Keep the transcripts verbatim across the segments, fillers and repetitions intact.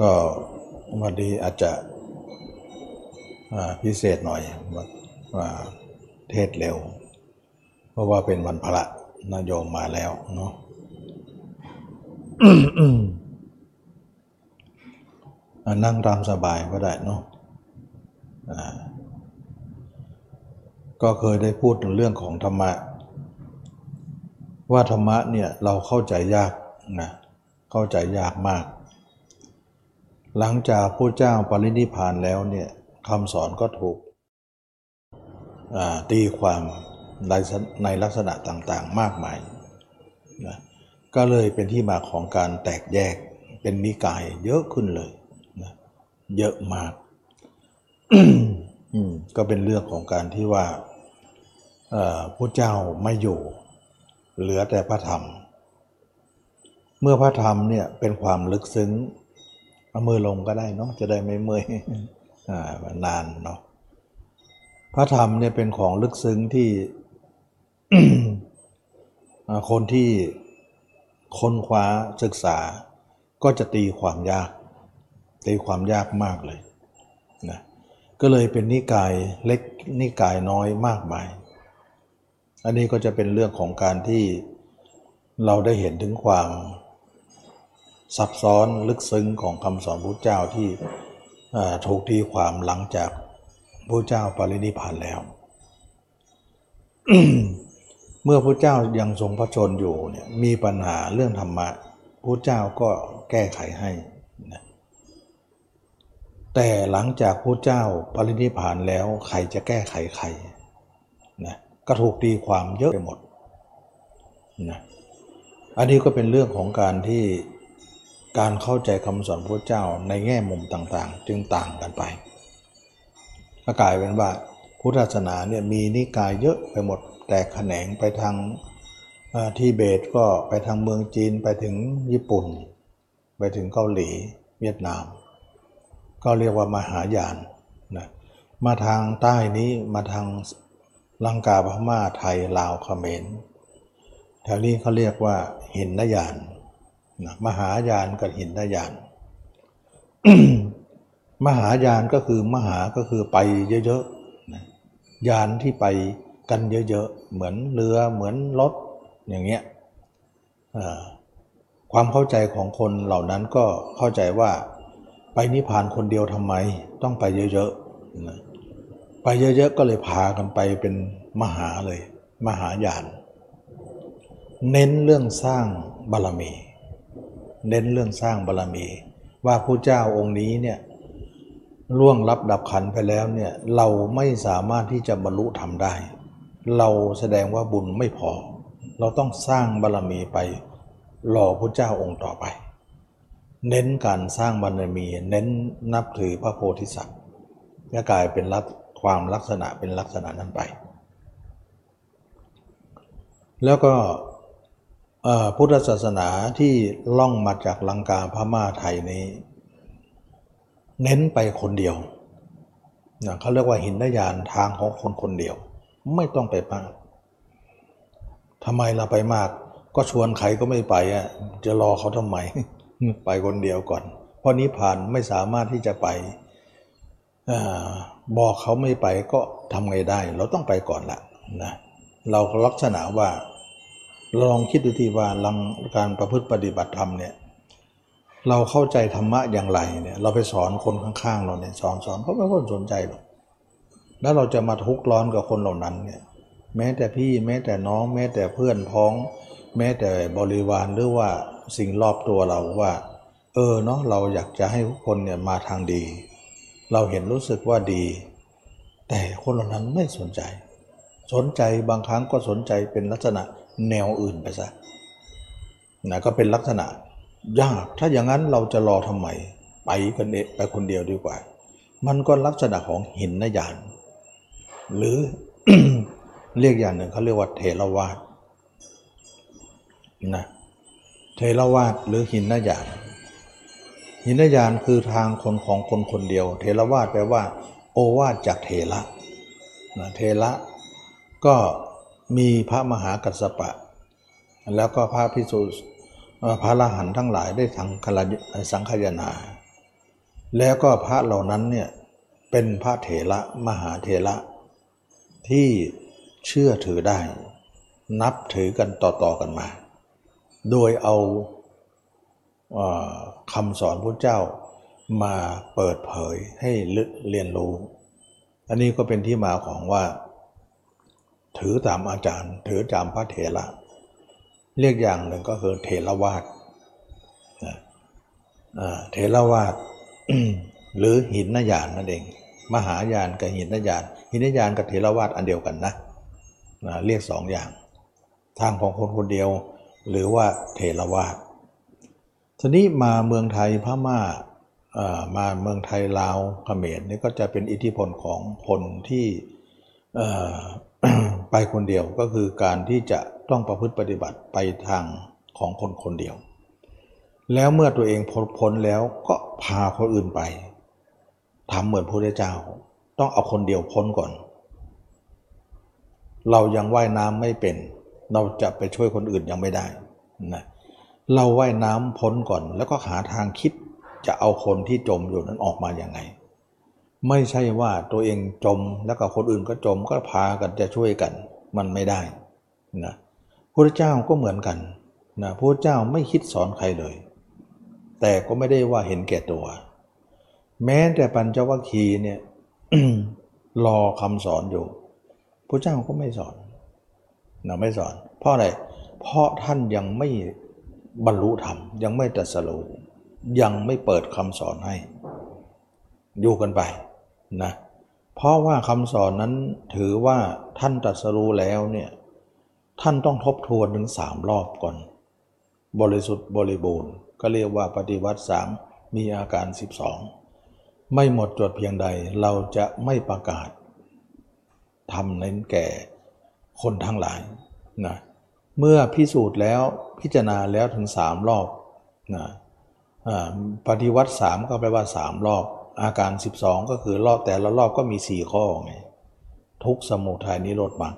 ก็วันนี้อาจจะพิเศษหน่อยว่าเทศเร็วเพราะว่าเป็นวันพระนโยมมาแล้วเนาะ นั่งตามสบายก็ได้เนาะก็เคยได้พูดถึงเรื่องของธรรมะว่าธรรมะเนี่ยเราเข้าใจยากนะเข้าใจยากมากหลังจากพระเจ้าปรินิพพานแล้วเนี่ยคำสอนก็ถูกตีความในลักษณะต่างๆมากมายนะก็เลยเป็นที่มาของการแตกแยกเป็นนิกายเยอะขึ้นเลยนะเยอะมาก ก็เป็นเรื่องของการที่ว่าพระเจ้าไม่อยู่เหลือแต่พระธรรมเมื่อพระธรรมเนี่ยเป็นความลึกซึ้งเอามือลงก็ได้เนาะจะได้ไม่เมื่อยนานเนาะพระธรรมเนี่ยเป็นของลึกซึ้งที่ คนที่ค้นคว้าศึกษาก็จะตีความยากตีความยากมากเลยนะก็เลยเป็นนิกายเล็กนิกายน้อยมากมายอันนี้ก็จะเป็นเรื่องของการที่เราได้เห็นถึงความซับซ้อนลึกซึ้งของคำสอนพุทธเจ้าที่ถูกตีความหลังจากพระเจ้าปรินิพพานแล้ว เมื่อพระเจ้ายังทรงพระชนอยู่เนี่ยมีปัญหาเรื่องธรรมะพระเจ้าก็แก้ไขให้นะแต่หลังจากพระเจ้าปรินิพพานแล้วใครจะแก้ไขใครนะก็ถูกตีความเยอะไปหมดนะอันนี้ก็เป็นเรื่องของการที่การเข้าใจคำสอนพระเจ้าในแง่มุมต่างๆจึงต่างกันไปก็กลายเป็นว่าพุทธศาสนาเนี่ยมีนิกายเยอะไปหมดแต่แขนงไปทางทิเบตก็ไปทางเมืองจีนไปถึงญี่ปุ่นไปถึงเกาหลีเวียดนามก็เรียกว่ามหายานนะมาทางใต้นี้มาทางลังกาพม่าไทยลาวเขมรแถวนี้เขาเรียกว่าหินนยานนะมหายานกับหินนยาน มหายานก็คือมหาก็คือไปเยอะๆนะยานที่ไปกันเยอะๆเหมือนเรือเหมือนรถอย่างเงี้ยความเข้าใจของคนเหล่านั้นก็เข้าใจว่าไปนิพพานคนเดียวทำไมต้องไปเยอะๆนะไปเยอะๆก็เลยพากันไปเป็นมหาเลยมหายานเน้นเรื่องสร้างบารมีเน้นเรื่องสร้างบารมีว่าพระเจ้าองค์นี้เนี่ยล่วงลับดับขันไปแล้วเนี่ยเราไม่สามารถที่จะบรรลุธรรมได้เราแสดงว่าบุญไม่พอเราต้องสร้างบารมีไปรอพระเจ้าองค์ต่อไปเน้นการสร้างบารมีเน้นนับถือพระโพธิสัตว์ก็กลายเป็นลักษณะความลักษณะเป็นลักษณะนั้นไปแล้วก็พุทธศาสนาที่ล่องมาจากลังกาพม่าไทยนี้เน้นไปคนเดียวนะเขาเรียกว่าหินนยานทางของคนคนเดียวไม่ต้องไปมากทำไมเราไปมากก็ชวนใครก็ไม่ไปอ่ะจะรอเขาทำไม ไปคนเดียวก่อนเพราะนิพพานไม่สามารถที่จะไปบอกเขาไม่ไปก็ทำไงได้เราต้องไปก่อนละนะเราลักษณะว่าลองคิดดูที่ว่าหลังการประพฤติปฏิบัติธรรมเนี่ยเราเข้าใจธรรมะอย่างไรเนี่ยเราไปสอนคนข้างๆเราเนี่ยสอนสอนเขาไม่ค่อยสนใจหรอกแล้วเราจะมาทุกข์ร้อนกับคนเหล่านั้นเนี่ยแม้แต่พี่แม้แต่น้องแม้แต่เพื่อนพ้องแม้แต่บริวารหรือว่าสิ่งรอบตัวเราว่าเออเนาะเราอยากจะให้ทุกคนเนี่ยมาทางดีเราเห็นรู้สึกว่าดีแต่คนเหล่านั้นไม่สนใจสนใจบางครั้งก็สนใจเป็นลักษณะแนวอื่นไปซะนะก็เป็นลักษณะยากถ้าอย่างนั้นเราจะรอทำไมไปกันเองไปคนเดียวดีกว่ามันก็ลักษณะของหินนยานหรือ เรียกอย่างหนึ่งเขาเรียกว่าเถรวาทนะเถรวาทหรือหินนยานหินนยานคือทางคนของคนคนเดียวเถรวาทแปลว่าโอวาทจากเถระนะเถระก็มีพระมหากัสสปะแล้วก็พระภิกษุพระอรหันต์ทั้งหลายได้สังฆสังฆายนา แล้วก็พระเหล่านั้นเนี่ยเป็นพระเถระมหาเถระที่เชื่อถือได้นับถือกันต่อๆกันมาโดยเอาคำสอนพระเจ้ามาเปิดเผยให้เรียนรู้อันนี้ก็เป็นที่มาของว่าถือตามอาจารย์ถือตามพระเถระเรียกอย่างหนึ่งก็คือเถรวาทเถรวาท หรือหินญาณ นั่นเองมหายานกับหินญาณหินญาณกับเถรวาทอันเดียวกันนะเรียกสองอย่างทางของคนคนเดียวหรือว่าเถรวาททีนี้มาเมืองไทยพม่ามาเมืองไทยลาวเขมรนี่ก็จะเป็นอิทธิพลของคนที่ ไปคนเดียวก็คือการที่จะต้องประพฤติปฏิบัติไปทางของคนคนเดียวแล้วเมื่อตัวเองพ้นแล้วก็พาคนอื่นไปทำเหมือนพระพุทธเจ้าต้องเอาคนเดียวพ้นก่อนเรายังว่ายน้ำไม่เป็นเราจะไปช่วยคนอื่นยังไม่ได้นะเราว่ายน้ำพ้นก่อนแล้วก็หาทางคิดจะเอาคนที่จมอยู่นั้นออกมาอย่างไงไม่ใช่ว่าตัวเองจมแล้วก็คนอื่นก็จมก็พากันจะช่วยกันมันไม่ได้นะพระเจ้าก็เหมือนกันนะพระเจ้าไม่คิดสอนใครเลยแต่ก็ไม่ได้ว่าเห็นแก่ตัวแม้แต่ปัญจวัคคีย์เนี่ย รอคำสอนอยู่พระเจ้าก็ไม่สอนนะไม่สอนเพราะอะไรเพราะท่านยังไม่บรรลุธรรมยังไม่ตรัสรู้ยังไม่เปิดคำสอนให้อยู่กันไปนะเพราะว่าคำสอนนั้นถือว่าท่านตรัสรู้แล้วเนี่ยท่านต้องทบทวนถึงสามรอบก่อนบริสุทธิ์บริบูรณ์ก็เรียกว่าปฏิวัติสามมีอาการสิบสองไม่หมดจดเพียงใดเราจะไม่ประกาศทำเน้นแก่คนทั้งหลายนะเมื่อพิสูจน์แล้วพิจารณาแล้วถึงสามรอบนะปฏิวัติสามก็แปลว่าสามรอบอาการสิบสองก็คือรอบแต่ละรอบก็มีสี่ข้อไงทุกสมุทัยนิโรธมรรค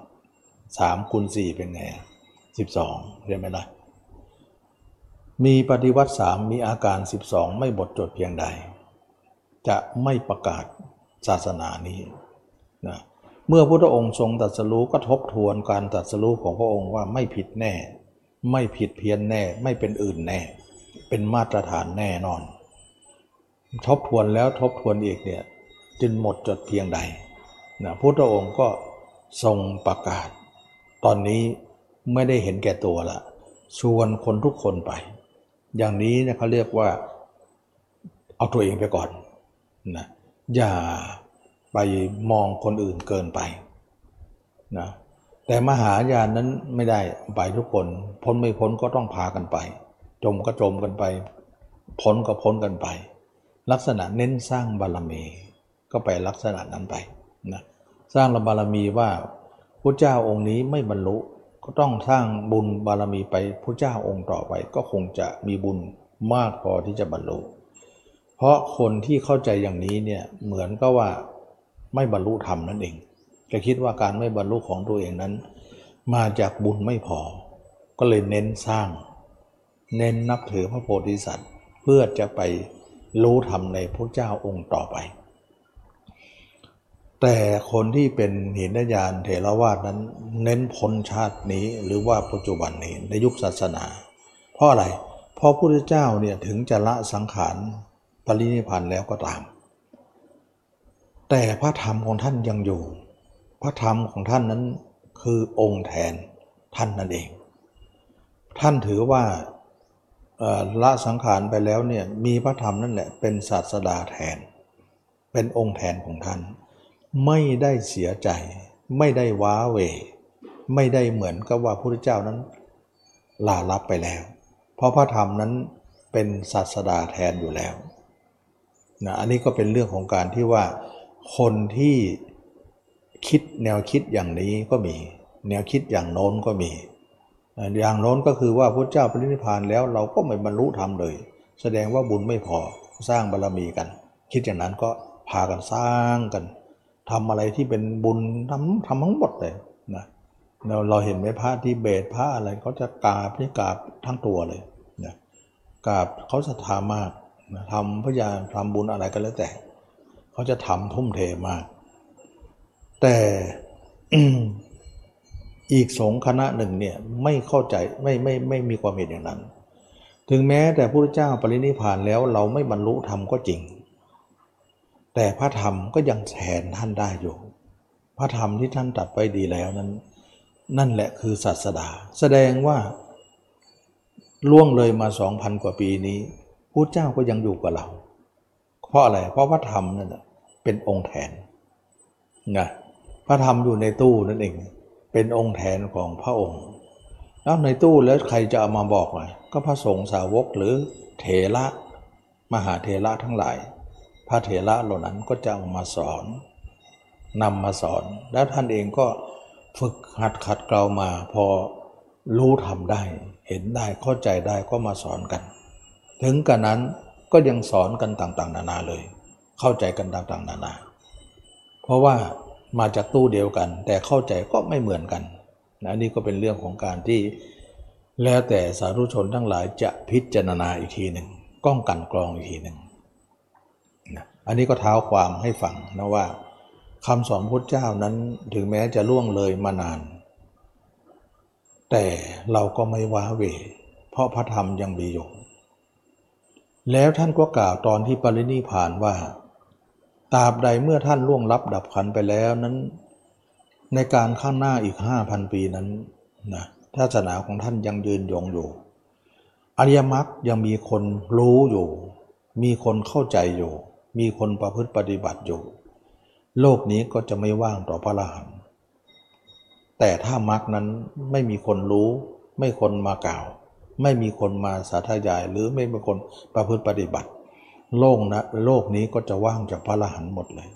สามคูณสี่เป็นไงสิบสองเรียนไหมล่ะมีปฏิวัติสามมีอาการสิบสองไม่บทจดเพียงใดจะไม่ประกาศศาสนานี้นะเมื่อพระพุทธองค์ทรงตรัสรู้ก็ทบทวนการตรัสรู้ของพระองค์ว่าไม่ผิดแน่ไม่ผิดเพี้ยนแน่ไม่เป็นอื่นแน่เป็นมาตรฐานแน่นอนทบทวนแล้วทบทวนอีกเนี่ยจึงหมดจดเพียงใดนะพระพุทธองค์ก็ทรงประกาศตอนนี้ไม่ได้เห็นแก่ตัวละชวนคนทุกคนไปอย่างนี้เนี่ยเขาเรียกว่าเอาตัวเองไปก่อนนะอย่าไปมองคนอื่นเกินไปนะแต่มหายานนั้นไม่ได้ไปทุกคนพ้นไม่พ้นก็ต้องพากันไปจมก็จมกันไปพ้นก็พ้นกันไปลักษณะเน้นสร้างบารมีก็ไปลักษณะนั้นไปนะสร้างบารมีว่าพุทธเจ้าองค์นี้ไม่บรรลุก็ต้องสร้างบุญบารมีไปพุทธเจ้าองค์ต่อไปก็คงจะมีบุญมากพอที่จะบรรลุเพราะคนที่เข้าใจอย่างนี้เนี่ยเหมือนก็ว่าไม่บรรลุธรรมนั่นเองจะคิดว่าการไม่บรรลุของตัวเองนั้นมาจากบุญไม่พอก็เลยเน้นสร้างเน้นนับถือพระโพธิสัตว์เพื่อจะไปรู้ธรรมในพระเจ้าองค์ต่อไปแต่คนที่เป็นหินญาณเถรวาทนั้นเน้นพ้นชาตินี้หรือว่าปัจจุบันนี้ในยุคศาสนาเพราะอะไรเพราะพระพุทธเจ้าเนี่ยถึงจะละสังขารปรินิพพานแล้วก็ตามแต่พระธรรมของท่านยังอยู่พระธรรมของท่านนั้นคือองค์แทนท่านนั่นเองท่านถือว่าละสังขารไปแล้วเนี่ยมีพระธรรมนั่นแหละเป็นศาสดาแทนเป็นองค์แทนของท่านไม่ได้เสียใจไม่ได้ว้าเหวไม่ได้เหมือนกับว่าพระพุทธเจ้านั้นลาลับไปแล้วเพราะพระธรรมนั้นเป็นศาสดาแทนอยู่แล้วนะอันนี้ก็เป็นเรื่องของการที่ว่าคนที่คิดแนวคิดอย่างนี้ก็มีแนวคิดอย่างโน้นก็มีอย่างโน้นก็คือว่าพระพุทธเจ้าปรินิพพานแล้วเราก็ไม่บรรลุธรรมเลยแสดงว่าบุญไม่พอสร้างบารมีกันคิดอย่างนั้นก็พากันสร้างกันทำอะไรที่เป็นบุญทำทำทั้งหมดเลยนะเราเราเห็นไหมพระที่เบสพระอะไรเขาจะกราบนี่กราบทั้งตัวเลยนะกราบเขาศรัทธามาก ทำพยายามทำบุญอะไรก็แล้วแต่เขาจะทำทุ่มเทมากแต่อีกสองคณะหนึ่งเนี่ยไม่เข้าใจไม่ไม่ไม่มีความเห็นอย่างนั้นถึงแม้แต่พระพุทธเจ้าปรินิพพานแล้วเราไม่บรรลุธรรมก็จริงแต่พระธรรมก็ยังแทนท่านได้อยู่พระธรรมที่ท่านตรัสไปดีแล้วนั้นนั่นแหละคือศาสดาแสดงว่าล่วงเลยมา สองพัน กว่าปีนี้พระเจ้าก็ยังอยู่กับเราเพราะอะไรเพราะพระธรรมนั่นเป็นองค์แทนไงพระธรรมอยู่ในตู้นั่นเองเป็นองค์แทนของพระองค์แล้วในตู้แล้วใครจะเอามาบอกล่ะก็พระสงฆ์สาวกหรือเถระมหาเถระทั้งหลายพระเถระเหล่านั้นก็จะเอามาสอนนำมาสอนแล้วท่านเองก็ฝึกหัดขัดเกลามาพอรู้ทำได้เห็นได้เข้าใจได้ก็มาสอนกันถึงกระนั้นก็ยังสอนกันต่างๆนานาเลยเข้าใจกันต่างๆนานาเพราะว่ามาจากตู้เดียวกันแต่เข้าใจก็ไม่เหมือนกันนะนี่ก็เป็นเรื่องของการที่แล้วแต่สาธุชนทั้งหลายจะพิจารณาอีกทีหนึ่งก้องกันกรองอีกทีหนึ่งนะอันนี้ก็เท้าความให้ฟังนะว่าคำสอนพุทธเจ้านั้นถึงแม้จะล่วงเลยมานานแต่เราก็ไม่ว้าเหวเพราะพระธรรมยังมีอยู่แล้วท่านก็กล่าวตอนที่ปรินิพพานว่าตราบใดเมื่อท่านล่วงลับดับขันไปแล้วนั้นในการข้างหน้าอีก ห้าพัน ปีนั้นนะศาสนาของท่านยังยืนยงอยู่อริยมรรคยังมีคนรู้อยู่มีคนเข้าใจอยู่มีคนประพฤติปฏิบัติอยู่โลกนี้ก็จะไม่ว่างต่อพระอรหันต์แต่ถ้ามรรคนั้นไม่มีคนรู้ไม่คนมากล่าวไม่มีคนมาสาธยายหรือไม่มีคนประพฤติปฏิบัติโลกนะโลกนี้ก็จะว่างจากพระอรหันต์หมดเลย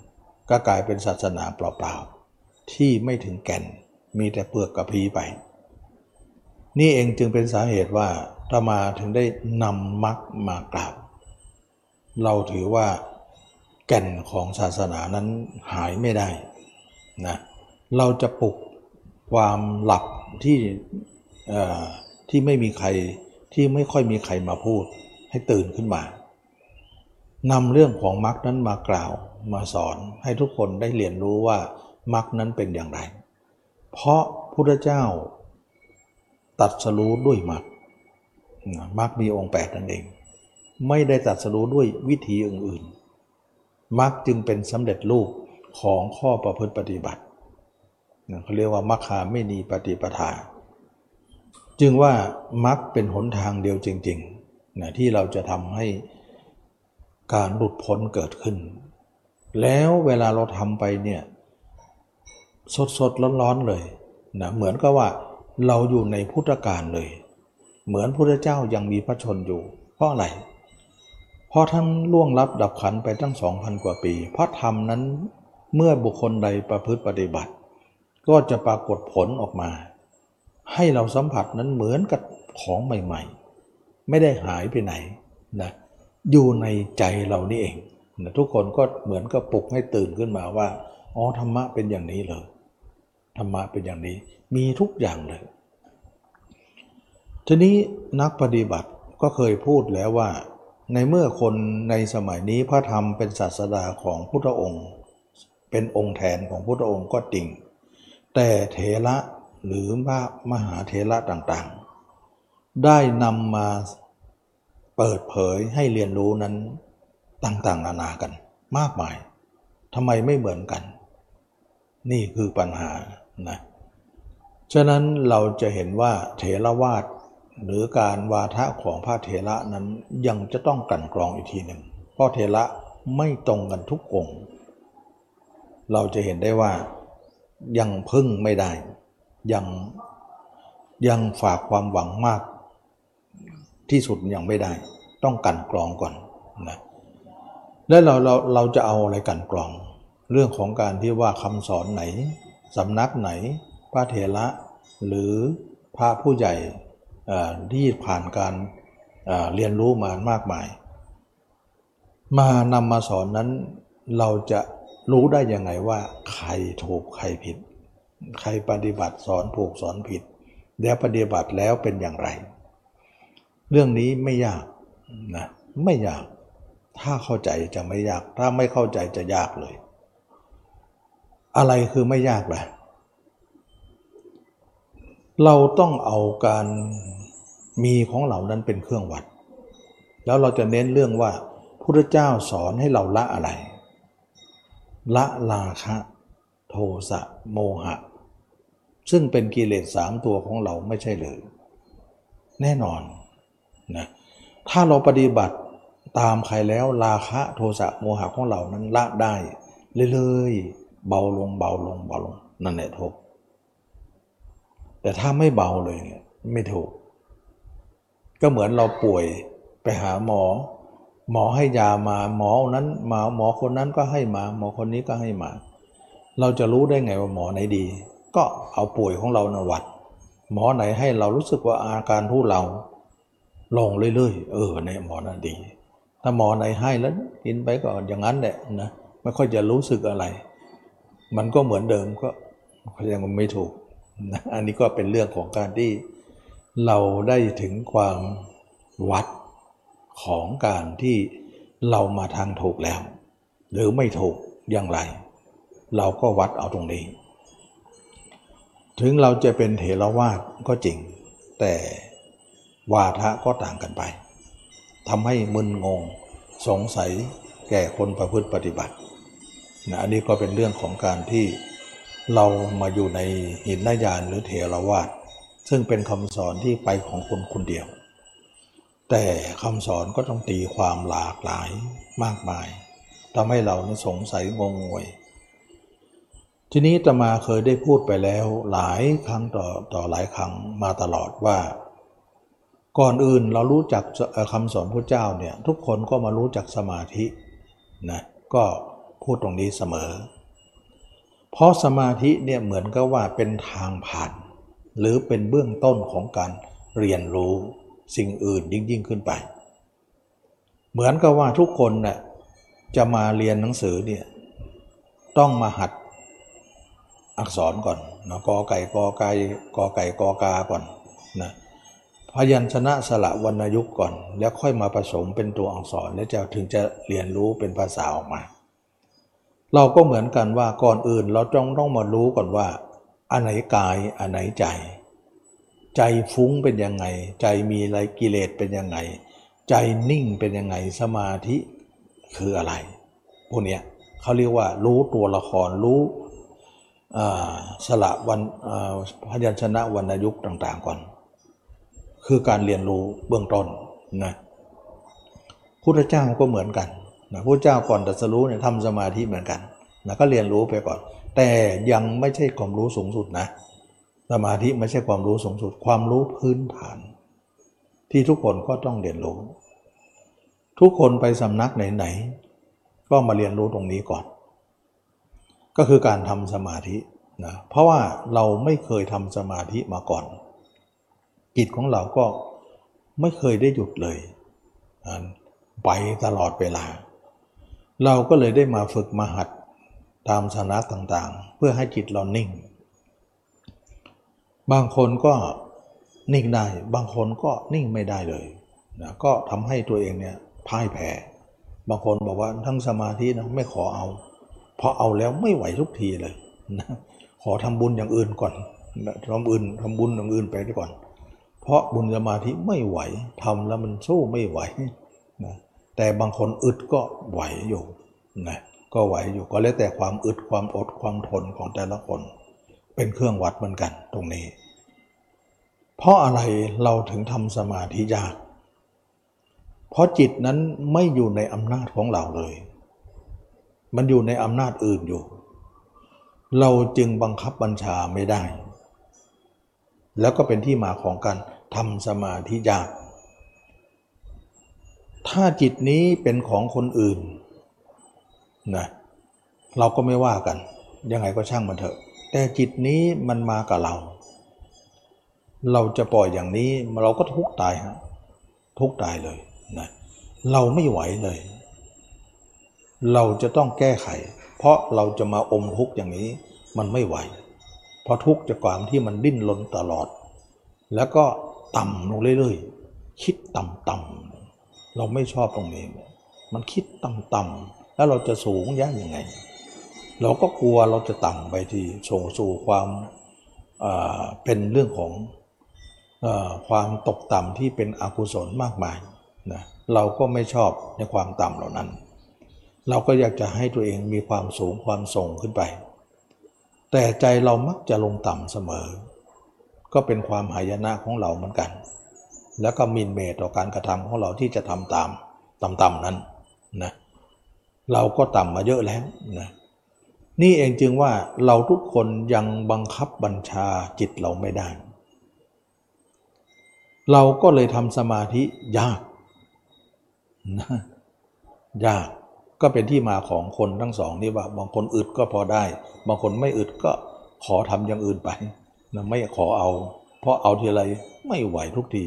ก็กลายเป็นศาสนาเปล่าๆที่ไม่ถึงแก่นมีแต่เปลือกกระพี้ไปนี่เองจึงเป็นสาเหตุว่าอาตมาถึงได้นำมรรคมากล่าวเราถือว่าแก่นของศาสนานั้นหายไม่ได้นะเราจะปลุกความหลับที่ที่ไม่มีใครที่ไม่ค่อยมีใครมาพูดให้ตื่นขึ้นมานำเรื่องของมรรคนั้นมากล่าวมาสอนให้ทุกคนได้เรียนรู้ว่ามรรคนั้นเป็นอย่างไรเพราะพระพุทธเจ้าตรัสรู้ด้วยมรรคมรรคมีองค์แปดนั่นเองไม่ได้ตรัสรู้ด้วยวิธีอื่นมรรคจึงเป็นสำเร็จรูปของข้อประพฤติปฏิบัติเขาเรียกว่ามรรคาไม่มีปฏิปทาจึงว่ามรรคเป็นหนทางเดียวจริงๆนะที่เราจะทำให้การหลุดพ้นเกิดขึ้นแล้วเวลาเราทำไปเนี่ยสดๆร้อนๆเลยนะเหมือนกับว่าเราอยู่ในพุทธกาลเลยเหมือนพระพุทธเจ้ายังมีพระชนม์อยู่เพราะอะไรเพราะท่านล่วงลับดับขันไปตั้ง สองพัน กว่าปีเพราะธรรมนั้นเมื่อบุคคลใดประพฤติปฏิบัติก็จะปรากฏผลออกมาให้เราสัมผัสนั้นเหมือนกับของใหม่ๆไม่ได้หายไปไหนนะอยู่ในใจเรานี่เองนะทุกคนก็เหมือนกับปลุกให้ตื่นขึ้นมาว่าอ๋อธรรมะเป็นอย่างนี้เลยธรรมะเป็นอย่างนี้มีทุกอย่างเลยทีนี้นักปฏิบัติก็เคยพูดแล้วว่าในเมื่อคนในสมัยนี้พระธรรมเป็นศาสดาของพุทธองค์เป็นองค์แทนของพุทธองค์ก็จริงแต่เถระหรือว่ามหาเถระต่างๆได้นำมาเปิดเผยให้เรียนรู้นั้นต่างๆนานากันมากมายทำไมไม่เหมือนกันนี่คือปัญหานะฉะนั้นเราจะเห็นว่าเถรวาทหรือการวาทะของพระเถระนั้นยังจะต้องกลั่นกรองอีกทีหนึ่งเพราะเถระไม่ตรงกันทุกองค์เราจะเห็นได้ว่ายังพึ่งไม่ได้ยังยังฝากความหวังมากที่สุดยังไม่ได้ต้องกลั่นกรองก่อนนะแล้วเราเราเราจะเอาอะไรกลั่นกรองเรื่องของการที่ว่าคำสอนไหนสำนักไหนพระเถระหรือพระผู้ใหญ่ที่ผ่านการเรียนรู้มามากมายมานำมาสอนนั้นเราจะรู้ได้ยังไงว่าใครถูกใครผิดใครปฏิบัติสอนถูกสอนผิดแล้วปฏิบัติแล้วเป็นอย่างไรเรื่องนี้ไม่ยากนะไม่ยาก ถ้าเข้าใจจะไม่ยากถ้าไม่เข้าใจจะยากเลยอะไรคือไม่ยากล่ะเราต้องเอาการมีของเรานั้นเป็นเครื่องวัดแล้วเราจะเน้นเรื่องว่าพระเจ้าสอนให้เราละอะไรละราคะโทสะโมหะซึ่งเป็นกิเลสสามตัวของเราไม่ใช่เลยแน่นอนนะถ้าเราปฏิบัติตามใครแล้วราคะโทสะโมหะของเรานั้นละได้เรื่อยๆเบาลงเบาลงเบาลงนั่นแหละถูกแต่ถ้าไม่เบาเลยเนี่ยไม่ถูกก็เหมือนเราป่วยไปหาหมอหมอให้ยามาหมอนั้นมาหมอคนนั้นก็ให้มาหมอคนนี้ก็ให้มาเราจะรู้ได้ไงว่าหมอไหนดีก็เอาป่วยของเรานะวัดหมอไหนให้เรารู้สึกว่าอาการทุเลาลงเรื่อยๆเออเนี่ยหมอนั้นดีถ้าหมอไหนให้แล้วกินไปก็อย่างนั้นแหละนะไม่ค่อยจะรู้สึกอะไรมันก็เหมือนเดิมก็ยังไม่ถูกนะอันนี้ก็เป็นเรื่องของการที่เราได้ถึงความวัดของการที่เรามาทางถูกแล้วหรือไม่ถูกอย่างไรเราก็วัดเอาตรงนี้ถึงเราจะเป็นเถรวาทก็จริงแต่วาทะก็ต่างกันไปทำให้มึนงงสงสัยแก่คนประพฤติปฏิบัตินะอันนี้ก็เป็นเรื่องของการที่เรามาอยู่ในหินนายานหรือเถรวาทซึ่งเป็นคำสอนที่ไปของคนคนเดียวแต่คำสอนก็ต้องตีความหลากหลายมากมายทำให้เราสงสัยงงงวยทีนี้อาตมาเคยได้พูดไปแล้วหลายครั้งต่อต่อหลายครั้งมาตลอดว่าก่อนอื่นเรารู้จักคำสอนพระเจ้าเนี่ยทุกคนก็มารู้จักสมาธินะก็พูดตรงนี้เสมอเพราะสมาธิเนี่ยเหมือนกับว่าเป็นทางผ่านหรือเป็นเบื้องต้นของการเรียนรู้สิ่งอื่นยิ่งยิ่งขึ้นไปเหมือนกับว่าทุกคนเนี่ยจะมาเรียนหนังสือเนี่ยต้องมาหัดอักษรก่อนนะกอไก่กอไก่กอไก่กอกาก่อนนะพยัญชนะสระวรรณยุกต์ก่อนแล้วค่อยมาผสมเป็นตัวอักษรแล้วจะถึงจะเรียนรู้เป็นภาษาออกมาเราก็เหมือนกันว่าก่อนอื่นเราต้องต้องมารู้ก่อนว่าอันไหนกายอันไหนใจใจฟุ้งเป็นยังไงใจมีอะไรกิเลสเป็นยังไงใจนิ่งเป็นยังไงสมาธิคืออะไรพวกเนี้ยเขาเรียกว่ารู้ตัวละครรู้สระวันพยัญชนะวรรณยุกต์ต่างๆก่อนคือการเรียนรู้เบื้องต้นนะพุทธเจ้าก็เหมือนกันนะพุทธเจ้าก่อนตรัสรู้เนี่ยทำสมาธิเหมือนกันนะก็เรียนรู้ไปก่อนแต่ยังไม่ใช่ความรู้สูงสุดนะสมาธิไม่ใช่ความรู้สูงสุดความรู้พื้นฐานที่ทุกคนก็ต้องเรียนรู้ทุกคนไปสำนักไหนๆก็มาเรียนรู้ตรงนี้ก่อนก็คือการทำสมาธินะเพราะว่าเราไม่เคยทำสมาธิมาก่อนจิตของเราก็ไม่เคยได้หยุดเลยไปตลอดเวลาเราก็เลยได้มาฝึกมาหัดตามสถานะต่างๆเพื่อให้จิตเรานิ่งบางคนก็นิ่งได้บางคนก็นิ่งไม่ได้เลยนะก็ทำให้ตัวเองเนี่ยพ่ายแพ้บางคนบอกว่าทั้งสมาธินะไม่ขอเอาพอเอาแล้วไม่ไหวทุกทีเลยนะขอทำบุญอย่างอื่นก่อนทำอื่นทำบุญอย่างอื่นไปก่อนเพราะบุญสมาธิไม่ไหวทำแล้วมันสู้ไม่ไหวนะแต่บางคนอึดก็ไหวอยู่นะก็ไหวอยู่ก็แล้วแต่ความอึดความอดความทนของแต่ละคนเป็นเครื่องวัดเหมือนกันตรงนี้เพราะอะไรเราถึงทำสมาธิยากเพราะจิตนั้นไม่อยู่ในอำนาจของเราเลยมันอยู่ในอำนาจอื่นอยู่เราจึงบังคับบัญชาไม่ได้แล้วก็เป็นที่มาของการทำสมาธิยากถ้าจิตนี้เป็นของคนอื่นนะเราก็ไม่ว่ากันยังไงก็ช่างมันเถอะแต่จิตนี้มันมากับเราเราจะปล่อยอย่างนี้เราก็ทุกข์ตายฮะทุกข์ตายเลยนะเราไม่ไหวเลยเราจะต้องแก้ไขเพราะเราจะมาอมทุกข์อย่างนี้มันไม่ไหวเพราะทุกข์จากความที่มันดิ้นรนตลอดแล้วก็ต่ำลงเรื่อยๆคิดต่ำๆเราไม่ชอบตรงนี้ มันคิดต่ำๆแล้วเราจะสูงยากยังไงเราก็กลัวเราจะต่ำไปที่ส่งสู่ความเป็นเรื่องของความตกต่ำที่เป็นอกุศลมากมายนะเราก็ไม่ชอบในความต่ำเหล่านั้นเราก็อยากจะให้ตัวเองมีความสูงความส่งขึ้นไปแต่ใจเรามักจะลงต่ำเสมอก็เป็นความหายนะของเราเหมือนกันแล้วก็หมิ่นเมตต่อการกระทำของเราที่จะทำตามต่ำๆนั้นนะเราก็ต่ำมาเยอะแล้วนะนี่เองจึงว่าเราทุกคนยังบังคับบัญชาจิตเราไม่ได้เราก็เลยทำสมาธิยากนะยากก็เป็นที่มาของคนทั้งสองนี่ว่าบางคนอึดก็พอได้บางคนไม่อึดก็ขอทำอย่างอื่นไปนะไม่ขอเอาเพราะเอาทีไรไม่ไหวทุกที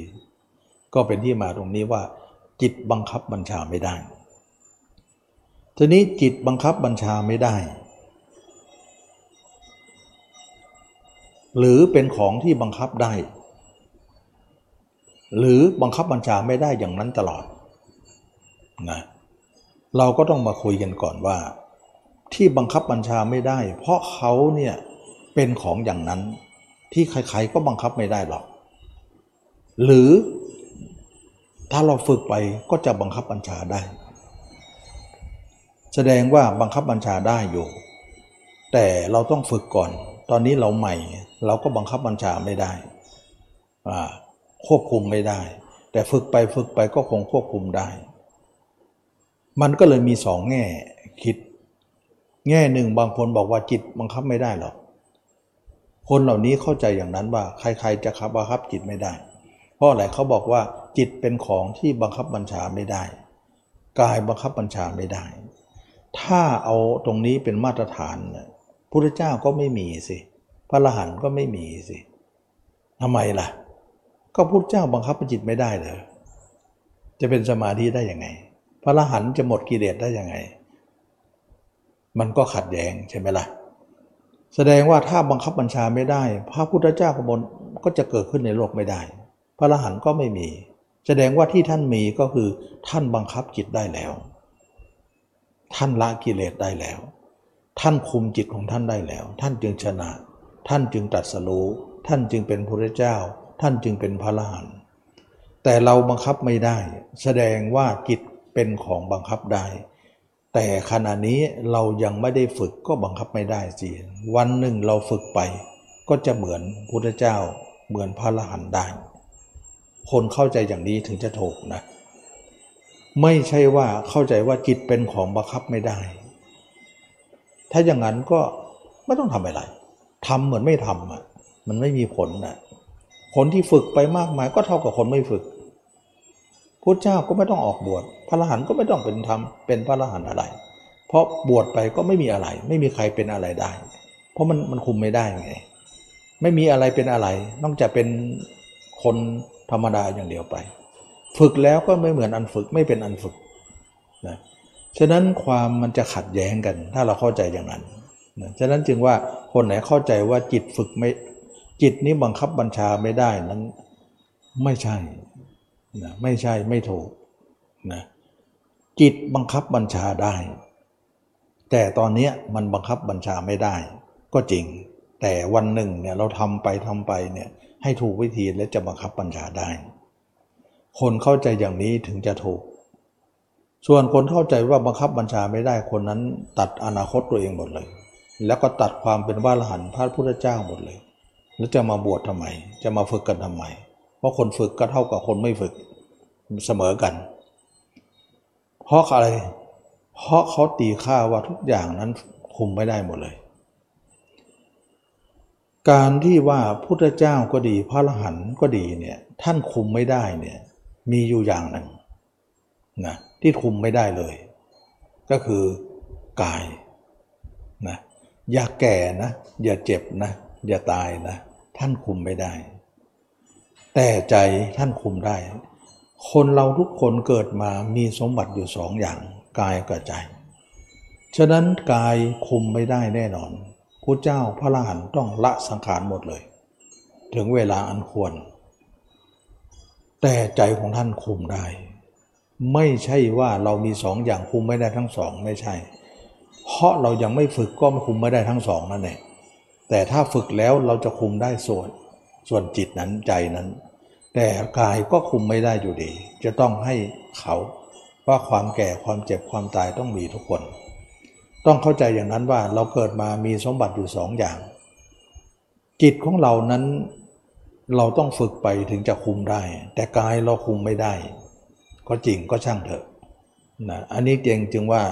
ก็เป็นที่มาตรงนี้ว่าจิตบังคับบัญชาไม่ได้ทีนี้จิตบังคับบัญชาไม่ได้หรือเป็นของที่บังคับได้หรือบังคับบัญชาไม่ได้อย่างนั้นตลอดนะเราก็ต้องมาคุยกันก่อนว่าที่บังคับบัญชาไม่ได้เพราะเขาเนี่ยเป็นของอย่างนั้นที่ใครๆก็บังคับไม่ได้หรอกหรือถ้าเราฝึกไปก็จะบังคับบัญชาได้แสดงว่าบังคับบัญชาได้อยู่แต่เราต้องฝึกก่อนตอนนี้เราใหม่เราก็บังคับบัญชาไม่ได้ควบคุมไม่ได้แต่ฝึกไปฝึกไปก็คงควบคุมได้มันก็เลยมีสองแง่คิดแง่หนึ่งบางคนบอกว่าจิตบังคับไม่ได้หรอกคนเหล่านี้เข้าใจอย่างนั้นว่าใครๆจะบังคับจิตไม่ได้เพราะอะไรเขาบอกว่าจิตเป็นของที่บังคับบัญชาไม่ได้กายบังคับบัญชาไม่ได้ถ้าเอาตรงนี้เป็นมาตรฐานพระพุทธเจ้าก็ไม่มีสิพระอรหันต์ก็ไม่มีสิทำไมล่ะก็พระพุทธเจ้าบังคับจิตไม่ได้เหรอจะเป็นสมาธิได้ยังไงพระอรหันต์จะหมดกิเลสได้ยังไงมันก็ขัดแย้งใช่ไหมล่ะแสดงว่าถ้าบังคับบัญชาไม่ได้พระพุทธเจ้าก็บนก็จะเกิดขึ้นในโลกไม่ได้พระอรหันต์ก็ไม่มีแสดงว่าที่ท่านมีก็คือท่านบังคับจิตได้แล้วท่านละกิเลสได้แล้วท่านคุมจิตของท่านได้แล้วท่านจึงชนะท่านจึงตรัสรู้ท่านจึงเป็นพระพุทธเจ้าท่านจึงเป็นพระอรหันต์แต่เราบังคับไม่ได้แสดงว่าจิตเป็นของบังคับได้แต่ขณะนี้เรายังไม่ได้ฝึกก็บังคับไม่ได้สิวันหนึ่งเราฝึกไปก็จะเหมือนพุทธเจ้าเหมือนพระอรหันต์ได้คนเข้าใจอย่างนี้ถึงจะถูกนะไม่ใช่ว่าเข้าใจว่าจิตเป็นของบังคับไม่ได้ถ้าอย่างนั้นก็ไม่ต้องทำอะไรทำเหมือนไม่ทำอ่ะมันไม่มีผลนะคนที่ฝึกไปมากมายก็เท่ากับคนไม่ฝึกพุทธเจ้าก็ไม่ต้องออกบวชพระอรหันต์ก็ไม่ต้องเป็นธรรมเป็นพระอรหันต์อะไรเพราะบวชไปก็ไม่มีอะไรไม่มีใครเป็นอะไรได้เพราะมันมันคุมไม่ได้ไงไม่มีอะไรเป็นอะไรนอกจากเป็นคนธรรมดาอย่างเดียวไปฝึกแล้วก็ไม่เหมือนอันฝึกไม่เป็นอันฝึกนะฉะนั้นความมันจะขัดแย้งกันถ้าเราเข้าใจอย่างนั้นนะฉะนั้นจึงว่าคนไหนเข้าใจว่าจิตฝึกไม่จิตนี้บังคับบัญชาไม่ได้นั้นไม่ใช่นะไม่ใช่ไม่ถูกนะจิตบังคับบัญชาได้แต่ตอนนี้มันบังคับบัญชาไม่ได้ก็จริงแต่วันหนึ่งเนี่ยเราทำไปทำไปเนี่ยให้ถูกวิธีและจะบังคับบัญชาได้คนเข้าใจอย่างนี้ถึงจะถูกส่วนคนเข้าใจว่าบังคับบัญชาไม่ได้คนนั้นตัดอนาคตตัวเองหมดเลยแล้วก็ตัดความเป็นพระอรหันต์พระพุทธเจ้าหมดเลยแล้วจะมาบวชทำไมจะมาฝึกกันทำไมเพราะคนฝึกก็เท่ากับคนไม่ฝึกเสมอกันเพราะอะไรเพราะเขาตีค่าว่าทุกอย่างนั้นคุมไม่ได้หมดเลยการที่ว่าพุทธเจ้าก็ดีพระอรหันต์ก็ดีเนี่ยท่านคุมไม่ได้เนี่ยมีอยู่อย่างหนึ่งนะที่คุมไม่ได้เลยก็คือกายนะอย่าแก่นะอย่าเจ็บนะอย่าตายนะท่านคุมไม่ได้แต่ใจท่านคุมได้คนเราทุกคนเกิดมามีสมบัติอยู่สองอย่างกายกับใจฉะนั้นกายคุมไม่ได้แน่นอนพระเจ้าพระอรหันต์ต้องละสังขารหมดเลยถึงเวลาอันควรแต่ใจของท่านคุมได้ ไม่ใช่ว่าเรามีสองอย่างคุมไม่ได้ทั้งสองไม่ใช่เพราะเรายังไม่ฝึกก็ไม่คุมไม่ได้ทั้งสองนั่นแหละแต่ถ้าฝึกแล้วเราจะคุมได้ส่วนส่วนจิตนั้นใจนั้นแต่กายก็คุมไม่ได้อยู่ดีจะต้องให้เขาว่าความแก่ความเจ็บความตายต้องมีทุกคนต้องเข้าใจอย่างนั้นว่าเราเกิดมามีสมบัติอยู่สองอย่างจิตของเรานั้นเราต้องฝึกไปถึงจะคุมได้แต่กายเราคุมไม่ได้ก็จริงก็ช่างเถอะนะอันนี้เจงจึงว่า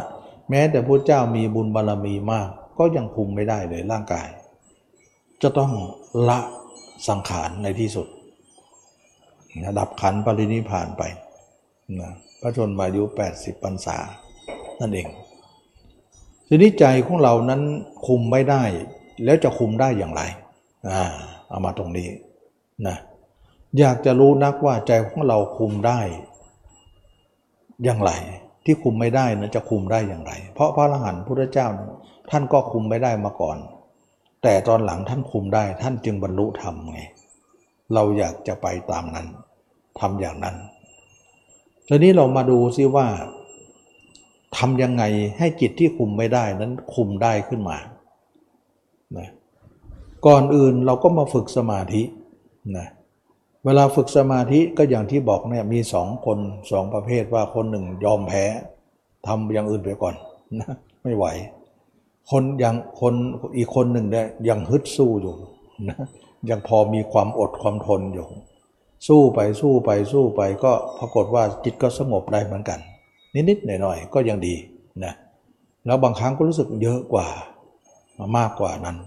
แม้แต่พระเจ้ามีบุญบารมีมากก็ยังคุมไม่ได้เลยร่างกายจะต้องละสังขารในที่สุดนะดับขันธ์ปรินิพพานไปนะพระชนมายุแปดสิบพรรษานั่นเองทีนี้ใจของเรานั้นคุมไม่ได้แล้วจะคุมได้อย่างไรอ่าเอามาตรงนี้นะอยากจะรู้นักว่าใจของเราคุมได้อย่างไรที่คุมไม่ได้นะจะคุมได้อย่างไรเพราะพระอรหันต์พุทธเจ้าท่านก็คุมไม่ได้มาก่อนแต่ตอนหลังท่านคุมได้ท่านจึงบรรลุธรรมไงเราอยากจะไปตามนั้นทำอย่างนั้นทีนี้เรามาดูซิว่าทำยังไงให้จิตที่คุมไม่ได้นั้นคุมได้ขึ้นมานะก่อนอื่นเราก็มาฝึกสมาธินะเวลาฝึกสมาธิก็อย่างที่บอกเนี่ยมีสองคนสองประเภทว่าคนหนึ่งยอมแพ้ทำอย่างอื่นไปก่อนนะไม่ไหวคนอย่างคนอีกคนหนึ่งเนี่ยยังฮึดสู้อยู่นะยังพอมีความอดความทนอยู่สู้ไปสู้ไปสู้ไปก็ปรากฏว่าจิตก็สงบได้เหมือนกันนิดๆหน่อยๆก็ยังดีนะแล้วบางครั้งก็รู้สึกเยอะกว่ามากกว่านั้น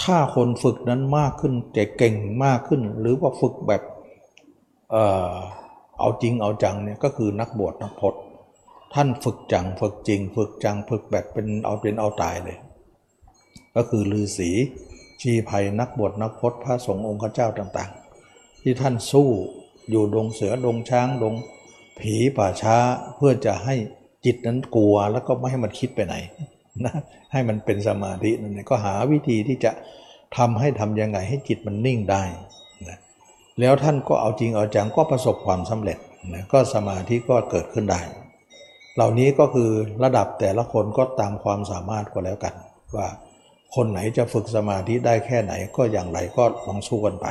ถ้าคนฝึกนั้นมากขึ้นแต่เก่งมากขึ้นหรือว่าฝึกแบบเอ่อเอาจริงเอาจังเนี่ยก็คือนักบวชนักพจน์ท่านฝึกจังฝึกจริงฝึกจังฝึกแบบเป็นเอาเป็นเอาตายเลยก็คือฤาษีชีภัยนักบวชนักพจน์พระสงฆ์องค์เจ้าต่างๆที่ท่านสู้อยู่ดงเสือดงช้างดงผีป่าช้าเพื่อจะให้จิตนั้นกลัวแล้วก็ไม่ให้มันคิดไปไหนนะให้มันเป็นสมาธินั่นก็หาวิธีที่จะทำให้ทำยังไงให้จิตมันนิ่งได้นะแล้วท่านก็เอาจริงเอาจังก็ประสบความสำเร็จนะก็สมาธิก็เกิดขึ้นได้เหล่านี้ก็คือระดับแต่ละคนก็ตามความสามารถก็แล้วกันว่าคนไหนจะฝึกสมาธิได้แค่ไหนก็อย่างไรก็ลองสู้กันไป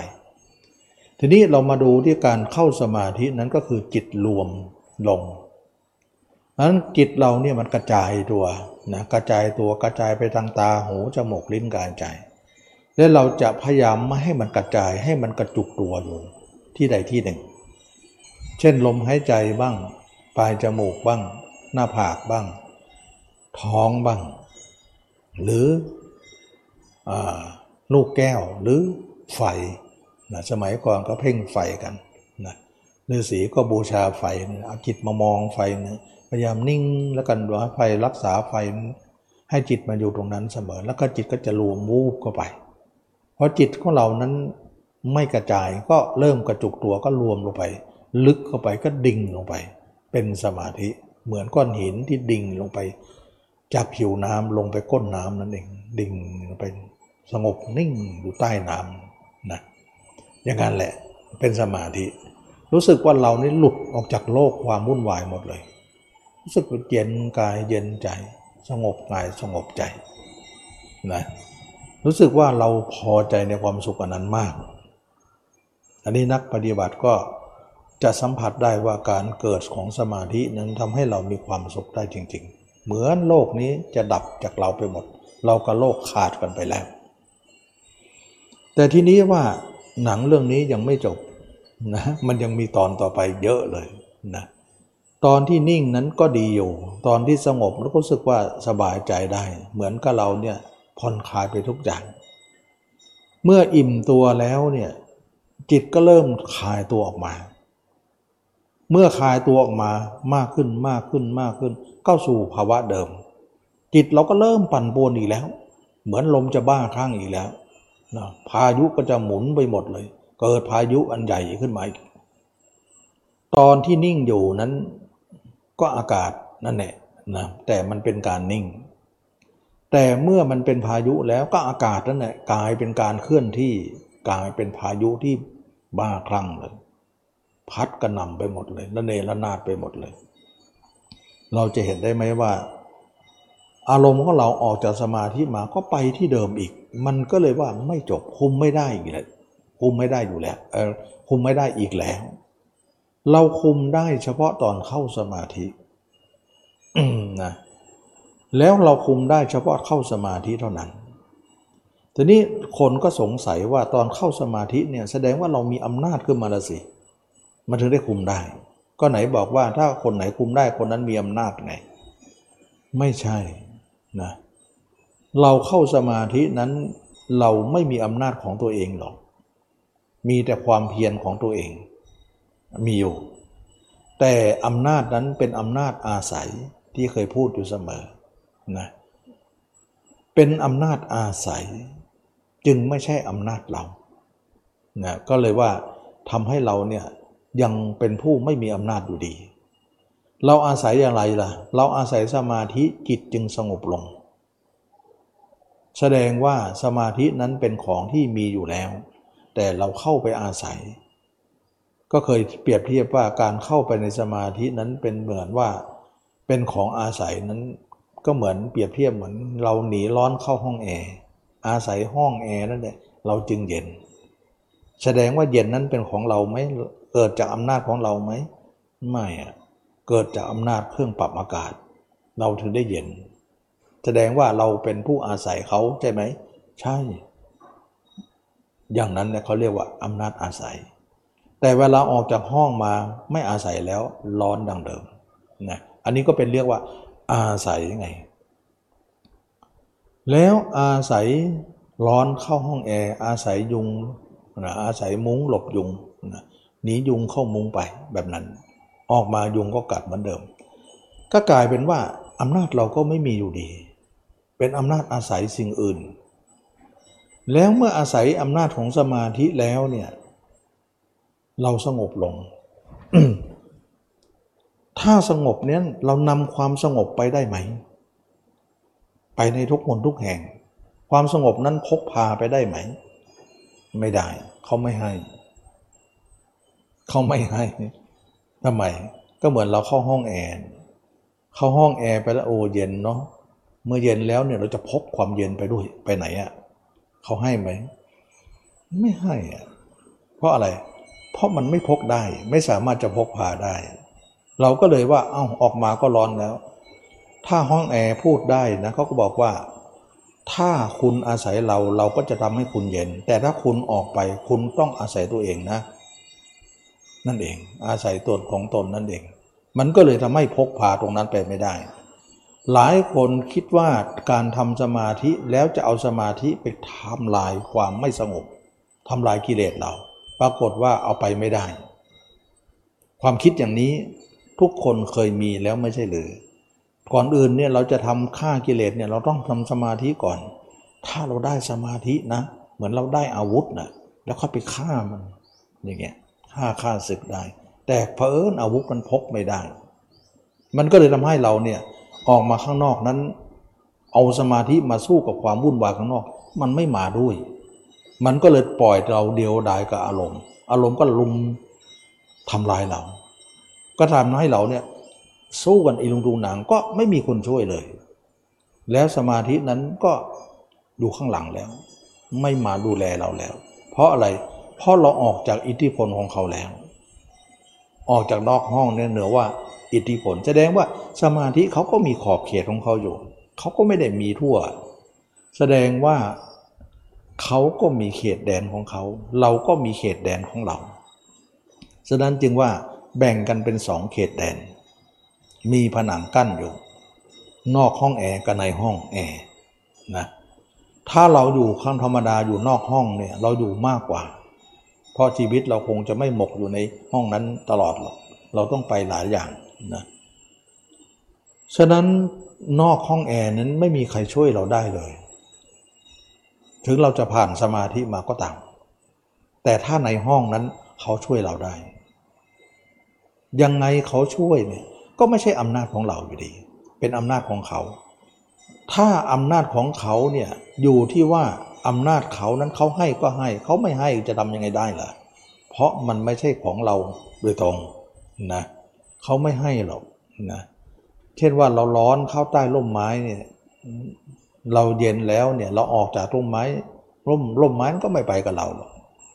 ทีนี้เรามาดูที่การเข้าสมาธินั้นก็คือจิตรวมลงนั้นจิตเราเนี่ยมันกระจายตัวนะกระจายตัวกระจายไปทางตาหูจมูกลิ้นกายใจและเราจะพยายามไม่ให้มันกระจายให้มันกระจุกตัวอยู่ที่ใดที่หนึ่งเช่นลมหายใจบ้างปลายจมูกบ้างหน้าผากบ้างท้องบ้างหรือลูกแก้วหรือไฟนะสมัยก่อนก็เพ่งไฟกันนะฤาษีก็บูชาไฟเอาจิตมามองไฟนะพยายามนิ่งแล้วกันรักษาไฟรักษาไฟให้จิตมาอยู่ตรงนั้นเสมอแล้วก็จิตก็จะรวมวูบเข้าไปเพราะจิตของเรานั้นไม่กระจายก็เริ่มกระจุกตัวก็รวมลงไปลึกเข้าไปก็ดิ่งลงไปเป็นสมาธิเหมือนก้อนหินที่ดิ่งลงไปจากผิวน้ำลงไปก้นน้ำนั่นเองดิ่งลงไปสงบนิ่งอยู่ใต้น้ำนะอย่างนั้นแหละเป็นสมาธิรู้สึกว่าเรานี่หลุดออกจากโลกความวุ่นวายหมดเลยรู้สึกเย็นกายเย็นใจสงบกายสงบใจนะรู้สึกว่าเราพอใจในความสุขอันนั้นมากอันนี้นักปฏิบัติก็จะสัมผัสได้ว่าการเกิดของสมาธินั้นทำให้เรามีความสุขได้จริงๆเหมือนโลกนี้จะดับจากเราไปหมดเรากับโลกขาดกันไปแล้วแต่ทีนี้ว่าหนังเรื่องนี้ยังไม่จบนะมันยังมีตอนต่อไปเยอะเลยนะตอนที่นิ่งนั้นก็ดีอยู่ตอนที่สงบแล้วก็รู้สึกว่าสบายใจได้เหมือนกับเราเนี่ยผ่อนคลายไปทุกอย่างเมื่ออิ่มตัวแล้วเนี่ยจิตก็เริ่มคลายตัวออกมาเมื่อคลายตัวออกมามากขึ้นมากขึ้นมากขึ้นเข้าสู่ภาวะเดิมจิตเราก็เริ่มปั่นป่วนอีกแล้วเหมือนลมจะบ้าคลั่งอีกแล้วนะพายุก็จะหมุนไปหมดเลยเกิดพายุอันใหญ่ขึ้นมาอีกตอนที่นิ่งอยู่นั้นก็อากาศนั่นแหละนะแต่มันเป็นการนิ่งแต่เมื่อมันเป็นพายุแล้วก็อากาศนั่นแหละกลายเป็นการเคลื่อนที่กลายเป็นพายุที่บ้าคลั่งเลย พัดกระหน่ำไปหมดเลยระเนระนาดไปหมดเลยเราจะเห็นได้ไหมว่าอารมณ์ของเราออกจากสมาธิมาก็ไปที่เดิมอีกมันก็เลยว่าไม่จบคุมไม่ได้อีกแล้วคุมไม่ได้อยู่แล้วเออคุมไม่ได้อีกแล้วเราคุมได้เฉพาะตอนเข้าสมาธินะแล้วเราคุมได้เฉพาะเข้าสมาธิเท่านั้นทีนี้คนก็สงสัยว่าตอนเข้าสมาธิเนี่ยแสดงว่าเรามีอำนาจขึ้นมาแล้วสิมันถึงได้คุมได้ก็ไหนบอกว่าถ้าคนไหนคุมได้คนนั้นมีอำนาจไงไม่ใช่นะเราเข้าสมาธินั้นเราไม่มีอำนาจของตัวเองหรอกมีแต่ความเพียรของตัวเองมีอยู่แต่อำนาจนั้นเป็นอำนาจอาศัยที่เคยพูดอยู่เสมอนะเป็นอำนาจอาศัยจึงไม่ใช่อำนาจเรานะก็เลยว่าทำให้เราเนี่ยยังเป็นผู้ไม่มีอำนาจอยู่ดีเราอาศัยอะไรล่ะเราอาศัยสมาธิจิตจึงสงบลงแสดงว่าสมาธินั้นเป็นของที่มีอยู่แล้วแต่เราเข้าไปอาศัยก็เคยเปรียบเทียบว่าการเข้าไปในสมาธินั้นเป็นเหมือนว่าเป็นของอาศัยนั้นก็เหมือนเปรียบเทียบเหมือนเราหนีร้อนเข้าห้องแอร์อาศัยห้องแอร์นั่นแหละเราจึงเย็นแสดงว่าเย็นนั้นเป็นของเราไหมเกิดจากอำนาจของเราไหมไม่อะเกิดจากอำนาจเครื่องปรับอากาศเราถึงได้เย็นแสดงว่าเราเป็นผู้อาศัยเขาใช่ไหมใช่อย่างนั้นแหละเขาเรียกว่าอำนาจอาศัยแต่เวลาออกจากห้องมาไม่อาศัยแล้วร้อนดังเดิมนะอันนี้ก็เป็นเรียกว่าอาศัยไงแล้วอาศัยร้อนเข้าห้องแอร์อาศัยยุงนะอาศัยมุ้งหลบยุงนะหนียุงเข้ามุ้งไปแบบนั้นออกมายุงก็กัดเหมือนเดิมก็กลายเป็นว่าอำนาจเราก็ไม่มีอยู่ดีเป็นอำนาจอาศัยสิ่งอื่นแล้วเมื่ออาศัยอำนาจของสมาธิแล้วเนี่ยเราสงบลง ถ้าสงบเนี่ยเรานำความสงบไปได้ไหมไปในทุกหนทุกแห่งความสงบนั้นพกพาไปได้ไหมไม่ได้เขาไม่ให้เขาไม่ให้ทำไมก็เหมือนเราเข้าห้องแอร์เข้าห้องแอร์ไปแล้วโอเย็นเนาะเมื่อเย็นแล้วเนี่ยเราจะพกความเย็นไปด้วยไปไหนอ่ะเขาให้ไหมไม่ให้อ่ะเพราะอะไรเพราะมันไม่พกได้ไม่สามารถจะพกพาได้เราก็เลยว่าเอ้าออกมาก็ร้อนแล้วถ้าห้องแอร์พูดได้นะเขาก็บอกว่าถ้าคุณอาศัยเราเราก็จะทำให้คุณเย็นแต่ถ้าคุณออกไปคุณต้องอาศัยตัวเองนะนั่นเองอาศัยตนของตนนั่นเองมันก็เลยทำให้พกพาตรงนั้นไปไม่ได้หลายคนคิดว่าการทำสมาธิแล้วจะเอาสมาธิไปทำลายความไม่สงบทำลายกิเลสเราปรากฏว่าเอาไปไม่ได้ความคิดอย่างนี้ทุกคนเคยมีแล้วไม่ใช่หรือก่อนอื่นเนี่ยเราจะทำฆ่ากิเลสเนี่ยเราต้องทำสมาธิก่อนถ้าเราได้สมาธินะเหมือนเราได้อาวุธนะแล้วค่อยไปฆ่ามันอย่างเงี้ยฆ่าฆ่าศึกได้แต่เผอิญอาวุธมันพกไม่ได้มันก็เลยทำให้เราเนี่ยออกมาข้างนอกนั้นเอาสมาธิมาสู้กับความวุ่นวายข้างนอกมันไม่มาด้วยมันก็เลยปล่อยเราเดียวดายกับอารมณ์อารมณ์ก็ลุมทำลายเราก็ทำให้เราเนี่ยสู้กันอีลุงตุงหนังก็ไม่มีคนช่วยเลยแล้วสมาธินั้นก็อยู่ข้างหลังแล้วไม่มาดูแลเราแล้วเพราะอะไรเพราะเราออกจากอิทธิพลของเขาแล้วออกจากนอกห้องเนี่ยเหนือว่าอิทธิพลแสดงว่าสมาธิเขาก็มีขอบเขตของเขาอยู่เขาก็ไม่ได้มีทั่วแสดงว่าเขาก็มีเขตแดนของเขาเราก็มีเขตแดนของเราฉะนั้นจึงว่าแบ่งกันเป็นสองเขตแดนมีผนังกั้นอยู่นอกห้องแอร์กับในห้องแอร์นะถ้าเราอยู่ข้างธรรมดาอยู่นอกห้องเนี่ยเราอยู่มากกว่าเพราะชีวิตเราคงจะไม่หมกอยู่ในห้องนั้นตลอดหรอกเราต้องไปหลายอย่างนะฉะนั้นนอกห้องแอร์นั้นไม่มีใครช่วยเราได้เลยถึงเราจะผ่านสมาธิมาก็ตามแต่ถ้าในห้องนั้นเขาช่วยเราได้ยังไงเขาช่วยเนี่ยก็ไม่ใช่อำนาจของเราอยู่ดีเป็นอำนาจของเขาถ้าอำนาจของเขาเนี่ยอยู่ที่ว่าอำนาจเขานั้นเขาให้ก็ให้เขาไม่ให้จะทำยังไงได้ล่ะเพราะมันไม่ใช่ของเราโด โดยตรงนะเขาไม่ให้หรอกนะเช่นว่าเราร้อนเข้าใต้ร่มไม้เนี่ยเราเย็นแล้วเนี่ยเราออกจากร่มไม้ร่มร่มไม้ก็ไม่ไปกับเราหรอก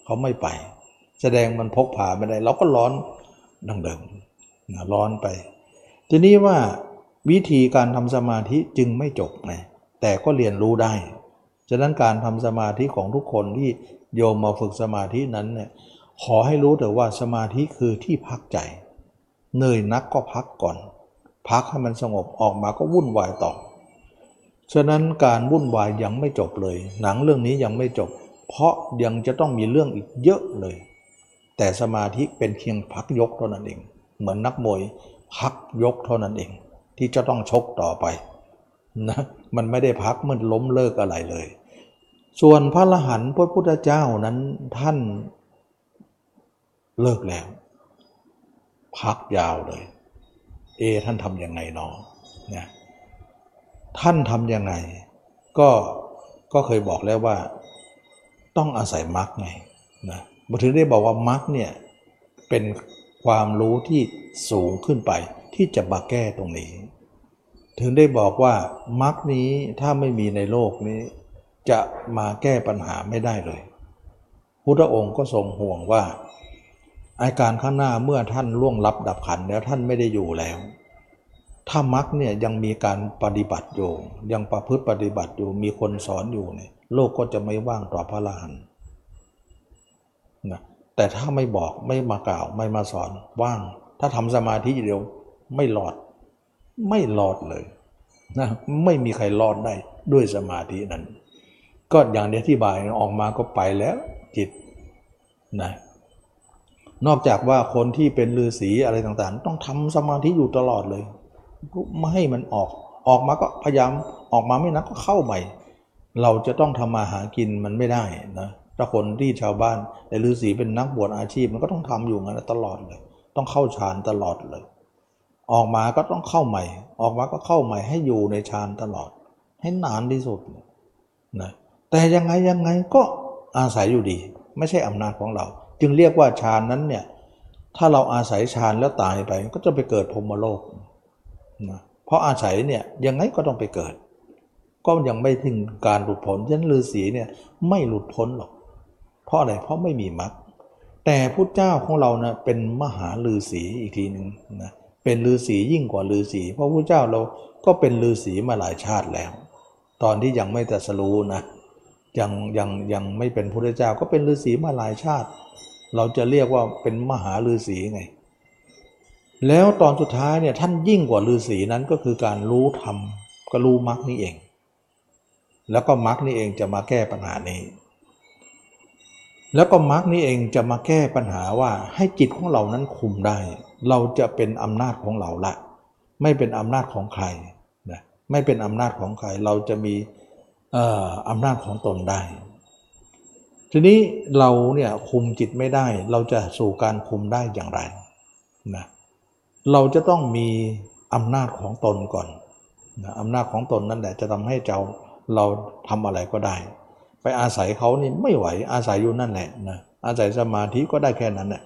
เขาไม่ไปแสดงมันพกพาไม่ได้เราก็ร้อนดังเดิมนะร้อนไปทีนี้ว่าวิธีการทำสมาธิจึงไม่จบไงแต่ก็เรียนรู้ได้ฉะนั้นการทำสมาธิของทุกคนที่โยมมาฝึกสมาธินั้นเนี่ยขอให้รู้แต่ว่าสมาธิคือที่พักใจเหนื่อยนักก็พักก่อนพักให้มันสงบออกมาก็วุ่นวายต่อฉะนั้นการวุ่นวายยังไม่จบเลยหนังเรื่องนี้ยังไม่จบเพราะยังจะต้องมีเรื่องอีกเยอะเลยแต่สมาธิเป็นเพียงพักยกเท่านั้นเองเหมือนนักมวยพักยกเท่านั้นเองที่จะต้องชกต่อไปนะมันไม่ได้พักมันล้มเลิกอะไรเลยส่วนพระอรหันต์พระพุทธเจ้านั้นท่านเลิกแล้วพักยาวเลยเอท่านทำยังไงเนาะนะท่านทำยังไงก็ก็เคยบอกแล้วว่าต้องอาศัยมรรคไงนะบทถึงได้บอกว่ามรรคเนี่ยเป็นความรู้ที่สูงขึ้นไปที่จะมาแก้ตรงนี้ถึงได้บอกว่ามรรคนี้ถ้าไม่มีในโลกนี้จะมาแก้ปัญหาไม่ได้เลยพุทธองค์ก็ทรงห่วงว่าอาการข้างหน้าเมื่อท่านล่วงลับดับขันแล้วท่านไม่ได้อยู่แล้วถ้ามรรคเนี่ยยังมีการปฏิบัติอยู่ยังประพฤติปฏิบัติอยู่มีคนสอนอยู่เนี่ยโลกก็จะไม่ว่างต่อพระอรหันต์นะแต่ถ้าไม่บอกไม่มากล่าวไม่มาสอนว่างถ้าทำสมาธิเดียวไม่หลอดไม่หลอดเลยนะไม่มีใครรอดได้ด้วยสมาธินั้นก็อย่างที่อธิบายออกมาก็ไปแล้วจิตนะนอกจากว่าคนที่เป็นฤาษีอะไรต่างๆต้องทำสมาธิอยู่ตลอดเลยไม่ให้มันออกออกมาก็พยายามออกมาไม่นักก็เข้าใหม่เราจะต้องทำมาหากินมันไม่ได้นะถ้าคนที่ชาวบ้านแต่ฤาษีเป็นนักบวชอาชีพมันก็ต้องทำอยู่งั้นตลอดเลยต้องเข้าฌานตลอดเลยออกมาก็ต้องเข้าใหม่ออกมาก็เข้าใหม่ให้อยู่ในฌานตลอดให้นานที่สุดนะแต่ยังไงยังไงก็อาศัยอยู่ดีไม่ใช่อำนาจของเราจึงเรียกว่าฌานนั้นเนี่ยถ้าเราอาศัยฌานแล้วตายไปก็จะไปเกิดพรหมโลกนะเพราะอาศัยเนี่ยยังไงก็ต้องไปเกิดก็ยังไม่ถึงการหลุดพ้นฉะนั้นฤาษีเนี่ยไม่หลุดพ้นหรอกเพราะอะไรเพราะไม่มีมรรคแต่พุทธเจ้าของเรานะเป็นมหาฤาษีอีกทีนึงนะเป็นฤาษียิ่งกว่าฤาษีเพราะพุทธเจ้าเราก็เป็นฤาษีมาหลายชาติแล้วตอนที่ยังไม่ตรัสรู้นะยังยังยังไม่เป็นพุทธเจ้าก็เป็นฤาษีมาหลายชาติเราจะเรียกว่าเป็นมหาฤาษีไงแล้วตอนสุดท้ายเนี่ยท่านยิ่งกว่าฤาษีนั้นก็คือการรู้ธรรมก็รู้มรรคนี้เองแล้วก็มรรคนี้เองจะมาแก้ปัญหานี้แล้วก็มรรคนี้เองจะมาแก้ปัญหาว่าให้จิตของเรานั้นคุมได้เราจะเป็นอำนาจของเราละไม่เป็นอำนาจของใครนะไม่เป็นอำนาจของใครเราจะมีเอ่ออำนาจของตนได้ทีนี้เราเนี่ยคุมจิตไม่ได้เราจะสู่การคุมได้อย่างไรนะเราจะต้องมีอำนาจของตนก่อนนะอำนาจของตนนั่นแหละจะทำให้เจ้าเราทำอะไรก็ได้ไปอาศัยเขานี่ไม่ไหวอาศัยอยู่นั่นแหละนะอาศัยสมาธิก็ได้แค่นั้นแหละ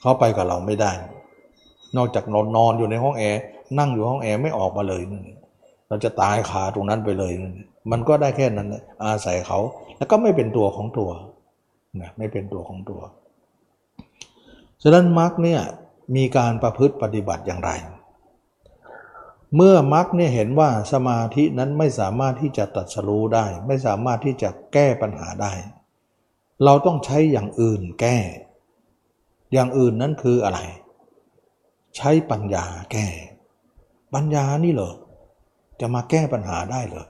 เขาไปกับเราไม่ได้นอกจากนอนนอนอยู่ในห้องแอร์นั่งอยู่ห้องแอร์ไม่ออกมาเลยเราจะตายคาตรงนั้นไปเลยมันก็ได้แค่นั้นแหละอาศัยเขาแล้วก็ไม่เป็นตัวของตัวนะไม่เป็นตัวของตัวฉะนั้นมรรคเนี่ยมีการประพฤติปฏิบัติอย่างไรเมื่อมรรคเนี่ยเห็นว่าสมาธินั้นไม่สามารถที่จะตรัสรู้ได้ไม่สามารถที่จะแก้ปัญหาได้เราต้องใช้อย่างอื่นแก้อย่างอื่นนั้นคืออะไรใช้ปัญญาแก้ปัญญานี่เหรอจะมาแก้ปัญหาได้เหรอ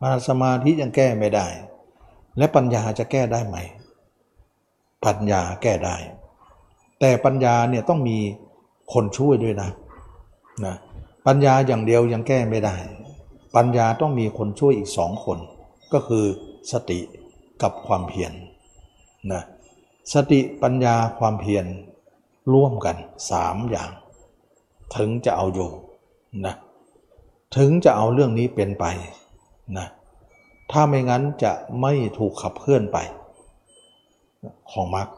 มาสมาธิยังแก้ไม่ได้และปัญญาจะแก้ได้ไหมปัญญาแก้ได้แต่ปัญญาเนี่ยต้องมีคนช่วยด้วยนะนะปัญญาอย่างเดียวยังแก้ไม่ได้ปัญญาต้องมีคนช่วยอีกสองคนก็คือสติกับความเพียร นะสติปัญญาความเพียรร่วมกันสามอย่างถึงจะเอาอยู่นะถึงจะเอาเรื่องนี้เป็นไปนะถ้าไม่งั้นจะไม่ถูกขับเคลื่อนไปของมรรค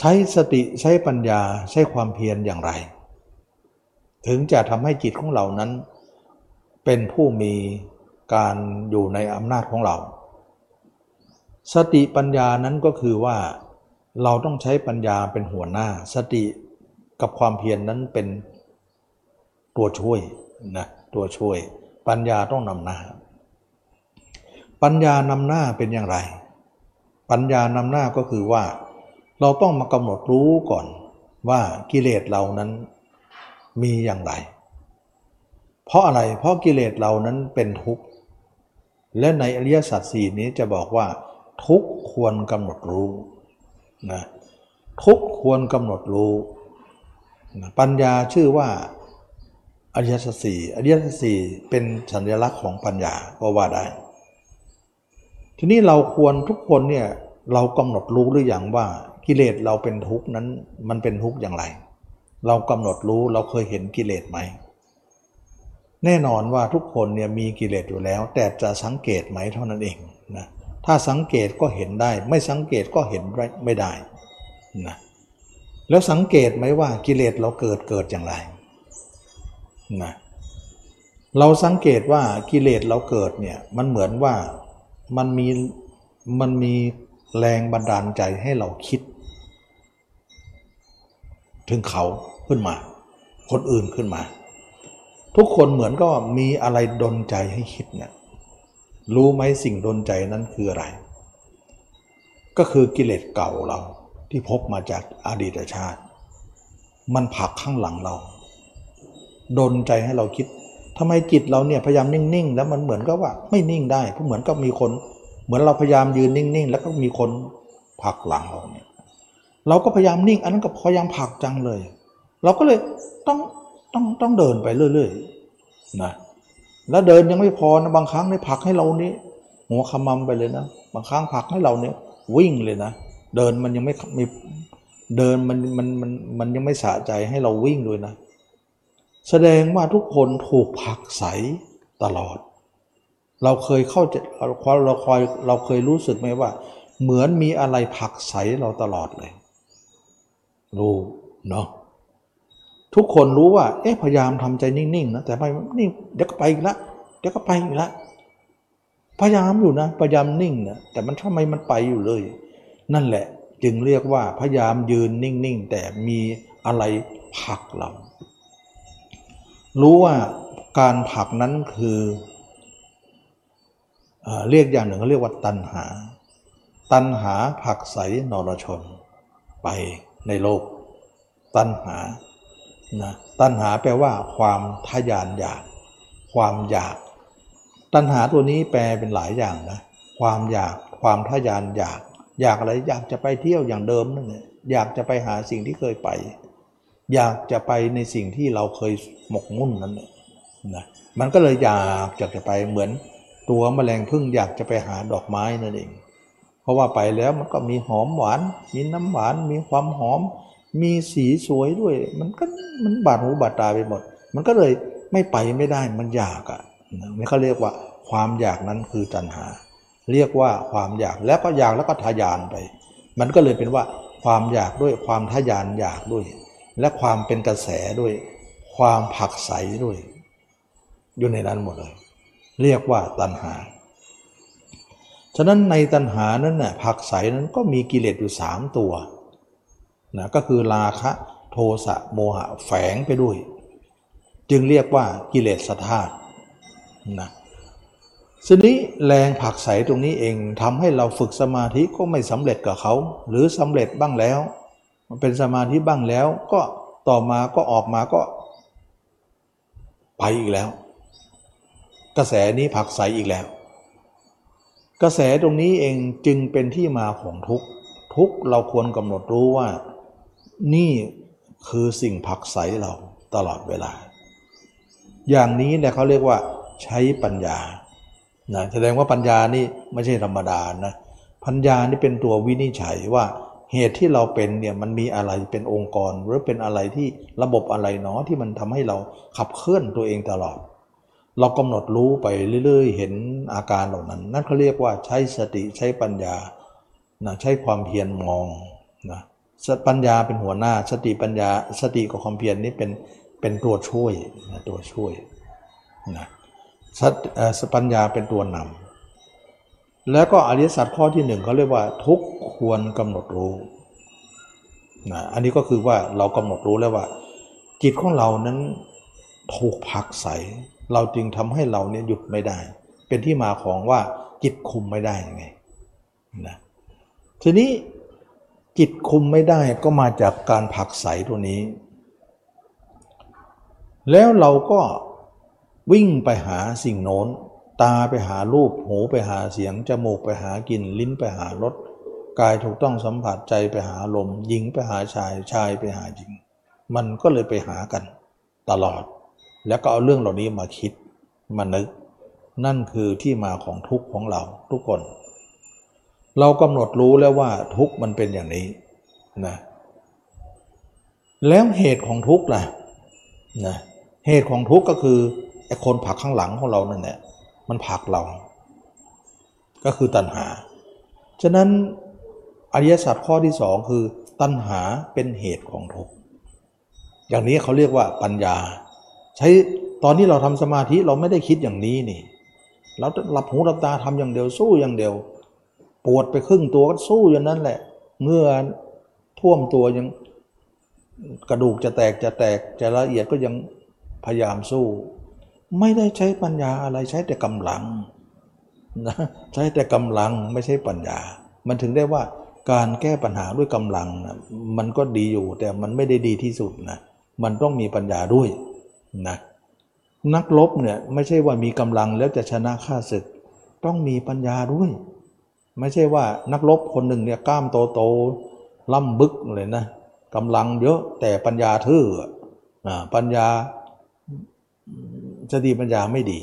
ใช้สติใช้ปัญญาใช้ความเพียรอย่างไรถึงจะทำให้จิตของเรานั้นเป็นผู้มีการอยู่ในอำนาจของเราสติปัญญานั้นก็คือว่าเราต้องใช้ปัญญาเป็นหัวหน้าสติกับความเพียร น, นั้นเป็นตัวช่วยนะตัวช่วยปัญญาต้องนำหน้าปัญญานำหน้าเป็นอย่างไรปัญญานำหน้าก็คือว่าเราต้องมากำหนดรู้ก่อนว่ากิเลสเรานั้นมีอย่างไรเพราะอะไรเพราะกิเลสเรานั้นเป็นทุกข์และในอริยสัจสี่นี้จะบอกว่าทุกข์ควรกำหนดรู้นะทุกข์ควรกำหนดรู้นะปัญญาชื่อว่าอริยสัจสี่อริยสัจสี่เป็นสัญลักษณ์ของปัญญาก็ว่าได้ทีนี้เราควรทุกคนเนี่ยเรากำหนดรู้หรืออย่างว่ากิเลสเราเป็นทุกข์นั้นมันเป็นทุกข์อย่างไรเรากำหนดรู้เราเคยเห็นกิเลสไหมแน่นอนว่าทุกคนเนี่ยมีกิเลสอยู่แล้วแต่จะสังเกตไหมเท่านั้นเองนะถ้าสังเกตก็เห็นได้ไม่สังเกตก็เห็นไม่ได้นะแล้วสังเกตไหมว่ากิเลสเราเกิดเกิดอย่างไรนะเราสังเกตว่ากิเลสเราเกิดเนี่ยมันเหมือนว่ามันมีมันมีแรงบันดาลใจให้เราคิดถึงเขาขึ้นมาคนอื่นขึ้นมาทุกคนเหมือนก็มีอะไรดลใจให้คิดเนี่ยรู้ไหมสิ่งดลใจนั้นคืออะไรก็คือกิเลสเก่าเราที่พบมาจากอดีตชาติมันผลักข้างหลังเราดลใจให้เราคิดทำไมจิตเราเนี่ยพยายามนิ่งๆแล้วมันเหมือนก็ว่าไม่นิ่งได้เพราะเหมือนก็มีคนเหมือนเราพยายามยืนนิ่งๆแล้วก็มีคนผลักหลังเราเนี่ยเราก็พยายามนิ่งอันนั้นก็พยายามผลักจังเลยเราก็เลยต้องต้องต้องเดินไปเรื่อยๆนะแล้วเดินยังไม่พอนะบางครั้งได้ผลักให้เรานี้หัวขมำไปเลยนะบางครั้งผลักให้เราเนี่ยวิ่งเลยนะเดินมันยังไม่มีเดินมันมันมันมันยังไม่สะใจให้เราวิ่งด้วยนะแสดงว่าทุกคนถูกผลักไสตลอดเราเคยเข้าใจเราคอยเราคอยเราเคยรู้สึกไหมว่าเหมือนมีอะไรผลักไสเราตลอดเลยรู้เนาะทุกคนรู้ว่าเอ๊ะพยายามทำใจนิ่งๆนะแต่ไม่นิ่งเดี๋ยวก็ไปอีกละเดี๋ยวก็ไปอีกละพยายามอยู่นะพยายามนิ่งนะแต่มันทำไมมันไปอยู่เลยนั่นแหละจึงเรียกว่าพยายามยืนนิ่งๆแต่มีอะไรผลักเรารู้ว่าการผลักนั้นคือเอ่อเรียกอย่างหนึ่งก็เรียกว่าตัณหาตัณหาผลักไสนรชนไปในโลกตัณหานะตัณหาแปลว่าความทะยานอยากความอยากตัณหาตัวนี้แปลเป็นหลายอย่างนะความอยากความทะยานอยากอยากอะไรอยากจะไปเที่ยวอย่างเดิมนั่นแหละอยากจะไปหาสิ่งที่เคยไปอยากจะไปในสิ่งที่เราเคยหมกมุ่นนั่นแหละนะมันก็เลยอยากอยากจะไปเหมือนตัวแมลงผึ้งอยากจะไปหาดอกไม้นั่นเองเพราะว่าไปแล้วมันก็มีหอมหวานมีน้ำหวานมีความหอมมีสีสวยด้วยมันก็มันบาดหูบาดตาไปหมดมันก็เลยไม่ไปไม่ได้มันอยากอ่ะนี่เขาเรียกว่าความอยากนั้นคือตัณหาเรียกว่าความอยากแล้วก็อยากแล้วก็ทะยานไปมันก็เลยเป็นว่าความอยากด้วยความทะยานอยากด้วยและความเป็นกระแสด้วยความผลักไสด้วยอยู่ในนั้นหมดเลยเรียกว่าตัณหาฉะนั้นในตัณหานั้นน่ะผลักไสนั้นก็มีกิเลสอยู่สามตัวนะก็คือราคะโทสะโมหะแฝงไปด้วยจึงเรียกว่ากิเลสธาตุนะทีนี้แรงผลักไสตรงนี้เองทำให้เราฝึกสมาธิก็ไม่สำเร็จกับเขาหรือสำเร็จบ้างแล้วมันเป็นสมาธิบ้างแล้วก็ต่อมาก็ออกมาก็ไปอีกแล้วกระแสนี้ผลักไสอีกแล้วกระแสตรงนี้เองจึงเป็นที่มาของทุกข์ทุกข์เราควรกำหนดรู้ว่านี่คือสิ่งผลักไสเราตลอดเวลาอย่างนี้เนี่ยเขาเรียกว่าใช้ปัญญานะแสดงว่าปัญญานี่ไม่ใช่ธรรมดานะปัญญานี่เป็นตัววินิจฉัยว่าเหตุที่เราเป็นเนี่ยมันมีอะไรเป็นองค์กรหรือเป็นอะไรที่ระบบอะไรเนาะที่มันทำให้เราขับเคลื่อนตัวเองตลอดเรากำหนดรู้ไปเรื่อยๆเห็นอาการเหล่านั้นนั่นเขาเรียกว่าใช้สติใช้ปัญญานะใช้ความเพียรมองนะ ปัญญาเป็นหัวหน้าสติปัญญาสติกับความเพียรนี้เป็นเป็นตัวช่วยนะตัวช่วยนะสปัญญาเป็นตัวนำแล้วก็อริยสัจข้อที่หนึ่งเขาเรียกว่าทุกข์ควรกำหนดรู้นะอันนี้ก็คือว่าเรากำหนดรู้แล้วว่าจิตของเรานั้นถูกผลักไสเราจึงทำให้เราเนี่ยหยุดไม่ได้เป็นที่มาของว่าจิตคุมไม่ได้ยังไงนะทีนี้จิตคุมไม่ได้ก็มาจากการผลักไสตัวนี้แล้วเราก็วิ่งไปหาสิ่งโน้นตาไปหารูปหูไปหาเสียงจมูกไปหากลิ่นลิ้นไปหารสกายถูกต้องสัมผัสใจไปหาลมหญิงไปหาชายชายไปหาหญิงมันก็เลยไปหากันตลอดแล้วก็เอาเรื่องเหล่านี้มาคิดมานึกนั่นคือที่มาของทุกข์ของเราทุกคนเรากำหนดรู้แล้วว่าทุกข์มันเป็นอย่างนี้นะแล้วเหตุของทุกข์ล่ะนะเหตุของทุกข์ก็คือไอ้คนผลักข้างหลังของเรานั่นแหละมันผลักเราก็คือตัณหาฉะนั้นอริยสัจข้อที่สองคือตัณหาเป็นเหตุของทุกข์อย่างนี้เขาเรียกว่าปัญญาใช้ตอนที่เราทำสมาธิเราไม่ได้คิดอย่างนี้นี่เราหลับหูหลับตาทำอย่างเดียวสู้อย่างเดียวปวดไปครึ่งตัวก็สู้อย่างนั้นแหละเงื่อท่วมตัวยังกระดูกจะแตกจะแตกจะละเอียดก็ยังพยายามสู้ไม่ได้ใช้ปัญญาอะไรใช้แต่กำลังนะใช้แต่กำลังไม่ใช่ปัญญามันถึงได้ว่าการแก้ปัญหาด้วยกำลังนะมันก็ดีอยู่แต่มันไม่ได้ดีที่สุดนะมันต้องมีปัญญาด้วยนะนักรบเนี่ยไม่ใช่ว่ามีกำลังแล้วจะชนะข้าศึกต้องมีปัญญาด้วยไม่ใช่ว่านักรบคนหนึ่งเนี่ยกล้ามโตโตล่ำบึกเลยนะกำลังเยอะแต่ปัญญาทื่อนะปัญญาสติปัญญาไม่ดี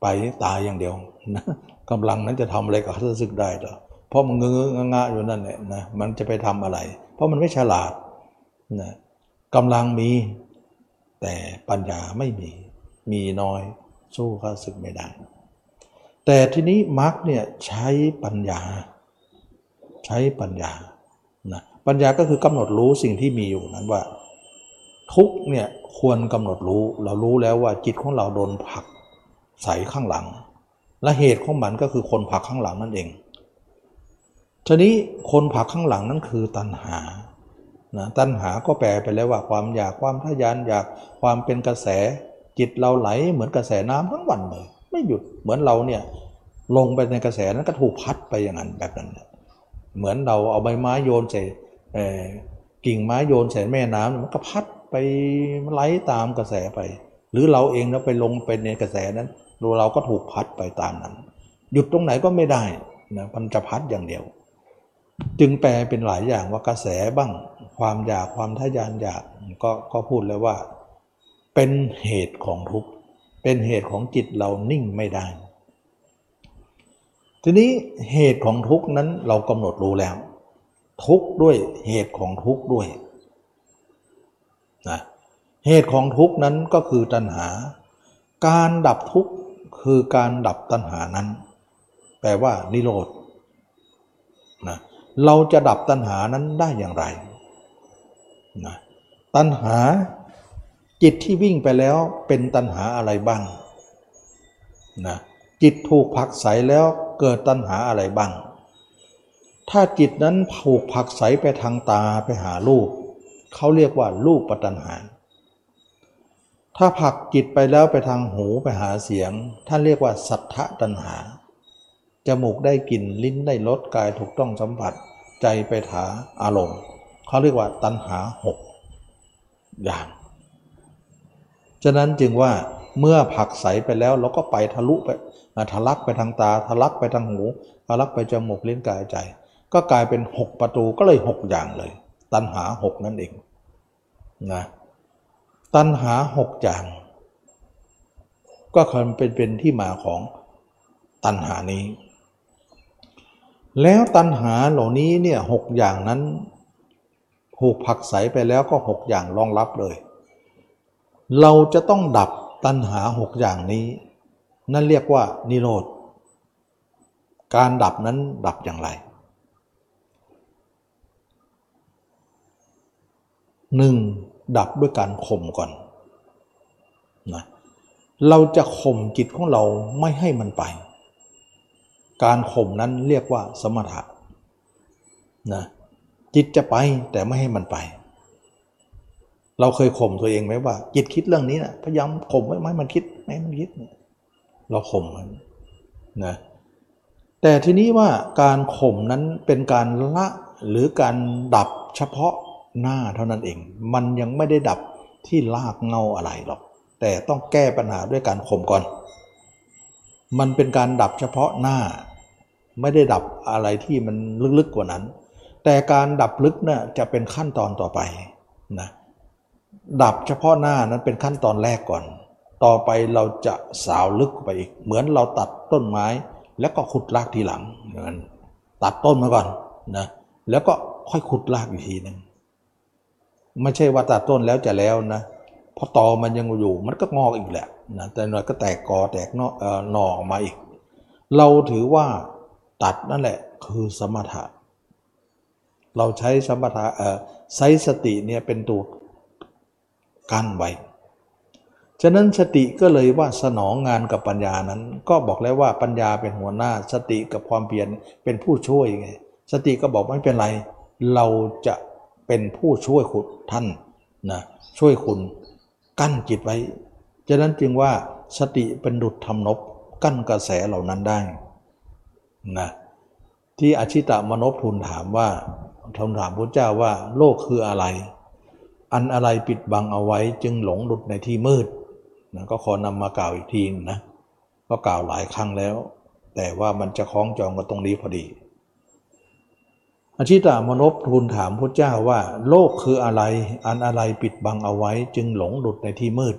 ไปตายอย่างเดียวนะกำลังนั้นจะทำอะไรกับข้าศึกได้หรอเพราะมันเงื้องะอยู่นั่นแหละนะมันจะไปทำอะไรเพราะมันไม่ฉลาดนะกำลังมีแต่ปัญญาไม่มีมีน้อยสู้ข้าศึกไม่ได้แต่ทีนี้มรรคเนี่ยใช้ปัญญาใช้ปัญญานะปัญญาก็คือกำหนดรู้สิ่งที่มีอยู่นั้นว่าทุกเนี่ยควรกำหนดรู้เรารู้แล้วว่าจิตของเราโดนผลักใส่ข้างหลังและเหตุของมันก็คือคนผลักข้างหลังนั่นเองทีนี้คนผลักข้างหลังนั้นคือตัณหานะตัณหาก็แปลไปแล้วว่าความอยากความทะยานอยากความเป็นกระแสจิตเราไหลเหมือนกระแสน้ำทั้งวันเลยไม่หยุดเหมือนเราเนี่ยลงไปในกระแสนั้นก็ถูกพัดไปอย่างนั้นแบบนั้นเหมือนเราเอาใบไม้โยนใส่กิ่งไม้โยนใส่แม่น้ำมันก็พัดไปไหลตามกระแสไปหรือเราเองเราไปลงไปในกระแสนั้นเราก็ถูกพัดไปตามนั้นหยุดตรงไหนก็ไม่ได้นะมันจะพัดอย่างเดียวจึงแปลเป็นหลายอย่างว่ากระแสบ้างความอยากความทะยานอยากก็ก็พูดแล้วว่าเป็นเหตุของทุกข์เป็นเหตุของจิตเรานิ่งไม่ได้ทีนี้เหตุของทุกข์นั้นเรากำหนดรู้แล้วทุกข์ด้วยเหตุของทุกข์ด้วยนะเหตุของทุกข์นั้นก็คือตัณหาการดับทุกข์คือการดับตัณหานั้นแปลว่านิโรธนะเราจะดับตัณหานั้นได้อย่างไรนะตัณหาจิตที่วิ่งไปแล้วเป็นตัณหาอะไรบ้างนะจิตถูกผลักไสแล้วเกิดตัณหาอะไรบ้างถ้าจิตนั้นถูกผลักไสไปทางตาไปหารูปเขาเรียกว่ารูปตัณหาถ้าผลักจิตไปแล้วไปทางหูไปหาเสียงท่านเรียกว่าสัทธะตัณหาจมูกได้กลิ่นลิ้นได้รสกายถูกต้องสัมผัสใจไปหาอารมณ์เขาเรียกว่าตัณหาหกอย่างฉะนั้นจึงว่าเมื่อผลักไสไปแล้วเราก็ไปทะลุไปทะลักไปทางตาทะลักไปทางหูทะลักไปจมูกลิ้นกายใจก็กลายเป็นหกประตูก็เลยหกอย่างเลยตัณหาหกนั่นเองนะตัณหาหกอย่างก็คือเป็นเป็นที่มาของตัณหานี้แล้วตัณหาเหล่านี้เนี่ยหกอย่างนั้นถูกผลักไสไปแล้วก็หกอย่างรองรับเลยเราจะต้องดับตัณหาหกอย่างนี้นั่นเรียกว่านิโรธการดับนั้นดับอย่างไร หนึ่งดับด้วยการข่มก่อนนะเราจะข่มจิตของเราไม่ให้มันไปการข่มนั้นเรียกว่าสมถะนะจิตจะไปแต่ไม่ให้มันไปเราเคยข่มตัวเองไหมว่าจิตคิดเรื่องนี้นะพยายามข่มไว้ไม่มันคิดไม่มันคิดเราข่มมันนะแต่ทีนี้ว่าการข่มนั้นเป็นการละหรือการดับเฉพาะหน้าเท่านั้นเองมันยังไม่ได้ดับที่รากเงาอะไรหรอกแต่ต้องแก้ปัญหาด้วยการข่มก่อนมันเป็นการดับเฉพาะหน้าไม่ได้ดับอะไรที่มันลึกๆกว่านั้นแต่การดับลึกน่ะจะเป็นขั้นตอนต่อไปนะดับเฉพาะหน้านั้นเป็นขั้นตอนแรกก่อนต่อไปเราจะสาวลึกไปอีกเหมือนเราตัดต้นไม้แล้วก็ขุดรากทีหลังอย่างนั้นตัดต้นมาก่อนนะแล้วก็ค่อยขุดรากอีกทีนึงไม่ใช่ว่าตัดต้นแล้วจะแล้วนะพอตอมันยังอยู่มันก็งอกอีกแหละนะแต่หน่อยก็แตกกอแตกหน่อออกมาอีกเราถือว่าตัดนั่นแหละคือสมถะเราใช้สมถะเอ่อใช้สติเนี่ยเป็นตัวกั้นไว้ฉะนั้นสติก็เลยว่าสนองงานกับปัญญานั้นก็บอกแล้วว่าปัญญาเป็นหัวหน้าสติกับความเพียรเป็นผู้ช่วยไงสติก็บอกไม่เป็นไรเราจะเป็นผู้ช่วยคุณท่านนะช่วยคุณกั้นจิตไว้ฉะนั้นจึงว่าสติเป็นดุจทำนบกั้นกระแสเหล่านั้นได้นะที่อชิตะมนพทูลถามว่าทูลถามพระเจ้าว่าโลกคืออะไรอันอะไรปิดบังเอาไว้จึงหลงหลุดในที่มืดนะก็ขอนำมากล่าวอีกทีนะก็กล่าวหลายครั้งแล้วแต่ว่ามันจะคล้องจองกับตรงนี้พอดีอชิตะมนพทูลถามพระเจ้าว่าโลกคืออะไรอันอะไรปิดบังเอาไว้จึงหลงหลุดในที่มืด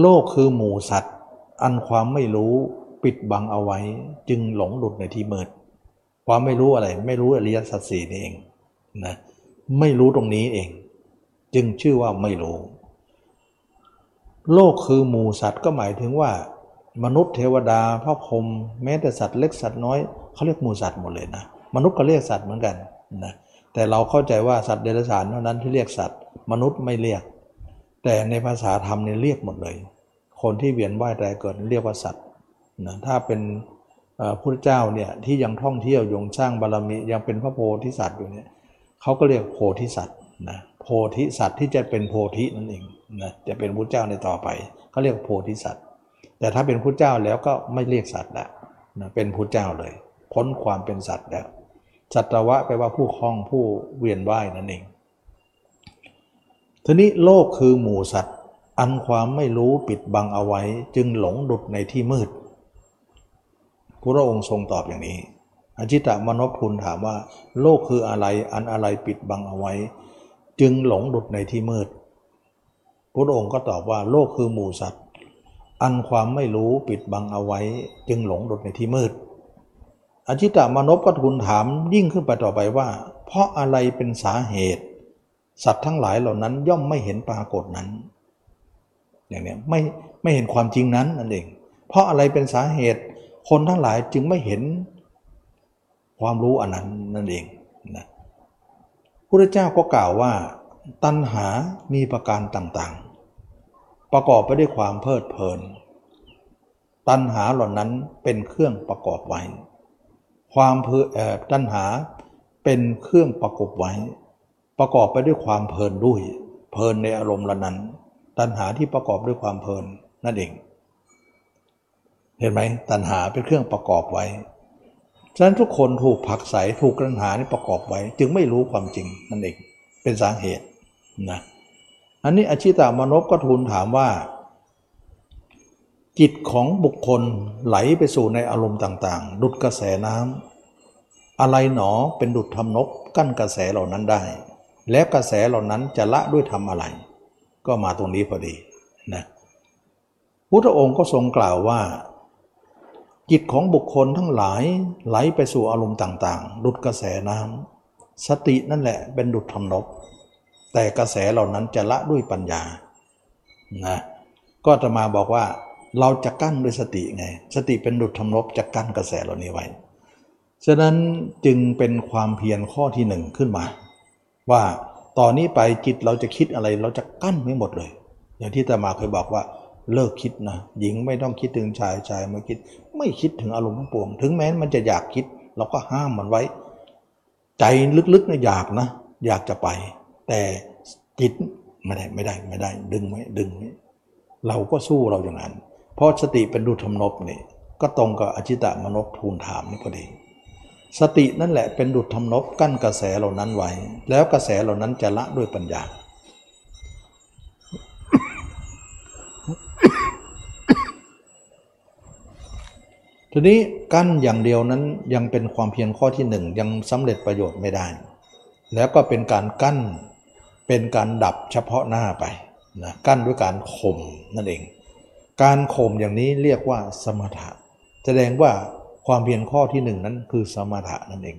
โลกคือหมู่สัตว์อันความไม่รู้ปิดบังเอาไว้จึงหลงหลุดในที่มืดความไม่รู้อะไรไม่รู้อริยสัจสี่นี่เองนะไม่รู้ตรงนี้เองจึงชื่อว่าไม่รู้โลกคือหมู่สัตว์ก็หมายถึงว่ามนุษย์เทวดาพระพรหมแม้แต่สัตว์เล็กสัตว์น้อยเขาเรียกหมู่สัตว์หมดเลยนะมนุษย์ก็เรียกสัตว์เหมือนกันนะแต่เราเข้าใจว่าสัตว์เดรัจฉานเท่านั้นที่เรียกสัตว์มนุษย์ไม่เรียกแต่ในภาษาธรรมเนี่ยเรียกหมดเลยคนที่เวียนว่ายตายเกิดเรียกว่าสัตว์นะถ้าเป็นพระพุทธเจ้าเนี่ยที่ยังท่องเที่ยวยงสร้างบารมียังเป็นพระโพธิสัตว์อยู่เนี่ยเขาก็เรียกโพธิสัตว์นะโพธิสัตว์ที่จะเป็นโพธินั่นเองนะจะเป็นพุทธเจ้าในต่อไปเขาเรียกโพธิสัตว์แต่ถ้าเป็นพุทธเจ้าแล้วก็ไม่เรียกสัตว์แล้วนะเป็นพุทธเจ้าเลยพ้นความเป็นสัตว์แล้วสัตวะแปลว่าผู้คล้องผู้เวียนว่ายนั่นเองทีนี้โลกคือหมู่สัตว์อันความไม่รู้ปิดบังเอาไว้จึงหลงดุจในที่มืดพระองค์ทรงตอบอย่างนี้อชิตะมนพทูลถามว่าโลกคืออะไรอันอะไรปิดบังเอาไว้จึงหลงดุจในที่มืดพระองค์ก็ตอบว่าโลกคือหมู่สัตว์อันความไม่รู้ปิดบังเอาไว้จึงหลงดุจในที่มืดอชิตะมนพก็ทูลถามยิ่งขึ้นไปต่อไปว่าเพราะอะไรเป็นสาเหตุสัตว์ทั้งหลายเหล่านั้นย่อมไม่เห็นปรากฏนั้นอย่างนี้ไม่ไม่เห็นความจริงนั้นนั่นเองเพราะอะไรเป็นสาเหตุคนทั้งหลายจึงไม่เห็นความรู้อันนั้นนั่นเองนะพุทธเจ้าก็กล่าวว่าตัณหามีประการต่างๆประกอบไปด้วยความเพลิดเพลินตัณหาเหล่านั้นเป็นเครื่องประกอบไว้ความเพลิดตัณหาเป็นเครื่องประกอบไว้ประกอบไปด้วยความเพลินด้วยเพลินในอารมณ์เหล่านั้นตัณหาที่ประกอบด้วยความเพลินนั่นเองเห็นไหมตัณหาเป็นเครื่องประกอบไว้ฉะนั้นทุกคนถูกผักใสถูกตัณหานี่ประกอบไว้จึงไม่รู้ความจริงนั่นเองเป็นสาเหตุนะอันนี้อชิตามนพก็ทูลถามว่าจิตของบุคคลไหลไปสู่ในอารมณ์ต่างๆดุจกระแสน้ำอะไรหนอเป็นดุจทำนบกั้นกระแสเหล่านั้นได้และกระแสเหล่านั้นจะละด้วยทำอะไรก็มาตรงนี้พอดีนะพุทธองค์ก็ทรงกล่าวว่าจิตของบุคคลทั้งหลายไหลไปสู่อารมณ์ต่างๆดุจกระแสน้ำสตินั่นแหละเป็นดุจทำนบแต่กระแสเหล่านั้นจะละด้วยปัญญานะก็จะมาบอกว่าเราจะกั้นด้วยสติไงสติเป็นดุจทำนบจะกั้นกระแสเหล่านี้ไว้ฉะนั้นจึงเป็นความเพียรข้อที่หนึ่งขึ้นมาว่า ต่อนนี้ไปจิตเราจะคิดอะไรเราจะกั้นไม่หมดเลยอย่างที่อาตมาเคยบอกว่าเลิกคิดนะหญิงไม่ต้องคิดถึงชายชายไม่คิดไม่คิดถึงอารมณ์ทั้งปวงถึงแม้มันจะอยากคิดเราก็ห้ามมันไว้ใจลึกๆนะอยากนะอยากจะไปแต่จิตไม่ได้ไม่ได้ไม่ได้ดึงไว้ดึงไว้เราก็สู้เราอย่างนั้นเพราะสติเป็นดุจทำนบนี่ก็ตรงกับอจิตะมนพทูลถามนี่พอดีสตินั่นแหละเป็นดุจทำนบกั้นกระแสเหล่านั้นไว้แล้วกระแสเหล่านั้นจะละด้วยปัญญา ทีนี้กั้นอย่างเดียวนั้นยังเป็นความเพียรข้อที่หนึ่งยังสำเร็จประโยชน์ไม่ได้แล้วก็เป็นการกั้นเป็นการดับเฉพาะหน้าไปนะกั้นด้วยการข่มนั่นเองการข่มอย่างนี้เรียกว่าสมถะแสดงว่าความเพียรข้อที่หนึ่งนั้นคือสมถะนั่นเอง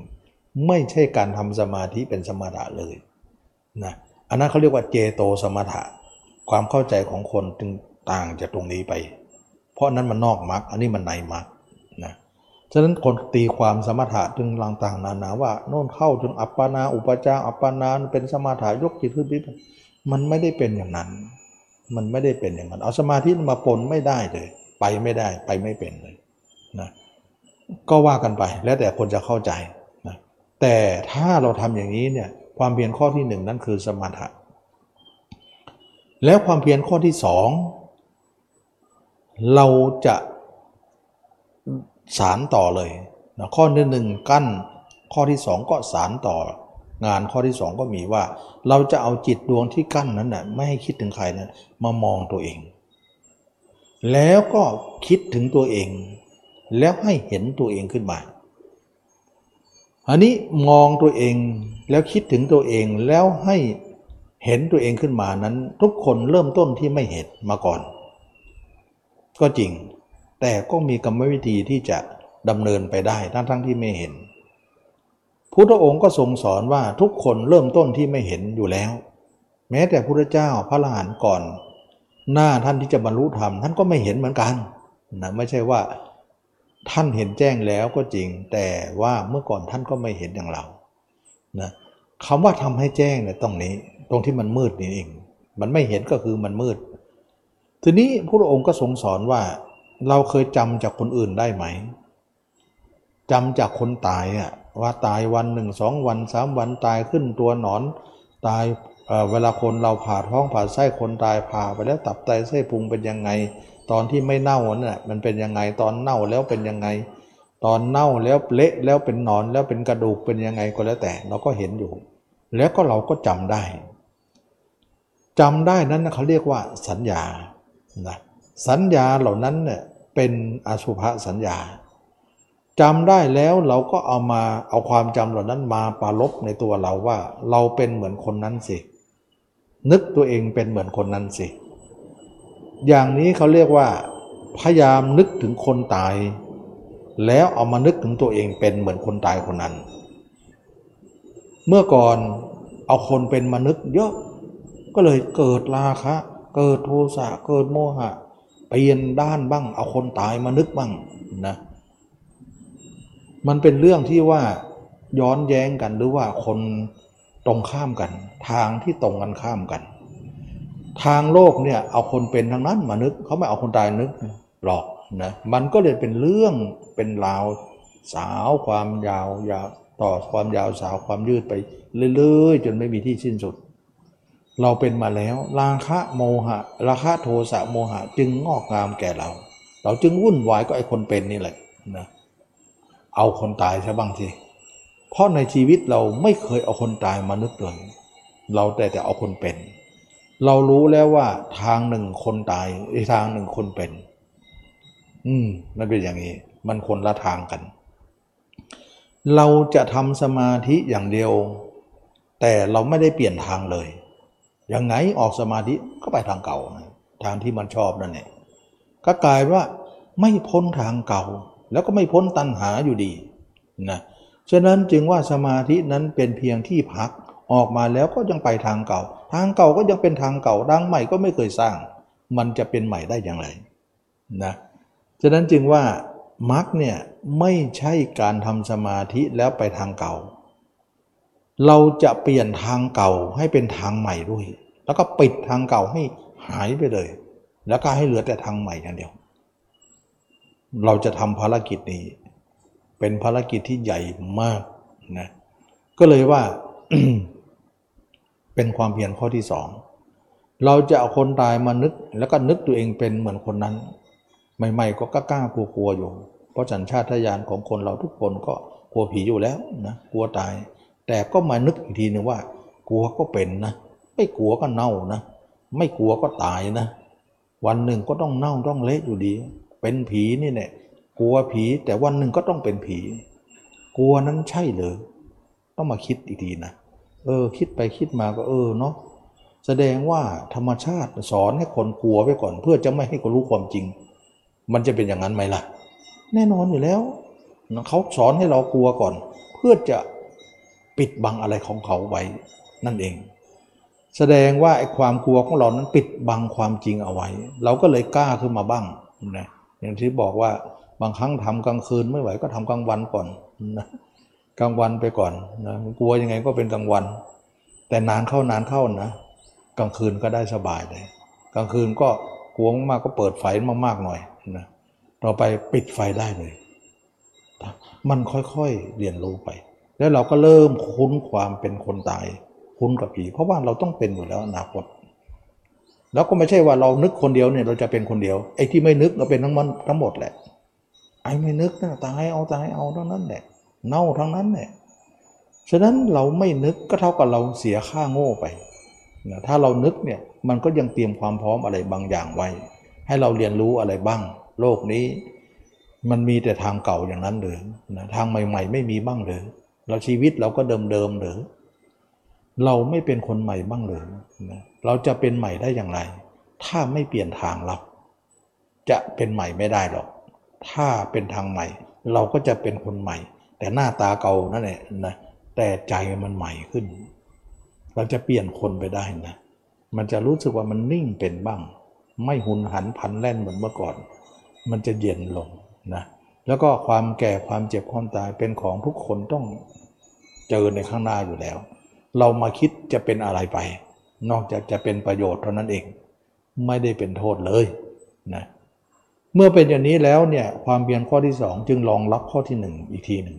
ไม่ใช่การทำสมาธิเป็นสมถะเลยนะอันนั้นเขาเรียกว่าเจโตสมถะความเข้าใจของคนจึงต่างจากตรงนี้ไปเพราะนั้นมันนอกมรรคอันนี้มันในมรรคนะฉะนั้นคนตีความสมถะจึงต่างๆนานาว่าโน่นเข้าถึงอัปปนาอุปจาอัปปนาเป็นสมถะยกจิตขึ้นวิปัสสนามันไม่ได้เป็นอย่างนั้นมันไม่ได้เป็นอย่างนั้นเอาสมาธิมาปนไม่ได้เลยไปไม่ได้ไปไม่เป็นเลยนะก็ว่ากันไปแล้วแต่คนจะเข้าใจนะแต่ถ้าเราทำอย่างนี้เนี่ยความเพียรข้อที่หนึ่งนั้นคือสมถะแล้วความเพียรข้อที่สองเราจะสานต่อเลยนะข้อที่หนึ่งกั้นข้อที่สองก็สานต่องานข้อที่สองก็มีว่าเราจะเอาจิตดวงที่กั้นนั้นน่ะไม่ให้คิดถึงใครนะมามองตัวเองแล้วก็คิดถึงตัวเองแล้วให้เห็นตัวเองขึ้นมาอันนี้มองตัวเองแล้วคิดถึงตัวเองแล้วให้เห็นตัวเองขึ้นมานั้นทุกคนเริ่มต้นที่ไม่เห็นมาก่อนก็จริงแต่ก็มีกรรมวิธีที่จะดำเนินไปได้ทั้งทั้งที่ไม่เห็นพุทธองค์ก็ทรงสอนว่าทุกคนเริ่มต้นที่ไม่เห็นอยู่แล้วแม้แต่พระพุทธเจ้าพระอรหันต์ก่อนหน้าท่านที่จะบรรลุธรรมท่านก็ไม่เห็นเหมือนกันนะไม่ใช่ว่าท่านเห็นแจ้งแล้วก็จริงแต่ว่าเมื่อก่อนท่านก็ไม่เห็นอย่างเรานะคำว่าทำให้แจ้งเนี่ยตรงนี้ตรงที่มันมืดนี่เองมันไม่เห็นก็คือมันมืดทีนี้พระองค์ก็ทรงสอนว่าเราเคยจำจากคนอื่นได้ไหมจำจากคนตายอะว่าตายวันหนึ่งสองวันสามวันตายขึ้นตัวหนอนตาย เอ่อ เวลาคนเราผ่าท้องผ่าไส้คนตายผ่าไปแล้วตับไตไส้พุงเป็นยังไงตอนที่ไม่เน่าน่ะมันเป็นยังไงตอนเน่าแล้วเป็นยังไงตอนเน่าแล้วเละแล้วเป็นหนอนแล้วเป็นกระดูกเป็นยังไงก็แล้วแต่เราก็เห็นอยู่แล้วก็เราก็จำได้จำได้นั้นเขาเรียกว่าสัญญานะสัญญาเหล่านั้นเนี่ยเป็นอสุภสัญญาจำได้แล้วเราก็เอามาเอาความจำเหล่านั้นมาปราลบในตัวเราว่าเราเป็นเหมือนคนนั้นสินึกตัวเองเป็นเหมือนคนนั้นสิอย่างนี้เขาเรียกว่าพยายามนึกถึงคนตายแล้วเอามานึกถึงตัวเองเป็นเหมือนคนตายคนนั้นเมื่อก่อนเอาคนเป็นมานึกเยอะก็เลยเกิดราคะเกิดโทสะเกิดโมหะเปลี่ยนด้านบ้างเอาคนตายมานึกบ้างนะมันเป็นเรื่องที่ว่าย้อนแย้งกันหรือว่าคนตรงข้ามกันทางที่ตรงกันข้ามกันทางโลกเนี่ยเอาคนเป็นทางนั้นมานึกเขาไม่เอาคนตายนึกหรอกนะมันก็เลยเป็นเรื่องเป็นราวสาวความยาวยาวต่อความยาวสาวความยืดไปเรื่อยๆจนไม่มีที่สิ้นสุดเราเป็นมาแล้วราคะโมหะราคะโทสะโมหะจึงงอกงามแก่เราเราจึงวุ่นวายก็ไอ้คนเป็นนี่แหละนะเอาคนตายซะบ้างสิเพราะในชีวิตเราไม่เคยเอาคนตายมานึกเลยเราแต่แต่เอาคนเป็นเรารู้แล้วว่าทางหนึ่งคนตายอีกทางหนึ่งคนเป็นอืมมันเป็นอย่างนี้มันคนละทางกันเราจะทำสมาธิอย่างเดียวแต่เราไม่ได้เปลี่ยนทางเลยยังไงออกสมาธิก็ไปทางเก่าทางที่มันชอบนั่นแหละก็กลายว่าไม่พ้นทางเก่าแล้วก็ไม่พ้นตัณหาอยู่ดีนะฉะนั้นจึงว่าสมาธินั้นเป็นเพียงที่พักออกมาแล้วก็ยังไปทางเก่าทางเก่าก็ยังเป็นทางเก่าทางใหม่ก็ไม่เคยสร้างมันจะเป็นใหม่ได้อย่างไรนะฉะนั้นจึงว่ามรรคเนี่ยไม่ใช่การทำสมาธิแล้วไปทางเก่า เราจะเปลี่ยนทางเก่าให้เป็นทางใหม่ด้วยแล้วก็ปิดทางเก่าให้หายไปเลยแล้วก็ให้เหลือแต่ทางใหม่อย่างเดียวเราจะทำภารกิจนี้เป็นภารกิจที่ใหญ่มากนะก็เลยว่า เป็นความเพียรข้อที่สองเราจะเอาคนตายมานึกแล้วก็นึกตัวเองเป็นเหมือนคนนั้นใหม่ๆก็กล้ากลัวๆอยู่เพราะสัญชาตญาณของคนเราทุกคนก็กลัวผีอยู่แล้วนะกลัวตายแต่ก็มานึกอีกทีนึงว่ากลัวก็เป็นนะไม่กลัวก็เน่านะไม่กลัวก็ตายนะวันหนึ่งก็ต้องเน่าต้องเละอยู่ดีเป็นผีนี่แหละกลัวผีแต่วันหนึ่งก็ต้องเป็นผีกลัวนั้นใช่เหรอต้องมาคิดอีกทีนะเออคิดไปคิดมาก็เออเนาะแสดงว่าธรรมชาติสอนให้คนกลัวไว้ก่อนเพื่อจะไม่ให้คนรู้ความจริงมันจะเป็นอย่างนั้นไหมล่ะแน่นอนอยู่แล้วเขาสอนให้เรากลัวก่อนเพื่อจะปิดบังอะไรของเขาไว้นั่นเองแสดงว่าไอ้ความกลัวของเรานั้นปิดบังความจริงเอาไว้เราก็เลยกล้าขึ้นมาบ้างนะอย่างที่บอกว่าบางครั้งทำกลางคืนไม่ไหวก็ทำกลางวันก่อนนะกลางวันไปก่อนนะกลัวยังไงก็เป็นกลางวันแต่นานเข้านานเข้านะกลางคืนก็ได้สบายเลยกลางคืนก็กลัวมากก็เปิดไฟมากๆหน่อยนะเราไปปิดไฟได้เลยมันค่อยๆเรียนรู้ไปแล้วเราก็เริ่มคุ้นความเป็นคนตายคุ้นกับผีเพราะว่าเราต้องเป็นอยู่แล้วอนาคตแล้วก็ไม่ใช่ว่าเรานึกคนเดียวเนี่ยเราจะเป็นคนเดียวไอ้ที่ไม่นึกเราเป็นทั้งมันทั้งหมดแหละไอ้ไม่นึกนะตายเอาตายเอาทั้งนั้นแหละเน่าทั้งนั้นแหละฉะนั้นเราไม่นึกก็เท่ากับเราเสียค่าโง่ไปนะถ้าเรานึกเนี่ยมันก็ยังเตรียมความพร้อมอะไรบางอย่างไว้ให้เราเรียนรู้อะไรบ้างโลกนี้มันมีแต่ทางเก่าอย่างนั้นหรือนะทางใหม่ๆไม่มีบ้างหรือเราชีวิตเราก็เดิมๆหรือเราไม่เป็นคนใหม่บ้างหรือนะเราจะเป็นใหม่ได้อย่างไรถ้าไม่เปลี่ยนทางเราจะเป็นใหม่ไม่ได้หรอกถ้าเป็นทางใหม่เราก็จะเป็นคนใหม่แต่หน้าตาเก่านั่นแหละนะแต่ใจมันใหม่ขึ้นเราจะเปลี่ยนคนไปได้นะมันจะรู้สึกว่ามันนิ่งเป็นบ้างไม่หุนหันพลันแล่นเหมือนเมื่อก่อนมันจะเย็นลงนะแล้วก็ความแก่ความเจ็บความตายเป็นของทุกคนต้องเจอในข้างหน้าอยู่แล้วเรามาคิดจะเป็นอะไรไปนอกจากจะเป็นประโยชน์เท่านั้นเองไม่ได้เป็นโทษเลยนะเมื่อเป็นอย่างนี้แล้วเนี่ยความเพียรข้อที่สองจึงรองรับข้อที่หนึ่งอีกทีหนึ่ง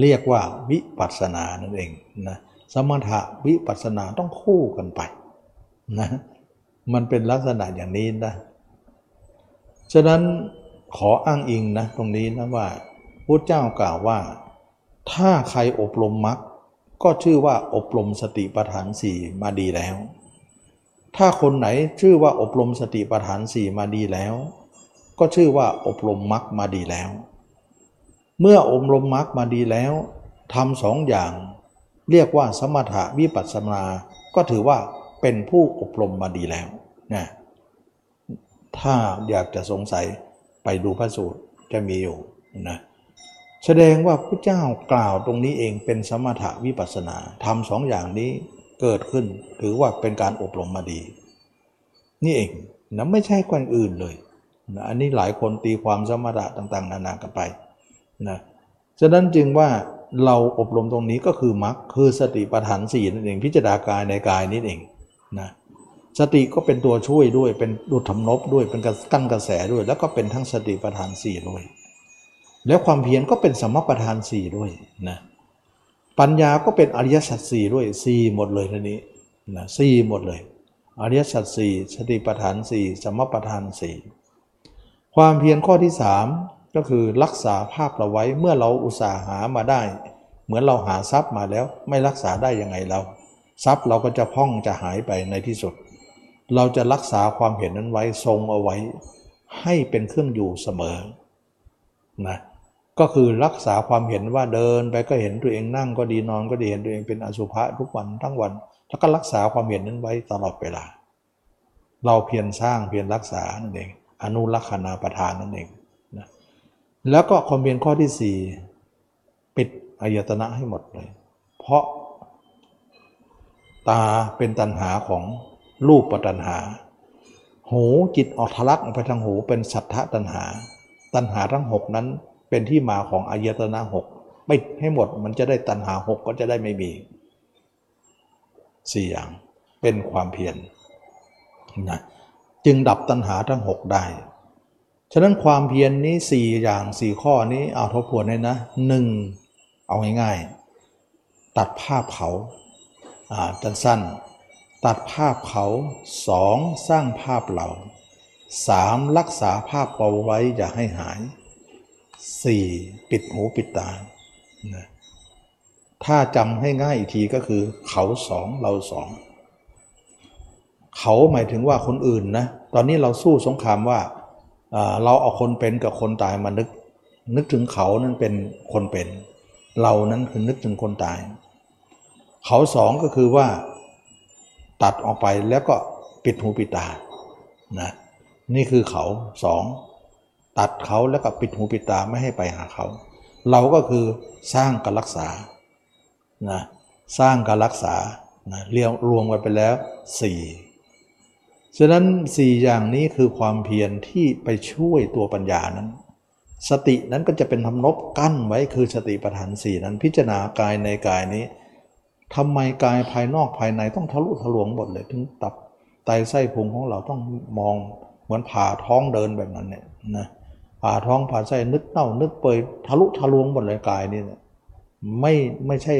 เรียกว่าวิปัสสนานั่นเองนะสมถะวิปัสสนาต้องคู่กันไปนะมันเป็นลักษณะอย่างนี้นะฉะนั้นขออ้างอิงนะตรงนี้นะว่าพุทธเจ้ากล่าวว่าถ้าใครอบรมมรรคก็ชื่อว่าอบรมสติปัฏฐานสี่มาดีแล้วถ้าคนไหนชื่อว่าอบรมสติปัฏฐานสี่มาดีแล้วก็ชื่อว่าอบรมมรรคมาดีแล้วเมื่ออบรมมรรคมาดีแล้วทำสองอย่างเรียกว่าสมถะวิปัสสนาก็ถือว่าเป็นผู้อบรมมาดีแล้วนะถ้าอยากจะสงสัยไปดูพระสูตรจะมีอยู่นะแสดงว่าพระเจ้ากล่าวตรงนี้เองเป็นสมถะวิปัสสนาทำสองอย่างนี้เกิดขึ้นถือว่าเป็นการอบรมมาดีนี่เองนะไม่ใช่คนอื่นเลยนะอันนี้หลายคนตีความสมถะต่างๆนานากันไปนะฉะนั้นจึงว่าเราอบรมตรงนี้ก็คือมรรคคือสติปัฏฐานสี่นั่นเองพิจารณากายในกายนี่เองนะสติก็เป็นตัวช่วยด้วยเป็นดุจทำนบด้วยเป็นการกั้นกระแสด้วยแล้วก็เป็นทั้งสติปัฏฐานสี่ด้วยแล้วความเพียรก็เป็นสัมมาปัฏฐานสี่ด้วยนะปัญญาก็เป็นอริยสัจสี่ด้วยสี่หมดเลยทีนี้นะสี่หมดเลยอริยสัจสี่สติปัฏฐานสี่สัมมาปัฏฐานสี่ความเพียรข้อที่สามก็คือรักษาภาพเราไว้เมื่อเราอุตส่าห์หามาได้เหมือนเราหาทรัพย์มาแล้วไม่รักษาได้ยังไงเราทรัพย์เราก็จะพร่องจะหายไปในที่สุดเราจะรักษาความเห็นนั้นไว้ทรงเอาไว้ให้เป็นเครื่องอยู่เสมอนะก็คือรักษาความเห็นว่าเดินไปก็เห็นตัวเองนั่งก็ดีนอนก็ดีเห็นตัวเองเป็นอสุภะทุกวันทั้งวันแล้วก็รักษาความเห็นนั้นไว้ตลอดเวลาเราเพียรสร้างเพียรรักษานั่นเองอนุรักษณาประทานนั่นเองนะแล้วก็ความเพียรข้อที่สี่ปิดอายตนะให้หมดเลยเพราะตาเป็นตัณหาของรูปตัณหาหูจิตออกทะลักออกไปทางหูเป็นสัทธะตัณหาตัณหาทั้งหกนั้นเป็นที่มาของอายตนะหก ปิดให้หมดมันจะได้ตัณหาหกก็จะได้ไม่มีสี่อย่างเป็นความเพียรนะจึงดับตัณหาทั้งหกได้ฉะนั้นความเพียร น, นี้สี่อย่างสี่ข้อนี้เอาทบทวนเลยนะหนึ่งเอาง่ายๆตัดภาพเขาอ่าจันสั้นตัดภาพเขาสองสร้างภาพเราสามรักษาภาพเอาไว้อย่าให้หายสี่ปิดหูปิดตานะถ้าจำให้ง่ายอีกทีก็คือเขาสองเราสองเขาหมายถึงว่าคนอื่นนะตอนนี้เราสู้สงครามว่าเราเอาคนเป็นกับคนตายมานึกนึกถึงเขานั้นเป็นคนเป็นเรานั้นคือนึกถึงคนตายเขาสองก็คือว่าตัดออกไปแล้วก็ปิดหูปิดตานะนี่คือเขาสองตัดเขาแล้วก็ปิดหูปิดตาไม่ให้ไปหาเขาเราก็คือสร้างกับรักษานะสร้างกับรักษานะเรียงรวมกันไปแล้วสี่ฉะนั้นสี่อย่างนี้คือความเพียรที่ไปช่วยตัวปัญญานั้นสตินั้นก็จะเป็นทำนบกั้นไว้คือสติปัฏฐานสี่นั้นพิจารณากายในกายนี้ทำไมกายภายนอกภายในต้องทะลุทะลวงหมดเลยถึงตับไตไส้พุงของเราต้องมองเหมือนผ่าท้องเดินแบบนั้นเนี่ยนะผ่าท้องผ่าไส้นึกเน่านึกเปื่อยทะลุทะลวงหมดเลยกายนี่ไม่ไม่ใช่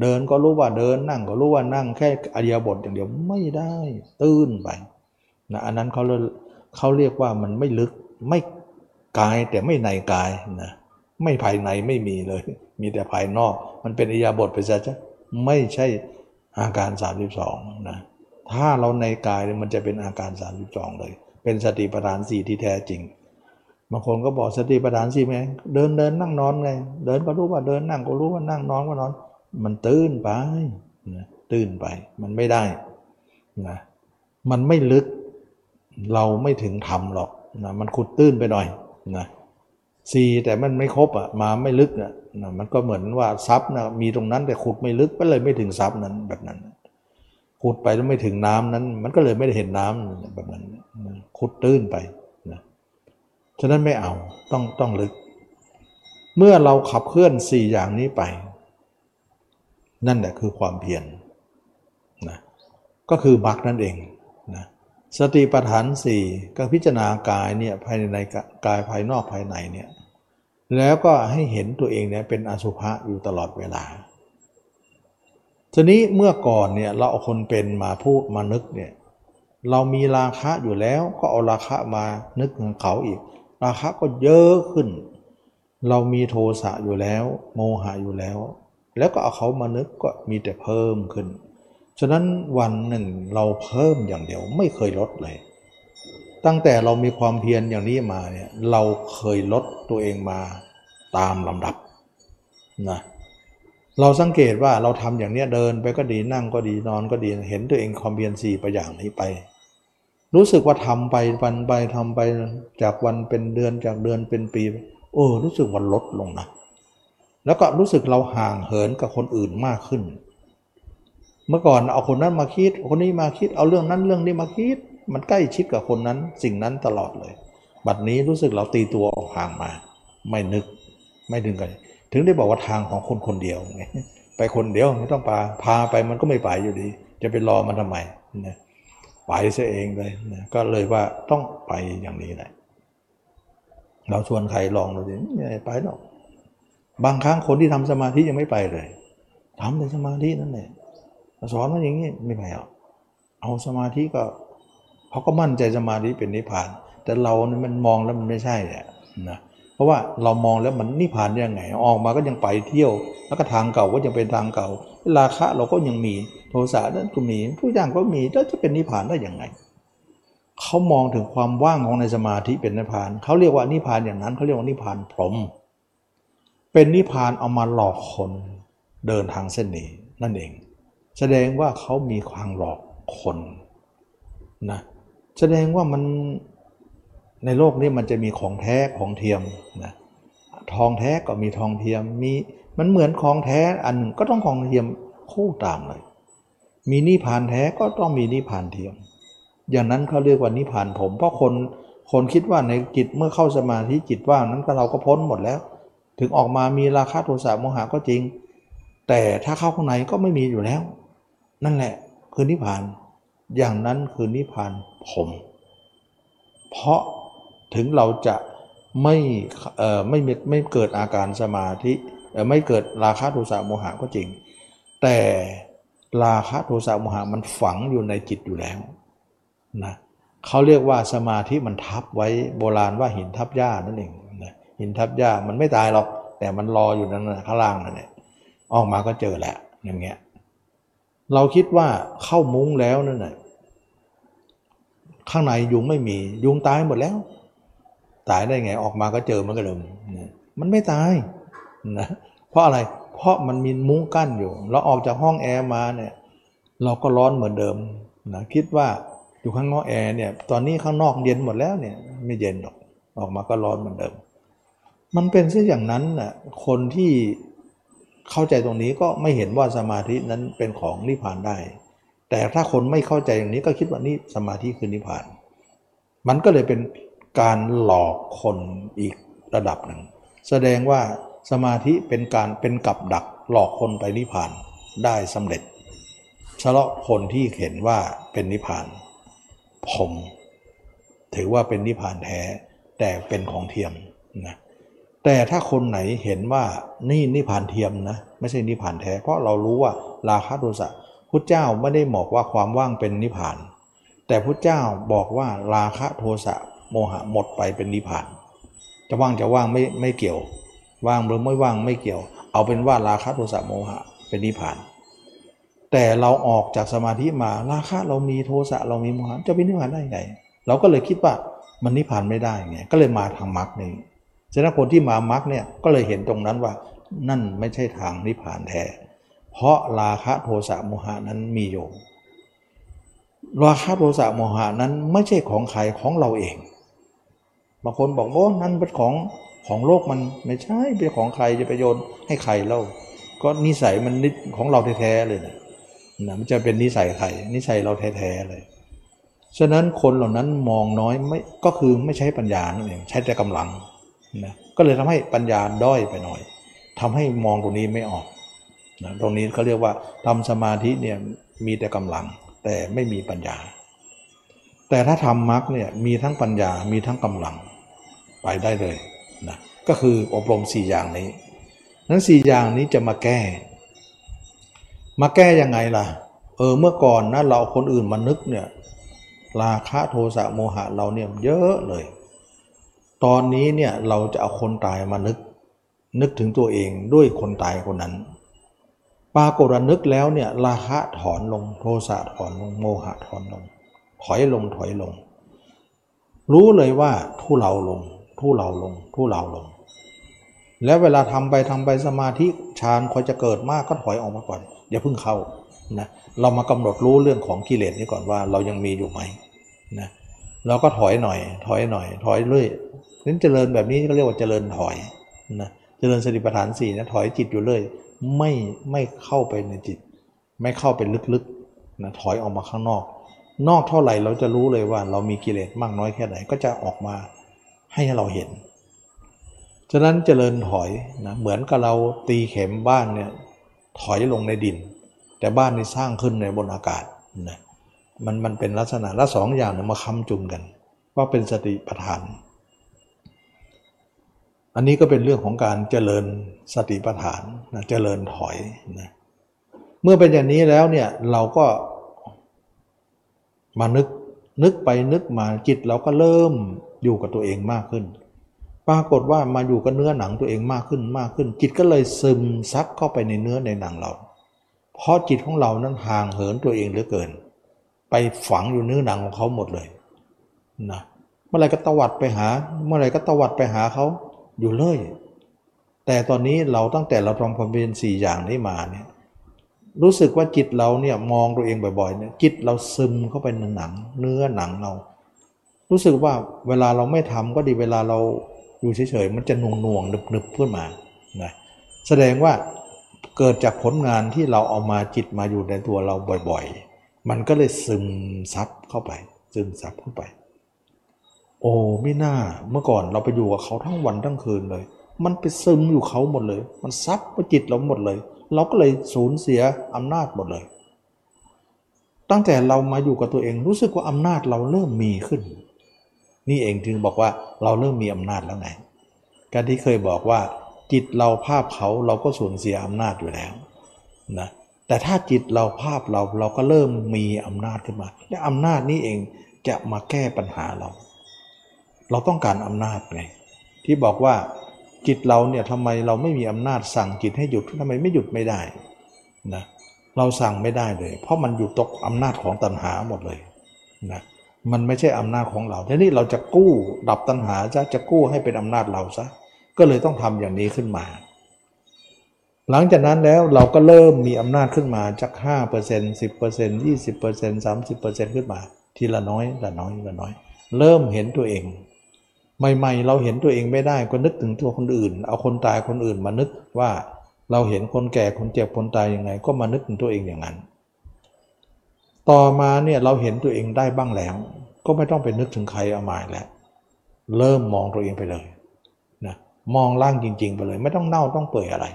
เดินก็รู้ว่าเดินนั่งก็รู้ว่านั่งแค่อิริยาบถอย่างเดียวไม่ได้ตื้นไปนะอันนั้นเขาเขาเรียกว่ามันไม่ลึกไม่กายแต่ไม่ในกายนะไม่ภายในไม่มีเลยมีแต่ภายนอกมันเป็นอิริยาบถไปซะจ้ะไม่ใช่อาการสามสิบสองนะถ้าเราในกายมันจะเป็นอาการสามสิบสองเลยเป็นสติปัฏฐานสี่ที่แท้จริงบางคนก็บอกสติปัฏฐานสี่ไหมเดินเดินนั่งนอนไงเดินก็รู้ว่าเดินนั่งก็รู้ว่านั่งนอนก็นอนมันตื้นไปนะตื้นไปมันไม่ได้นะมันไม่ลึกเราไม่ถึงธรรมหรอกนะมันขุดตื้นไปหน่อยนะสี่แต่มันไม่ครบอ่ะมาไม่ลึกนะนะมันก็เหมือนว่าทรัพย์นะมีตรงนั้นแต่ขุดไม่ลึกก็เลยไม่ถึงทรัพย์นั้นแบบนั้นขุดไปแล้วไม่ถึงน้ำนั้นมันก็เลยไม่ได้เห็นน้ำแบบนั้นขุดตื้นไปนะฉะนั้นไม่เอาต้องต้องลึกเมื่อเราขับเคลื่อนสี่อย่างนี้ไปนั่นแหละคือความเพียร นะก็คือมรรคนั่นเองนะสติปัฏฐานสี่ก็พิจารณากายเนี่ยภายในกายภายนอกภายในเนี่ยแล้วก็ให้เห็นตัวเองเนี่ยเป็นอสุภะอยู่ตลอดเวลาทีนี้เมื่อก่อนเนี่ยเราเอาคนเป็นมาพูดมานึกเนี่ยเรามีราคะอยู่แล้วก็เอาราคะมานึกถึงเขาอีกราคะก็เยอะขึ้นเรามีโทสะอยู่แล้วโมหะอยู่แล้วแล้วก็เอาเขามานึกก็มีแต่เพิ่มขึ้นฉะนั้นวันหนึ่งเราเพิ่มอย่างเดียวไม่เคยลดเลยตั้งแต่เรามีความเพียรอย่างนี้มาเนี่ยเราเคยลดตัวเองมาตามลำดับนะเราสังเกตว่าเราทำอย่างนี้เดินไปก็ดีนั่งก็ดีนอนก็ดีเห็นตัวเองความเพียรสี่ประอย่างนี้ไปรู้สึกว่าทำไปวันไปทำไปจากวันเป็นเดือนจากเดือนเป็นปีเออรู้สึกว่าลดลงนะแล้วก็รู้สึกเราห่างเหินกับคนอื่นมากขึ้นเมื่อก่อนเอาคนนั้นมาคิดคนนี้มาคิดเอาเรื่องนั้นเรื่องนี้มาคิดมันใกล้ชิดกับคนนั้นสิ่งนั้นตลอดเลยบัดนี้รู้สึกเราตีตัวออกห่างมาไม่นึกไม่ดึงกันถึงได้บอกว่าทางของคนคนเดียวไงไปคนเดียวไม่ต้องพาพาไปมันก็ไม่ไปอยู่ดีจะไปรอมันทำไมนะไปซะเองเลยนะก็เลยว่าต้องไปอย่างนี้แหละเราชวนใครลองดูดิไปหรอกบางครั้งคนที่ทำสมาธิยังไม่ไปเลยทำแต่สมาธินั่นแหละสอนว่าอย่างนี้ไม่ไปหรอกเอาสมาธิก็เขาก็มั่นใจสมาธิเป็นนิพพานแต่เราเนี่ยมันมองแล้วมันไม่ใช่แหละนะเพราะว่าเรามองแล้วมันนิพพานยังไงออกมาก็ยังไปเที่ยวแล้วก็ทางเก่าก็ยังเป็นทางเก่าราคะเราก็ยังมีโทสะนั้นก็มีทุกอย่างก็มีแล้วจะเป็นนิพพานได้ยังไงเขามองถึงความว่างของในสมาธิเป็นนิพพานเขาเรียกว่านิพพานอย่างนั้นเขาเรียกว่านิพพานพรหมเป็นนิพพานเอามาหลอกคนเดินทางเส้นนี้นั่นเองแสดงว่าเขามีความหลอกคนนะแสดงว่ามันในโลกนี้มันจะมีของแท้ของเทียมนะทองแท้ก็มีทองเทียมมีมันเหมือนของแท้อันหนึ่งก็ต้องของเทียมคู่ตามเลยมีนิพพานแท้ก็ต้องมีนิพพานเทียมอย่างนั้นเขาเรียกว่านิพพานผมเพราะคนคนคิดว่าในจิตเมื่อเข้าสมาธิจิตว่างนั้นก็เราก็พ้นหมดแล้ว ถึงออกมามีราคะโทสะโมหะก็จริงแต่ถ้าเข้าข้างในก็ไม่มีอยู่แล้วนั่นแหละคือนิพพานอย่างนั้นคือนิพพานผมเพราะถึงเราจะไม่เอ่อไม่ไม่เกิดอาการสมาธิไม่เกิดราคะโทสะโมหะก็จริงแต่ราคะโทสะโมหะมันฝังอยู่ในจิตอยู่แล้วนะเขาเรียกว่าสมาธิมันทับไว้โบราณว่าหินทับหญ้านั่นเองนะหินทับหญ้ามันไม่ตายหรอกแต่มันรออยู่นั่นข้างล่างนั่นแหละออกมาก็เจอแหละอย่างเงี้ยเราคิดว่าเข้ามุ้งแล้วนั่นน่ะข้างในยุงไม่มียุงตายหมดแล้วตายได้ไงออกมาก็เจอมันก็เดิมมันไม่ตายนะเพราะอะไรเพราะมันมีมุ้งกั้นอยู่เราออกจากห้องแอร์มาเนี่ยเราก็ร้อนเหมือนเดิมนะคิดว่าอยู่ข้างนอกแอร์เนี่ยตอนนี้ข้างนอกเย็นหมดแล้วเนี่ยไม่เย็นหรอกออกมาก็ร้อนเหมือนเดิมมันเป็นเช่นอย่างนั้นน่ะคนที่เข้าใจตรงนี้ก็ไม่เห็นว่าสมาธินั้นเป็นของนิพพานได้แต่ถ้าคนไม่เข้าใจอย่างนี้ก็คิดว่านี่สมาธิคือนิพพานมันก็เลยเป็นการหลอกคนอีกระดับหนึ่งแสดงว่าสมาธิเป็นการเป็นกับดักหลอกคนไปนิพพานได้สำเร็จเฉพาะคนที่เห็นว่าเป็นนิพพานผมถือว่าเป็นนิพพานแท้แต่เป็นของเทียมนะแต่ถ้าคนไหนเห็นว่านี่นิพพานเทียมนะไม่ใช่นิพพานแท้เพราะเรารู้ว่าราคะโทสะพุทธเจ้าไม่ได้บอกว่าความว่างเป็นนิพพานแต่พุทธเจ้าบอกว่าราคะโทสะโมหะหมดไปเป็นนิพพานจะว่างจะว่างไม่ไม่เกี่ยวว่างหรือไม่ว่างไม่เกี่ยวเอาเป็นว่าราคะโทสะโมหะเป็นนิพพานแต่เราออกจากสมาธิมาราคะเรามีโทสะเรามีโมหะจะเป็นนิพพานได้ไงเราก็เลยคิดว่ามันนิพพานไม่ได้ไงก็เลยมาทางมรรคนี้ฉะนั้นคนที่มามรรคเนี่ยก็เลยเห็นตรงนั้นว่านั่นไม่ใช่ทางนิพพานแท้เพราะราคะโทสะโมหะนั้นมีอยู่ราคะโทสะโมหะนั้นไม่ใช่ของใครของเราเองบางคนบอกโอ้นั่นเป็นของของโลกมันไม่ใช่เป็นของใครจะไปโยนให้ใครเล่าก็นิสัยมันนิดของเราแท้ๆเลยนะนะมันจะเป็นนิสัยใครนิสัยเราแท้ๆเลยฉะนั้นคนเหล่านั้นมองน้อยไม่ก็คือไม่ใช้ปัญญานั่นเองใช้แต่กำลังนะก็เลยทำให้ปัญญาด้อยไปหน่อยทำให้มองตรงนี้ไม่ออกนะตรงนี้เขาเรียกว่าทำสมาธิเนี่ยมีแต่กำลังแต่ไม่มีปัญญาแต่ถ้าทำมรรคเนี่ยมีทั้งปัญญามีทั้งกำลังไปได้เลยนะก็คืออบรมสี่อย่างนี้นั้นสี่อย่างนี้จะมาแก้มาแก้ยังไงล่ะเออเมื่อก่อนนะเราคนอื่นมานึกเนี่ยราคะโทสะโมหะเราเนี่ยเยอะเลยตอนนี้เนี่ยเราจะเอาคนตายมานึกนึกถึงตัวเองด้วยคนตายคนนั้นปรากฏว่านึกแล้วเนี่ยราคะถอนลงโทสะถอนลงโมหะถอนลงถอยลงถอยลงรู้เลยว่าทุเลาลงทุเลาลงทุเลาลงแล้วเวลาทำไปทำไปสมาธิฌานคอยจะเกิดมากก็ถอยออกมาก่อนอย่าเพิ่งเข้านะเรามากำหนดรู้เรื่องของกิเลสนี้ก่อนว่าเรายังมีอยู่ไหมนะเราก็ถอยหน่อยถอยหน่อยถอยเรื่อยนั้นเจริญแบบนี้ก็เรียกว่าเจริญถอยนะเจริญสติปัฏฐานสี่นะถอยจิตอยู่เรื่อยไม่ไม่เข้าไปในจิตไม่เข้าไปลึกๆนะถอยออกมาข้างนอกนอกเท่าไหร่เราจะรู้เลยว่าเรามีกิเลสมากน้อยแค่ไหนก็จะออกมาให้เราเห็นฉะนั้นเจริญถอยนะเหมือนกับเราตีเข็มบ้านเนี่ยถอยลงในดินแต่บ้านนี่สร้างขึ้นในบนอากาศนะมันมันเป็นลักษณะละสองอย่างเนี่ยมาค้ำจุนกันว่าเป็นสติปัฏฐานอันนี้ก็เป็นเรื่องของการเจริญสติปัฏฐานนะเจริญถอยนะเมื่อเป็นอย่างนี้แล้วเนี่ยเราก็มานึกนึกไปนึกมาจิตเราก็เริ่มอยู่กับตัวเองมากขึ้นปรากฏว่ามาอยู่กับเนื้อหนังตัวเองมากขึ้นมากขึ้นจิตก็เลยซึมซับเข้าไปในเนื้อในหนังเราเพราะจิตของเรานั้นห่างเหินตัวเองเหลือเกินไปฝังอยู่เนื้อหนังของเขาหมดเลยนะเมื่อไรก็ตวัดไปหาเมื่อไรก็ตวัดไปหาเขาอยู่เลยแต่ตอนนี้เราตั้งแต่เราทำความเพียรสี่อย่างนี้มาเนี่ยรู้สึกว่าจิตเราเนี่ยมองตัวเองบ่อยๆเนี่ยจิตเราซึมเข้าไปในหนังเนื้อหนังเรารู้สึกว่าเวลาเราไม่ทำก็ดีเวลาเราอยู่เฉยๆมันจะหน่วงๆนึบๆขึ้นมานะแสดงว่าเกิดจากผลงานที่เราเอามาจิตมาอยู่ในตัวเราบ่อยๆมันก็เลยซึมซับเข้าไปซึมซับเข้าไปโอ้ไม่น่าเมื่อก่อนเราไปอยู่กับเขาทั้งวันทั้งคืนเลย มันไปซึมอยู่เขาหมดเลยมันซับไปจิตเราหมดเลยเราก็เลยสูญเสียอำนาจหมดเลยตั้งแต่เรามาอยู่กับตัวเองรู้สึกว่าอำนาจเราเริ่มมีขึ้นนี่เองถึงบอกว่าเราเริ่มมีอำนาจแล้วไงการที่เคยบอกว่าจิตเราภาพเขาเราก็สูญเสียอำนาจอยู่แล้วนะแต่ถ้าจิตเราภาพเราเราก็เริ่มมีอำนาจขึ้นมาและอำนาจนี้เองจะมาแก้ปัญหาเราเราต้องการอำนาจไงที่บอกว่าจิตเราเนี่ยทำไมเราไม่มีอำนาจสั่งจิตให้หยุดทำไมไม่หยุดไม่ได้นะเราสั่งไม่ได้เลยเพราะมันอยู่ตกอำนาจของตัณหาหมดเลยนะมันไม่ใช่อำนาจของเราทีนี้เราจะกู้ดับตัณหาซะจะกู้ให้เป็นอำนาจเราซะก็เลยต้องทำอย่างนี้ขึ้นมาหลังจากนั้นแล้วเราก็เริ่มมีอำนาจขึ้นมาจาก ห้าเปอร์เซ็นต์ สิบเปอร์เซ็นต์ ยี่สิบเปอร์เซ็นต์ สามสิบเปอร์เซ็นต์ ขึ้นมาทีละน้อยละน้อยละน้อยเริ่มเห็นตัวเองใหม่ๆเราเห็นตัวเองไม่ได้ก็นึกถึงตัวคนอื่นเอาคนตายคนอื่นมานึกว่าเราเห็นคนแก่คนเจ็บคนตายยังไงก็มานึกถึงตัวเองอย่างนั้นต่อมาเนี่ยเราเห็นตัวเองได้บ้างแล้วก็ไม่ต้องไปนึกถึงใครเอาหมายแล้วเริ่มมองตัวเองไปเลยนะมองร่างจริงๆไปเลยไม่ต้องเน่าต้องเปื่อยอะไร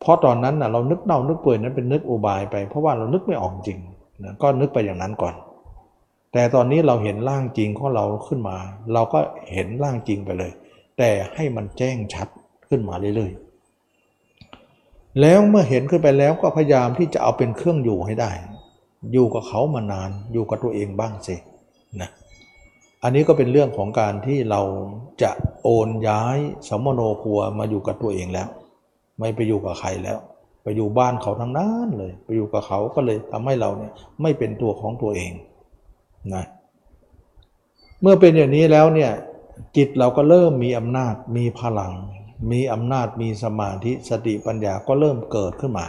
เพราะตอนนั้นนะเรานึกเน่านึกเปื่อยนั้นเป็นนึกอุบายไปเพราะว่าเรานึกไม่ออกจริงนะก็นึกไปอย่างนั้นก่อนแต่ตอนนี้เราเห็นร่างจริงของเราขึ้นมาเราก็เห็นร่างจริงไปเลยแต่ให้มันแจ้งชัดขึ้นมาเรื่อยๆแล้วเมื่อเห็นขึ้นไปแล้วก็พยายามที่จะเอาเป็นเครื่องอยู่ให้ได้อยู่กับเขามานานอยู่กับตัวเองบ้างสินะอันนี้ก็เป็นเรื่องของการที่เราจะโอนย้ายสัมมโนครัวมาอยู่กับตัวเองแล้วไม่ไปอยู่กับใครแล้วไปอยู่บ้านเขาทั้งนั้นเลยไปอยู่กับเขาก็เลยทำให้เราเนี่ยไม่เป็นตัวของตัวเองนะเมื่อเป็นอย่างนี้แล้วเนี่ยจิตเราก็เริ่มมีอำนาจมีพลังมีอำนาจมีสมาธิสติปัญญาก็เริ่มเกิดขึ้นมา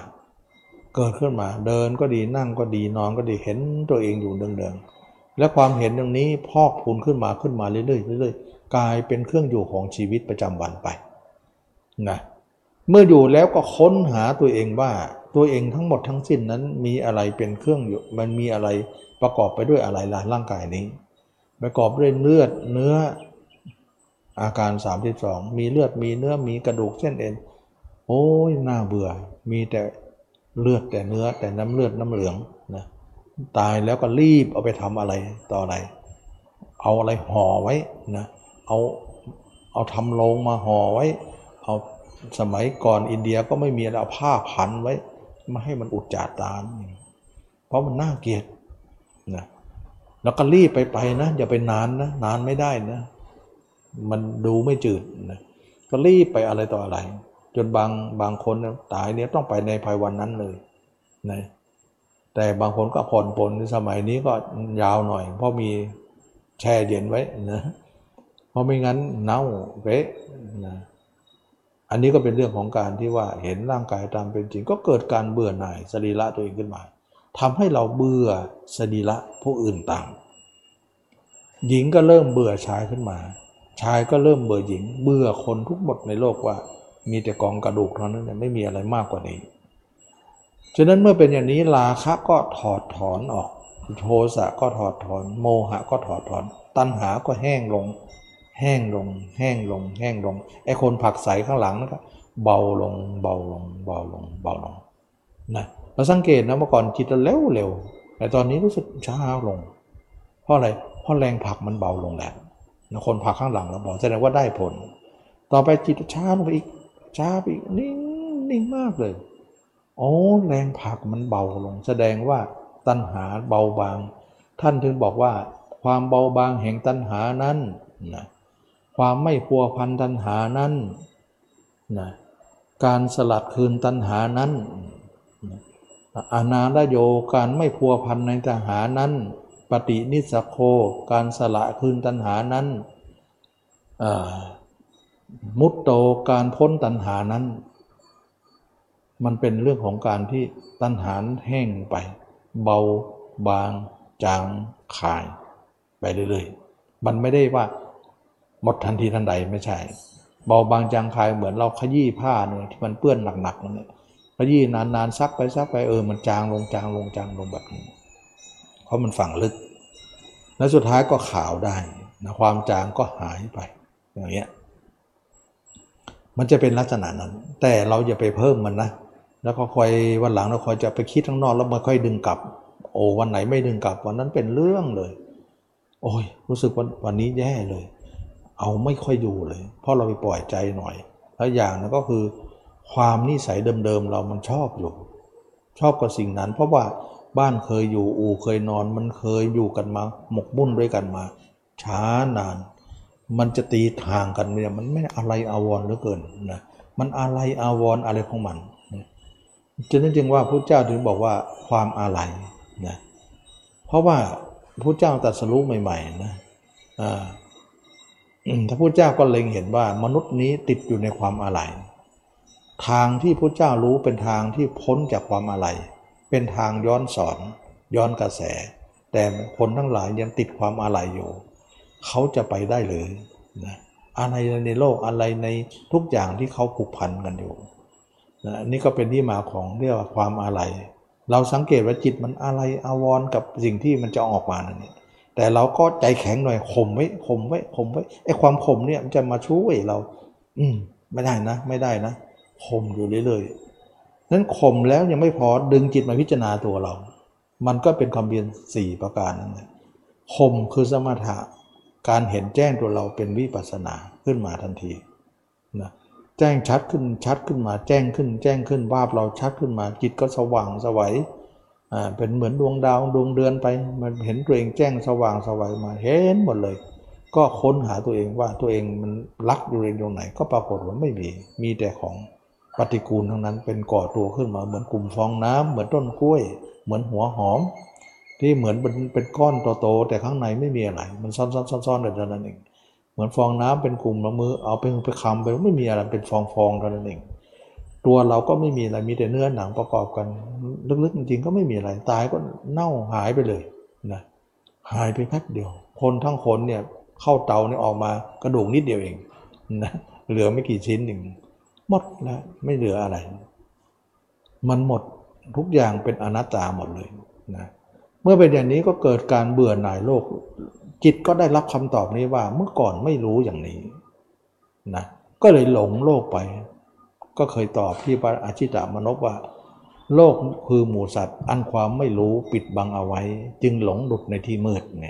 เกิดขึ้นมาเดินก็ดีนั่งก็ดีนอนก็ดีเห็นตัวเองอยู่เดิมๆและความเห็นตรงนี้พอกพูนขึ้นมาขึ้นมาเรื่อยๆเรื่อยๆกลายเป็นเครื่องอยู่ของชีวิตประจำวันไปนะเมื่ออยู่แล้วก็ค้นหาตัวเองว่าตัวเองทั้งหมดทั้งสิ้นนั้นมีอะไรเป็นเครื่องอยู่มันมีอะไรประกอบไปด้วยอะไรล่ะร่างกายนี้ประกอบด้วยเลือดเนื้ออาการสามสิบสองมีเลือดมีเนื้อมีกระดูกเส้นเอ็นโอ้ยน่าเบื่อมีแต่เลือดแต่เนื้อแต่น้ำเลือดน้ำเหลืองนะตายแล้วก็รีบเอาไปทำอะไรต่ออะไรเอาอะไรห่อไว้นะเอาเอาทำโลงมาห่อไว้เอาสมัยก่อนอินเดียก็ไม่มีเอาผ้าพันไว้ไม่ให้มันอุจจาตาเพราะมันน่าเกลียดนะแล้วก็รีบไปไปนะอย่าไปนานนะนานไม่ได้นะมันดูไม่จืดนะก็รีบไปอะไรต่ออะไรจนบางบางคนตายเนี่ยต้องไปในภายวันนั้นเลยนะแต่บางคนก็ผ่อนปลนในสมัยนี้ก็ยาวหน่อยเพราะมีแช่เย็นไว้นะเพราะไม่งั้นเน่าเป๊ะนะอันนี้ก็เป็นเรื่องของการที่ว่าเห็นร่างกายตามเป็นจริงก็เกิดการเบื่อหน่ายสรีระตัวเองขึ้นมาทำให้เราเบื่อสรีระผู้อื่นต่างหญิงก็เริ่มเบื่อชายขึ้นมาชายก็เริ่มเบื่อหญิงเบื่อคนทุกหมดในโลกว่ามีแต่กองกระดูกเท่านั้นไม่มีอะไรมากกว่านี้ฉะนั้นเมื่อเป็นอย่างนี้ราคะก็ถอดถอนออกโทสะก็ถอดถอนโมหะก็ถอดถอนตัณหาก็แห้งลงแห้งลงแห้งลงแห้งลงไอ้คนผักใสข้างหลังนั่นก็เบาลงเบาลงเบาลงเบาลงนะเราสังเกตนะเมื่อก่อนจิตเราเร็วๆแต่ตอนนี้รู้สึกช้าลงเพราะอะไรเพราะแรงผลักมันเบาลงแล้วนะคนผลักข้างหลังเราบอกแสดงว่าได้ผลต่อไปจิตช้าลงไปอีกช้าไปอีกนิ่งนิ่งมากเลยโอ้แรงผลักมันเบาลงแสดงว่าตัณหาเบาบางท่านถึงบอกว่าความเบาบางแห่งตัณหานั้นนะความไม่พัวพันตัณหานั้นนะการสลัดคืนตัณหานั้นอานาลโยการไม่พัวพันในตัณหานั้นปฏินิสสโคการสละคืนตัณหานั้นมุตโตการพ้นตัณหานั้นมันเป็นเรื่องของการที่ตัณหาแห้งไปเบาบางจางคายไปเรื่อยๆมันไม่ได้ว่าหมดทันทีทันใดไม่ใช่เบาบางจางคายเหมือนเราขยี้ผ้าเนี่ยที่มันเปื้อนหนักๆนั่นแหละขยี้นานๆซักไปซักไปเออมันจางลงจางลงจางลงแบบนี้เพราะมันฝังลึกและสุดท้ายก็ขาวได้นะความจางก็หายไปอย่างเงี้ย มันจะเป็นลักษณะนั้นแต่เราอย่าไปเพิ่มมันนะแล้วก็คอยวันหลังเราคอยจะไปคิดข้างนอกแล้วมาค่อยดึงกลับโอ้วันไหนไม่ดึงกลับวันนั้นเป็นเรื่องเลยโอ้ยรู้สึกวันวันนี้แย่เลยเอาไม่ค่อยอยู่เลยเพราะเราไปปล่อยใจหน่อยแล้วอย่างนั้นก็คือความนิสัยเดิมๆเรามันชอบอยู่ชอบกับสิ่งนั้นเพราะว่าบ้านเคยอยู่อู่เคยนอนมันเคยอยู่กันมาหมกมุ่นด้วยกันมาช้านานมันจะตีทางกันเนี่ยมันไม่อะไรอาวรณ์เหลือเกินนะมันอะไรอาวรณ์อะไรของมันฉะนั้นจึงว่าพระเจ้าถึงบอกว่าความอาลัยนะเพราะว่าพระเจ้าตรัสรู้ใหม่ๆนะถ้าพระเจ้าก็เล็งเห็นว่ามนุษย์นี้ติดอยู่ในความอาลัยทางที่พระเจ้ารู้เป็นทางที่พ้นจากความอาลัยเป็นทางย้อนสอนย้อนกระแสแต่คนทั้งหลายยังติดความอาลัยอยู่เขาจะไปได้หรือนะอะไรในโลกอะไรในทุกอย่างที่เขาผูกพันกันอยู่นะนี่ก็เป็นที่มาของเรียกว่าความอาลัยเราสังเกตว่าจิตมันอะไรอาวรณ์กับสิ่งที่มันจะออกมาเนี่ยแต่เราก็ใจแข็งหน่อยข่มไว้ข่มไว้ข่มไว้ไอ้ความข่มเนี่ยมันจะมาช่วยเราอืมไม่ได้นะไม่ได้นะข่มอยู่เรื่อยๆนั้นข่มแล้วยังไม่พอดึงจิตมาพิจารณาตัวเรามันก็เป็นความเพียรสี่ประการนั่นแหละข่มคือสมถะการเห็นแจ้งตัวเราเป็นวิปัสสนาขึ้นมาทันทีนะแจ้งชัดขึ้นชัดขึ้นมาแจ้งขึ้นแจ้งขึ้นวาบเราชัดขึ้นมาจิตก็สว่างสวัยอ่าเป็นเหมือนดวงดาวดวงเดือนไปมันเห็นตัวเองแจ้งสว่างสวัยมาเห็นหมดเลยก็ค้นหาตัวเองว่าตัวเองมันรักอยู่ในตรงไหนก็ปรากฏว่าไม่มีมีแต่ของปฏิกูลทั้งนั้นเป็นก่อตัวขึ้นมาเหมือนกลุ่มฟองน้ำเหมือนต้นกล้วยเหมือนหัวหอมที่เหมือนเป็นเป็นก้อนโตๆแต่ข้างในไม่มีอะไรมันซ่อนๆๆๆเท่านั้นเองเหมือนฟองน้ำเป็นกลุ่มละมือเอาไปไปคำไปไม่มีอะไรเป็นฟองๆเท่านั้นเองตัวเราก็ไม่มีอะไรมีแต่เนื้อหนังประกอบกันลึกๆจริงๆก็ไม่มีอะไรตายก็เน่าหายไปเลยนะหายไปแป๊บเดียวคนทั้งคนเนี่ยเข้าเตาเนี่ยออกมากระดูกนิดเดียวเองนะเหลือไม่กี่ชิ้นหนึ่งหมดแล้วไม่เหลืออะไรมันหมดทุกอย่างเป็นอนัตตาหมดเลยนะเมื่อเป็นอย่างนี้ก็เกิดการเบื่อหน่ายโลกจิตก็ได้รับคำตอบนี้ว่าเมื่อก่อนไม่รู้อย่างนี้นะก็เลยหลงโลกไปก็เคยตอบที่พระอาชิตามนพว่าโลกคือหมู่สัตว์อันความไม่รู้ปิดบังเอาไว้จึงหลงหลุดในที่มืดไง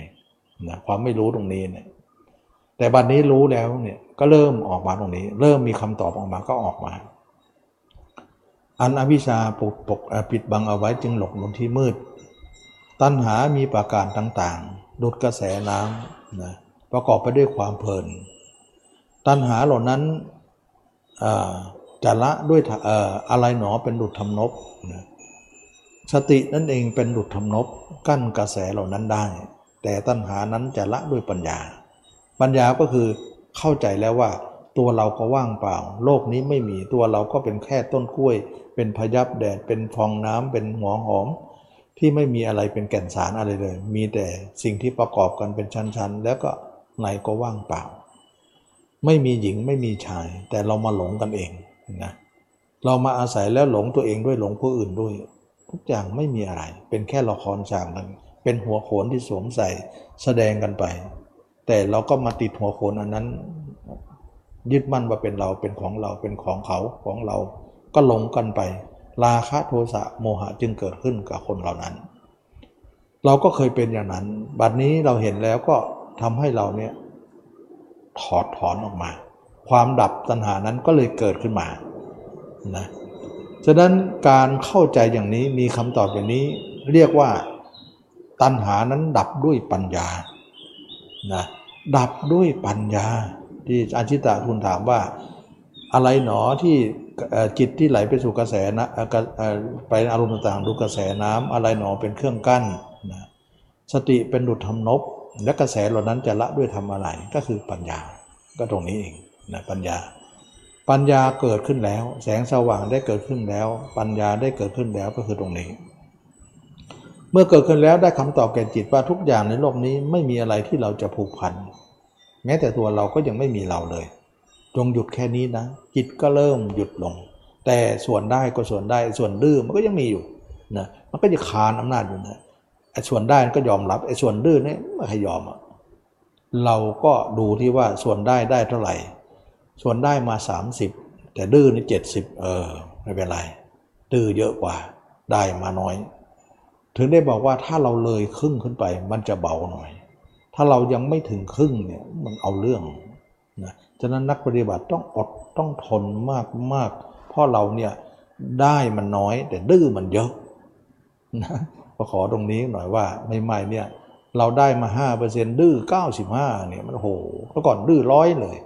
นะความไม่รู้ตรงนี้เนี่ยแต่บัดนี้รู้แล้วเนี่ยก็เริ่มออกมาตรงนี้เริ่มมีคำตอบออกมาก็ออกมาอันอวิชชาปกปกปิดบังเอาไว้จึงหลงลงที่มืดตัณหามีประการต่างๆดุจกระแสน้ำนะประกอบไปด้วยความเพลินตัณหาเหล่านั้นจะละด้วยอะไรหนอเป็นดุจทำนบนะสตินั่นเองเป็นดุจทำนบกั้นกระแสเหล่านั้นได้แต่ตัณหานั้นจะละด้วยปัญญาปัญญาก็คือเข้าใจแล้วว่าตัวเราก็ว่างเปล่าโลกนี้ไม่มีตัวเราก็เป็นแค่ต้นกล้วยเป็นพยับแดดเป็นฟองน้ำเป็นหัวหอมที่ไม่มีอะไรเป็นแก่นสารอะไรเลยมีแต่สิ่งที่ประกอบกันเป็นชั้นๆแล้วก็ไหนก็ว่างเปล่าไม่มีหญิงไม่มีชายแต่เรามาหลงกันเองนะเรามาอาศัยแล้วหลงตัวเองด้วยหลงผู้อื่นด้วยทุกอย่างไม่มีอะไรเป็นแค่ละครฉากนึงเป็นหัวโขนที่สวมใส่แสดงกันไปแต่เราก็มาติดหัวโขนอันนั้นยึดมั่นว่าเป็นเราเป็นของเราเป็นของเขาของเราก็หลงกันไปราคะโทสะโมหะจึงเกิดขึ้นกับคนเหล่านั้นเราก็เคยเป็นอย่างนั้นบัดนี้เราเห็นแล้วก็ทำให้เราเนี่ยถอดถอนออกมาความดับตัณหานั้นก็เลยเกิดขึ้นมานะฉะนั้นการเข้าใจอย่างนี้มีคำตอบอย่างนี้เรียกว่าตัณหานั้นดับด้วยปัญญานะดับด้วยปัญญาที่อาชิตะทูลถามว่าอะไรหนอที่จิตที่ไหลไปสู่กระแสนะไปอารมณ์ต่างๆดูกระแสน้ำอะไรหนอเป็นเครื่องกั้นนะสติเป็นดุจทำนบและกระแสเหล่านั้นจะละด้วยทำอะไรก็คือปัญญาก็ตรงนี้เองนะปัญญาปัญญาเกิดขึ้นแล้วแสงสว่างได้เกิดขึ้นแล้วปัญญาได้เกิดขึ้นแล้วก็คือตรงนี้เมื่อเกิดขึ้นแล้วได้คำตอบแก่จิตว่าทุกอย่างในโลกนี้ไม่มีอะไรที่เราจะผูกพันแม้แต่ตัวเราก็ยังไม่มีเราเลยจงหยุดแค่นี้นะจิตก็เริ่มหยุดลงแต่ส่วนได้ก็ส่วนได้ส่วนดื้อมันก็ยังมีอยู่นะมันก็จะคานอำนาจอยู่นะไอ้ส่วนได้ก็ยอมรับไอ้ส่วนดื้อเนี่ยไม่ยอมอ่ะเราก็ดูที่ว่าส่วนได้ได้เท่าไหร่ส่วนได้มาสามสิบ แต่ดื้อนี่เจ็ดสิบเออไม่เป็นไรดื้อเยอะกว่าได้มาน้อยถึงได้บอกว่าถ้าเราเลยครึ่งขึ้นไปมันจะเบาหน่อยถ้าเรายังไม่ถึงครึ่งเนี่ยมันเอาเรื่องนะฉะนั้นนักปฏิบัติต้องอดต้องทนมากมากเพราะเราเนี่ยได้มันน้อยแต่ดื้อมันเยอะนะขอตรงนี้หน่อยว่าใหม่ๆเนี่ยเราได้มา ห้าเปอร์เซ็นต์ ดื้อ เก้าสิบห้า เนี่ยมันโหเมื่อก่อนดื้อร้อยเลย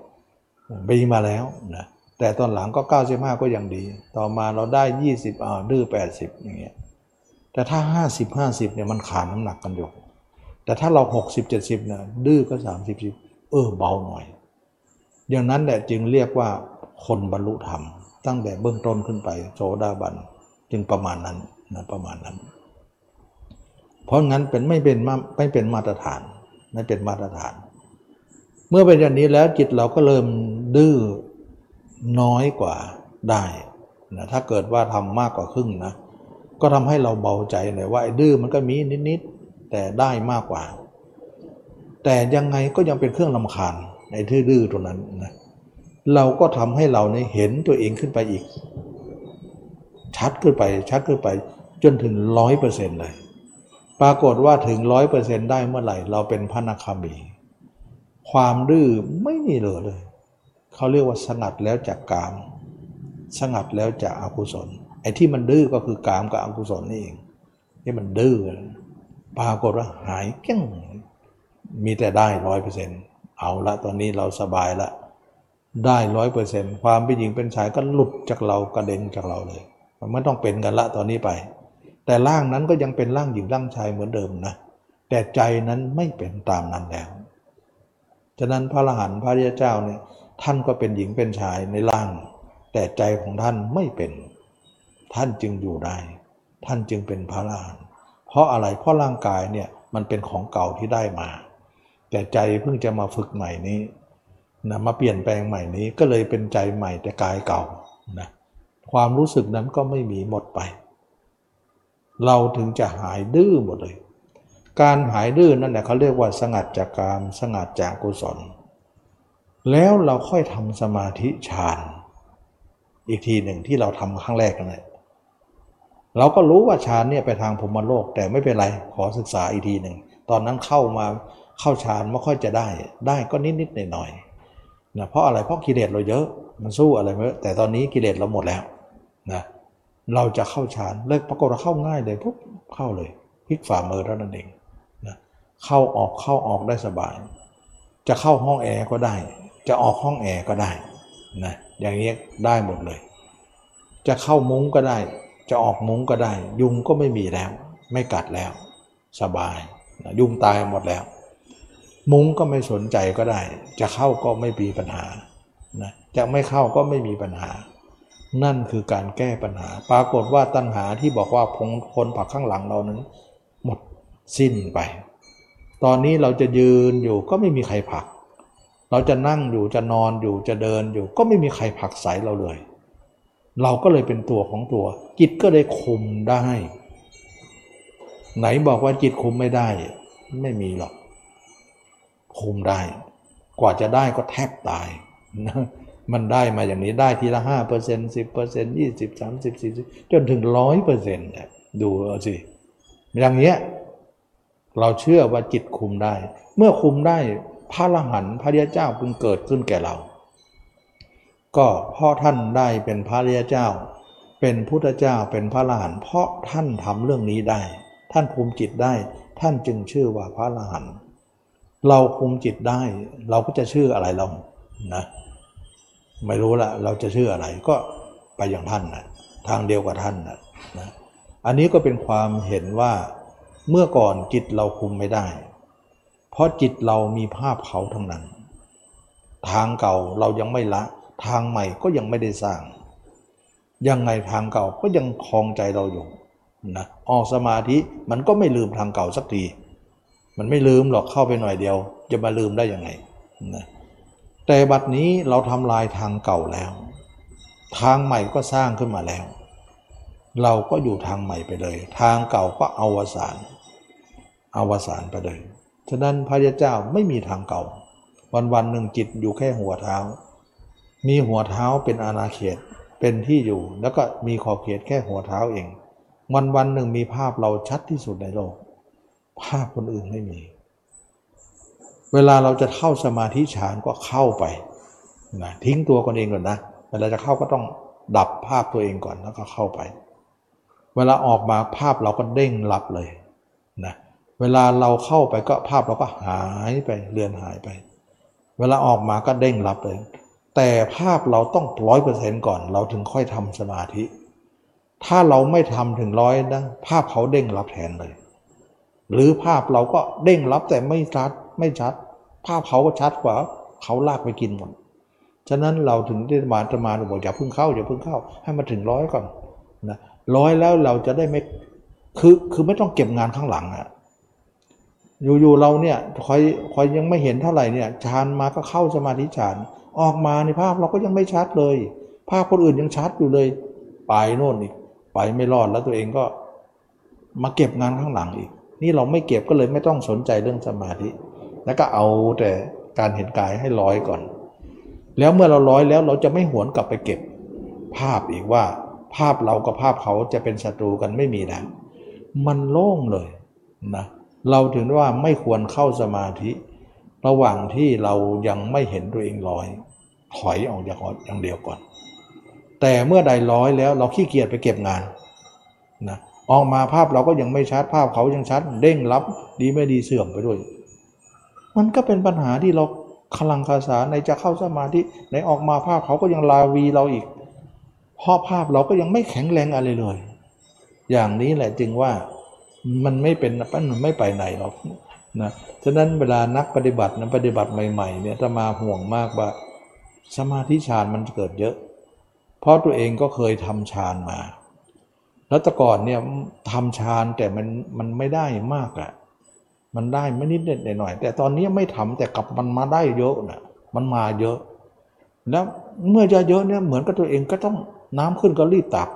มีมาแล้วนะแต่ตอนหลังก็เก้าสิบห้าก็ยังดีต่อมาเราได้ยี่สิบอ่าดื้อแปดสิบอย่างเงี้ยแต่ถ้าห้าสิบ ห้าสิบเนี่ยมันขาดน้ำหนักกันอยู่แต่ถ้าเราหกสิบ เจ็ดสิบนะดื้อก็สามสิบ สิบเออเบาหน่อยอย่างนั้นแหละจึงเรียกว่าคนบรรลุธรรมตั้งแต่เบื้องต้นขึ้นไปโสดาบันจึงประมาณนั้นนะประมาณนั้นเพราะงั้นเป็นไม่เป็นไม่เป็นมาตรฐานไม่เป็นมาตรฐานเมื่อเป็นอย่างนี้แล้วจิตเราก็เริ่มดื้อน้อยกว่าได้นะถ้าเกิดว่าทำมากกว่าครึ่งนะก็ทำให้เราเบาใจเลยว่าไอ้ดื้อมันก็มีนิดๆแต่ได้มากกว่าแต่ยังไงก็ยังเป็นเครื่องรำคาญไอ้ที่ดื้อตัวนั้นนะเราก็ทำให้เราเนี่ยเห็นตัวเองขึ้นไปอีกชัดขึ้นไปชัดขึ้นไปจนถึง ร้อยเปอร์เซ็นต์ เลยปรากฏว่าถึง ร้อยเปอร์เซ็นต์ ได้เมื่อไหร่เราเป็นพระอนาคามีความดื้อไม่มีเหลือเลยเขาเรียกว่าสงัดแล้วจากกามสงัดแล้วจากอกุศลไอ้ที่มันดื้อก็คือกามกับอกุศลนี่เองที่มันดื้อปรากฏว่าหายเกลี้ยงมีแต่ได้ ร้อยเปอร์เซ็นต์ เอาละตอนนี้เราสบายละได้ ร้อยเปอร์เซ็นต์ ความเป็นหญิงเป็นชายก็หลุดจากเรากระเด็นจากเราเลยมันไม่ต้องเป็นกันละตอนนี้ไปแต่ร่างนั้นก็ยังเป็นร่างหญิงร่างชายเหมือนเดิมนะแต่ใจนั้นไม่เป็นตามนั้นแล้วฉะนั้นพระอรหันต์พระอริยเจ้าเนี่ยท่านก็เป็นหญิงเป็นชายในร่างแต่ใจของท่านไม่เป็นท่านจึงอยู่ได้ท่านจึงเป็นพระอรหันต์เพราะอะไรเพราะร่างกายเนี่ยมันเป็นของเก่าที่ได้มาแต่ใจเพิ่งจะมาฝึกใหม่นี้นะมาเปลี่ยนแปลงใหม่นี้ก็เลยเป็นใจใหม่แต่กายเก่านะความรู้สึกนั้นก็ไม่มีหมดไปเราถึงจะหายดื้อหมดเลยการหายดื้อนั่นแหละเขาเรียกว่าสงัดจากกามสงัดจากกุศลแล้วเราค่อยทำสมาธิฌานอีกทีหนึ่งที่เราทำครั้งแรกนั่นแหละเราก็รู้ว่าฌานเนี่ยไปทางพรหมโลกแต่ไม่เป็นไรขอศึกษาอีกทีหนึ่งตอนนั้นเข้ามาเข้าฌานไม่ค่อยจะได้ได้ก็นิดนิดหน่อยหน่อยนะเพราะอะไรเพราะกิเลสเราเยอะมันสู้อะไรไม่แต่ตอนนี้กิเลสเราหมดแล้วนะเราจะเข้าฌานเลิกปรากฏเราเข้าง่ายเลยปุ๊บเข้าเลยพลิกฝ่ามือเท่านั้นเองนะเข้าออกเข้าออกได้สบายจะเข้าห้องแอร์ก็ได้จะออกห้องแอร์ก็ได้นะอย่างนี้ได้หมดเลยจะเข้ามุ้งก็ได้จะออกมุ้งก็ได้ยุงก็ไม่มีแล้วไม่กัดแล้วสบายนะยุงตายหมดแล้วมุ้งก็ไม่สนใจก็ได้จะเข้าก็ไม่มีปัญหานะจะไม่เข้าก็ไม่มีปัญหานั่นคือการแก้ปัญหาปรากฏว่าตัณหาที่บอกว่าพงคนผักข้างหลังเรานั้นหมดสิ้นไปตอนนี้เราจะยืนอยู่ก็ไม่มีใครผักเราจะนั่งอยู่จะนอนอยู่จะเดินอยู่ก็ไม่มีใครผักใส่เราเลยเราก็เลยเป็นตัวของตัวจิตก็เลยคุมได้ไหนบอกว่าจิตคุมไม่ได้ไม่มีหรอกคุมได้กว่าจะได้ก็แทบตายนะมันได้มาอย่างนี้ได้ทีละ ห้าเปอร์เซ็นต์ สิบเปอร์เซ็นต์ ยี่สิบ สามสิบ สี่สิบจนถึง ร้อยเปอร์เซ็นต์ เนี่ยดูเอาสิอย่างเงี้ยเราเชื่อว่าจิตคุมได้เมื่อคุมได้พระอรหันต์พระอริยเจ้าจึงเกิดขึ้นแก่เราก็เพราะท่านได้เป็นพระอริยเจ้าเป็นพุทธเจ้าเป็นพระอรหันต์เพราะท่านทำเรื่องนี้ได้ท่านคุมจิตได้ท่านจึงชื่อว่าพระอรหันต์เราคุมจิตได้เราก็จะชื่ออะไรเรานะไม่รู้ละเราจะเชื่ออะไรก็ไปอย่างท่านนะทางเดียวกับท่านนะนะอันนี้ก็เป็นความเห็นว่าเมื่อก่อนจิตเราคุมไม่ได้เพราะจิตเรามีภาพเขาทั้งนั้นทางเก่าเรายังไม่ละทางใหม่ก็ยังไม่ได้สร้างยังไงทางเก่าก็ยังคลองใจเราอยู่นะออกสมาธิมันก็ไม่ลืมทางเก่าสักทีมันไม่ลืมหรอกเข้าไปหน่อยเดียวจะมาลืมได้ยังไงนะแต่บัดนี้เราทำลายทางเก่าแล้วทางใหม่ก็สร้างขึ้นมาแล้วเราก็อยู่ทางใหม่ไปเลยทางเก่าก็อวสานอวสานไปเลยฉะนั้นพระเจ้าไม่มีทางเก่าวันๆหนึ่งจิตอยู่แค่หัวเท้า มีหัวเท้าเป็นอาณาเขตเป็นที่อยู่แล้วก็มีขอบเขตแค่หัวเท้าเองวันวันหนึ่งมีภาพเราชัดที่สุดในโลกภาพคนอื่นไม่มีเวลาเราจะเข้าสมาธิฌานก็เข้าไปนะทิ้งตัวคนเองก่อนนะเวลาจะเข้าก็ต้องดับภาพตัวเองก่อนแล้วก็เข้าไปเวลาออกมาภาพเราก็เด้งหลับเลยนะเวลาเราเข้าไปก็ภาพเราก็หายไปเลือนหายไปเวลาออกมาก็เด้งหลับเลยแต่ภาพเราต้อง ร้อยเปอร์เซ็นต์ ก่อนเราถึงค่อยทำสมาธิถ้าเราไม่ทำถึงร้อยนะภาพเขาเด้งรับแทนเลยหรือภาพเราก็เด้งรับแต่ไม่ชัดไม่ชัดภาพเขาก็ชัดกว่าเขาลากไปกินหมดฉะนั้นเราถึงได้มาตมาบอกอย่าเพิ่งเข้าอย่าเพิ่งเข้าให้มันถึงร้อยก่อนนะร้อยแล้วเราจะได้ไม่คือคือไม่ต้องเก็บงานข้างหลังอะอยู่ๆเราเนี่ยคอยคอยยังไม่เห็นเท่าไหร่เนี่ยฌานมาก็เข้าสมาธิฌานออกมาในภาพเราก็ยังไม่ชัดเลยภาพคนอื่นยังชัดอยู่เลยไปโน่นอีกไปไม่รอดแล้วตัวเองก็มาเก็บงานข้างหลังอีกนี่เราไม่เก็บก็เลยไม่ต้องสนใจเรื่องสมาธิแล้วก็เอาแต่การเห็นกายให้ร้อยก่อนแล้วเมื่อเราร้อยแล้วเราจะไม่หวนกลับไปเก็บภาพอีกว่าภาพเรากับภาพเขาจะเป็นศัตรูกันไม่มีนะมันโล่งเลยนะเราถึงว่าไม่ควรเข้าสมาธิระหว่างที่เรายังไม่เห็นตัวเองร้อยถอยออกจากอย่างเดียวก่อนแต่เมื่อใดร้อยแล้วเราขี้เกียจไปเก็บงานนะออกมาภาพเราก็ยังไม่ชัดภาพเขายังชัดเด้งรับดีไม่ดีเสื่อมไปด้วยมันก็เป็นปัญหาที่เราคลังคาสาในจะเข้าสมาธิในออกมาภาพเขาก็ยังลาวีเราอีกเพราะภาพเราก็ยังไม่แข็งแรงอะไรเลยอย่างนี้แหละจึงว่ามันไม่เป็นมันไม่ไปไหนหรอกนะฉะนั้นเวลานักปฏิบัตินั้นปฏิบัติใหม่ๆเนี่ยจะมาห่วงมากว่าสมาธิฌานมันเกิดเยอะเพราะตัวเองก็เคยทำฌานมาแล้วแต่ก่อนเนี่ยทำฌานแต่มันมันไม่ได้มากอะมันได้ไม่นิดหน่อยแต่ตอนนี้ไม่ทำแต่กลับมันมาได้เยอะนะมันมาเยอะแล้วเมื่อจะเยอะเนี่ยเหมือนกับตัวเองก็ต้องน้ำขึ้นก็รีบตัก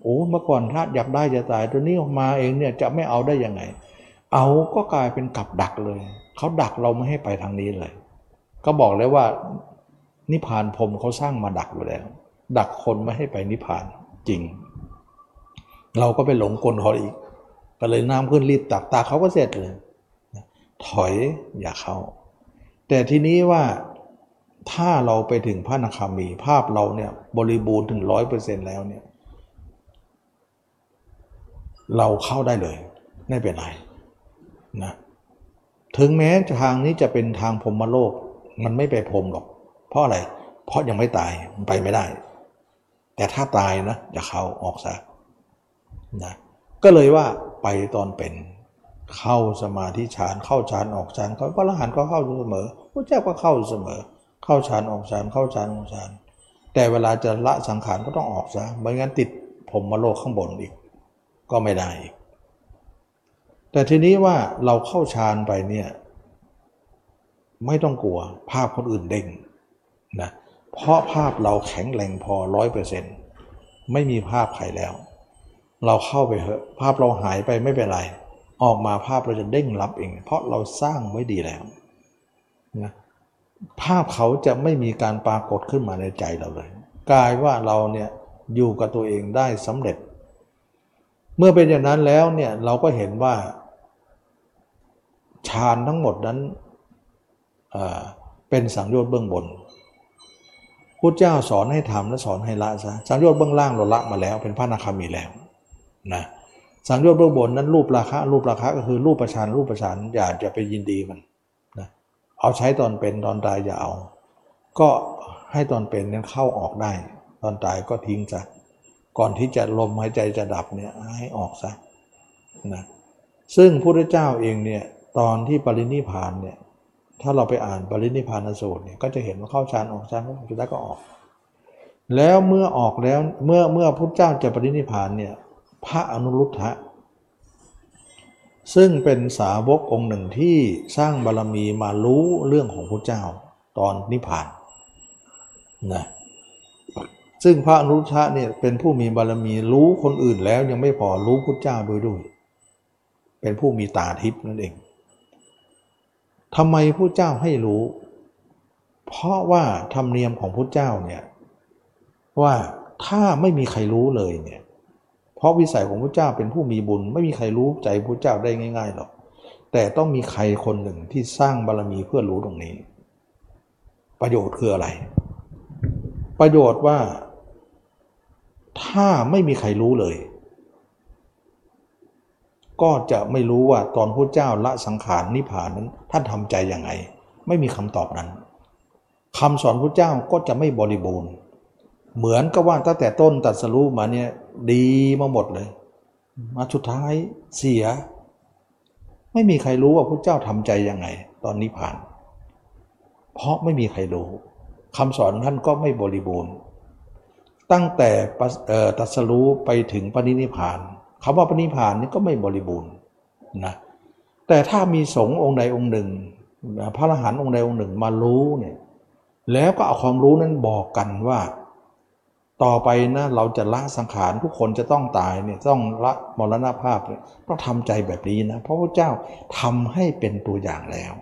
โอ้เมื่อก่อนถ้าอยากได้จะตายตัวนี้ออกมาเองเนี่ยจะไม่เอาได้ยังไงเอาก็กลายเป็นกับดักเลยเขาดักเราไม่ให้ไปทางนี้เลยก็บอกแล้วว่านิพพานพรหมเขาสร้างมาดักอยู่แล้วดักคนไม่ให้ไปนิพพานจริงเราก็ไปหลงกลเขาอีกก็เลยน้ำขึ้นรีบตักตาเขาก็เสร็จเลยถอยอย่าเข้าแต่ทีนี้ว่าถ้าเราไปถึงพระอนาคามีภาพเราเนี่ยบริบูรณ์ถึง ร้อยเปอร์เซ็นต์ แล้วเนี่ยเราเข้าได้เลยไม่เป็นไรนะถึงแม้ทางนี้จะเป็นทางพรหมโลกมันไม่ไปพรหมหรอกเพราะอะไรเพราะยังไม่ตายมันไปไม่ได้แต่ถ้าตายนะอย่าเข้าออกซะนะก็เลยว่าไปตอนเป็นเข้าสมาธิฌานเข้าฌานออกฌานเขาพระอรหันต์ก็เข้าอยู่เสมอพระเจ้าก็เข้าอยู่เสมอเข้าฌานออกฌานเข้าฌานออกฌานแต่เวลาจะละสังขารก็ต้องออกซะไม่งั้นติดพรหมโลกข้างบนอีกก็ไม่ได้อีกแต่ทีนี้ว่าเราเข้าฌานไปเนี่ยไม่ต้องกลัวภาพคนอื่นเด้งนะเพราะภาพเราแข็งแรงพอ ร้อยเปอร์เซ็นต์ ไม่มีภาพใครแล้วเราเข้าไปเถอะภาพเราหายไปไม่เป็นไรออกมาภาพเราจะเด้งรับเองเพราะเราสร้างไว้ดีแล้วนะภาพเขาจะไม่มีการปรากฏขึ้นมาในใจเราเลยกลายว่าเราเนี่ยอยู่กับตัวเองได้สำเร็จเมื่อเป็นอย่างนั้นแล้วเนี่ยเราก็เห็นว่าฌานทั้งหมดนั้น เอ่อ เป็นสังโยชน์เบื้องบนพุทธเจ้าสอนให้ทำและสอนให้ละซะสังโยชน์เบื้องล่างเราละมาแล้วเป็นพระอนาคามีแล้วนะสังโยชน์เบื้องบนนั้นรูปราคะรูปราคะก็คือรูปประชานรูปประชานอย่าจะไปยินดีมันนะเอาใช้ตอนเป็นตอนตายอย่าเอาก็ให้ตอนเป็นนั้นเข้าออกได้ตอนตายก็ทิ้งซะก่อนที่จะลมหายใจจะดับเนี่ยให้ออกซะนะซึ่งพุทธเจ้าเองเนี่ยตอนที่ปรินิพพานเนี่ยถ้าเราไปอ่านปรินิพพานสูตรเนี่ยก็จะเห็นว่าเข้าฌานออกฌานสุดท้ายก็ออกแล้วเมื่อออกแล้วเมื่อเมื่อพุทธเจ้าจะปรินิพพานเนี่ยพระอนุรุทธะซึ่งเป็นสาวกองค์หนึ่งที่สร้างบารมีมารู้เรื่องของพุทธเจ้าตอนนิพพานนะซึ่งพระอนุรุทธะเนี่ยเป็นผู้มีบารมีรู้คนอื่นแล้วยังไม่พอรู้พุทธเจ้าด้วยด้วยเป็นผู้มีตาทิพย์นั่นเองทำไมพุทธเจ้าให้รู้ เพราะว่าธรรมเนียมของพุทธเจ้าเนี่ยว่าถ้าไม่มีใครรู้เลยเนี่ยเพราะวิสัยของพุทธเจ้าเป็นผู้มีบุญไม่มีใครรู้ใจพุทธเจ้าได้ง่ายๆหรอกแต่ต้องมีใครคนหนึ่งที่สร้างบารมีเพื่อรู้ตรงนี้ประโยชน์คืออะไรประโยชน์ว่าถ้าไม่มีใครรู้เลยก็จะไม่รู้ว่าตอนพุทธเจ้าละสังขารนิพพานนั้นท่านทำใจยังไงไม่มีคำตอบนั้นคำสอนพุทธเจ้าก็จะไม่บริบูรณ์เหมือนกับว่าตั้งแต่ต้นตรัสรู้มาเนี่ยดีมาหมดเลยมาสุดท้ายเสียไม่มีใครรู้ว่าพุทธเจ้าทำใจยังไงตอนนิพพานเพราะไม่มีใครรู้คำสอนท่านก็ไม่บริบูรณ์ตั้งแต่ตรัสรู้ไปถึงปรินิพพานคำว่าปรินิพพานนี่ก็ไม่บริบูรณ์นะแต่ถ้ามีสงฆ์องค์ใดองค์หนึ่งพระอรหันต์องค์ใดองค์หนึ่งมารู้เนี่ยแล้วก็เอาความรู้นั้นบอกกันว่าต่อไปนะเราจะละสังขารทุกคนจะต้องตายเนี่ยต้องละมรณภาพเนี่ยต้องทำใจแบบนี้นะเพราะพระเจ้าทำให้เป็นตัวอย่างแล้ว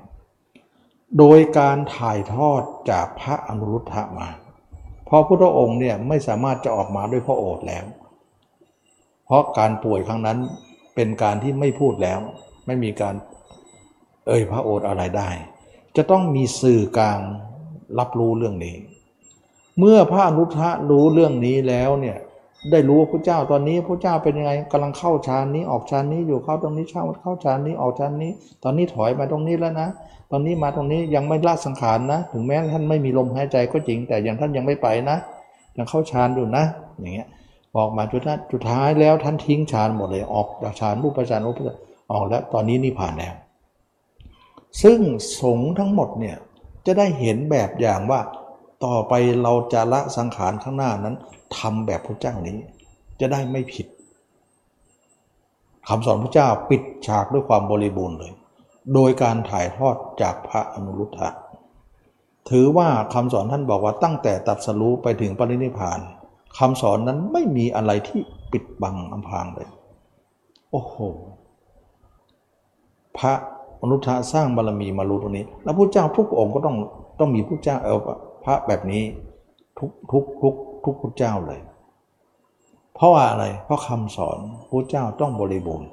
โดยการถ่ายทอดจากพระอนุรุทธะมาพอพระพุทธองค์เนี่ยไม่สามารถจะออกมาด้วยพระโอษฐ์แล้วเพราะการป่วยครั้งนั้นเป็นการที่ไม่พูดแล้วไม่มีการเอ่ยพระโอษฐ์อะไรได้จะต้องมีสื่อกลางรับรู้เรื่องนี้เมื่อพระอนุรุทธะรู้เรื่องนี้แล้วเนี่ยได้รู้ว่าพระเจ้าตอนนี้พระเจ้าเป็นยังไงกำลังเข้าฌานนี้ออกฌานนี้อยู่เข้าตรงนี้เข้าฌานนี้ออกฌานนี้ตอนนี้ถอยมาตรงนี้แล้วนะตอนนี้มาตรงนี้ยังไม่ละสังขารนะถึงแม้ท่านไม่มีลมหายใจก็จริงแต่ยังท่านยังไม่ไปนะยังเข้าฌานอยู่นะอย่างเงี้ยบอกมาจุดนั้นจุดท้ายแล้วท่านทิ้งฌานหมดเลยออกจากฌานรูปฌานรูปฌานออกแล้วตอนนี้นิพพานแล้วซึ่งสงฆ์ทั้งหมดเนี่ยจะได้เห็นแบบอย่างว่าต่อไปเราจะละสังขารข้างหน้านั้นทำแบบพระเจ้านี้จะได้ไม่ผิดคำสอนพระเจ้าปิดฉากด้วยความบริบูรณ์เลยโดยการถ่ายทอดจากพระอนุรุทธะถือว่าคำสอนท่านบอกว่าตั้งแต่ตรัสรู้ไปถึงปรินิพพานคำสอนนั้นไม่มีอะไรที่ปิดบังอำพรางเลยโอ้โหพระอนุรุทธะสร้างบารมีมารู้ตรงนี้แล้วพระเจ้าทุกองค์ก็ต้องต้องมีพระเจ้าเออพระแบบนี้ทุกทุกทุกทุกพุทธเจ้าเลยเพราะว่าอะไรเพราะคำสอนพุทธเจ้าต้องบริบูรณ์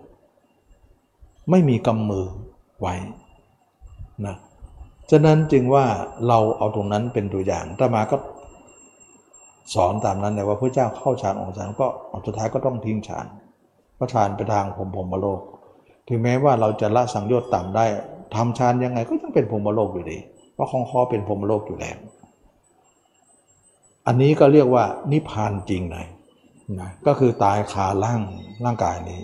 ไม่มีกำมือไว้นะฉะนั้นจึงว่าเราเอาตรงนั้นเป็นตัวอย่างอาตมาก็สอนตามนั้นเลยว่าพุทธเจ้าเข้าฌานออกฌานก็สุดท้ายก็ต้องทิ้งฌานเพราะฌานเป็นทางผมผมโลกถึงแม้ว่าเราจะละสังโยชน์ต่ำได้ทำฌานยังไงก็ยังเป็นผมโลกอยู่ดีเพราะของข้อเป็นผมโลกอยู่แล้วอันนี้ก็เรียกว่านิพพานจริงเลยนะก็คือตายคาร่างร่างกายนี้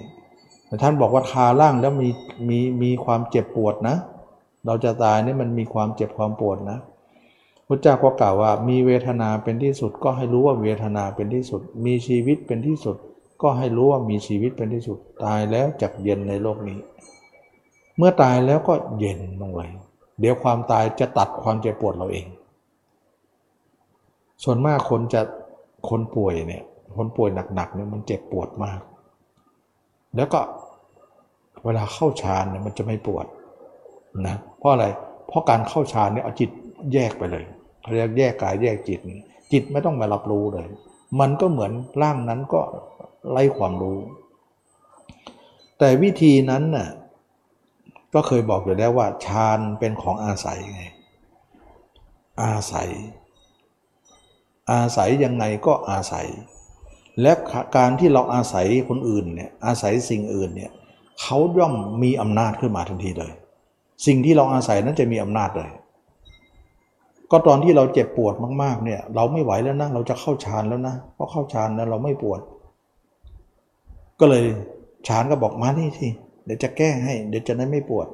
ท่านบอกว่าคาร่างแล้วมีมีมีความเจ็บปวดนะเราจะตายนี่มันมีความเจ็บความปวดนะพุทธเจ้าก็กล่าวว่ามีเวทนาเป็นที่สุดก็ให้รู้ว่าเวทนาเป็นที่สุดมีชีวิตเป็นที่สุดก็ให้รู้ว่ามีชีวิตเป็นที่สุดตายแล้วจักเย็นในโลกนี้เมื่อตายแล้วก็เย็นลงไปเดี๋ยวความตายจะตัดความเจ็บปวดเราเองส่วนมากคนจะคนป่วยเนี่ยคนป่วยหนักๆเนี่ยมันเจ็บปวดมากแล้วก็เวลาเข้าฌานเนี่ยมันจะไม่ปวดนะเพราะอะไรเพราะการเข้าฌานเนี่ยเอาจิตแยกไปเลยเขาเรียกแยกกายแยกจิตจิตไม่ต้องมารับรู้เลยมันก็เหมือนร่างนั้นก็ไร้ความรู้แต่วิธีนั้นน่ะก็เคยบอกอยู่แล้วว่าฌานเป็นของอาศัยไงอาศัยอาศัยยังไงก็อาศัยและการที่เราอาศัยคนอื่นเนี่ยอาศัยสิ่งอื่นเนี่ยเขาย่อมมีอำนาจขึ้นมาทันทีเลยสิ่งที่เราอาศัยนั้นจะมีอำนาจเลยก็ตอนที่เราเจ็บปวดมากๆเนี่ยเราไม่ไหวแล้วนะเราจะเข้าฌานแล้วนะเพราะเข้าฌานแล้วเราไม่ปวดก็เลยฌานก็บอกมานี่สิเดี๋ยวจะแก้ให้เดี๋ยวจะได้ไม่ปวด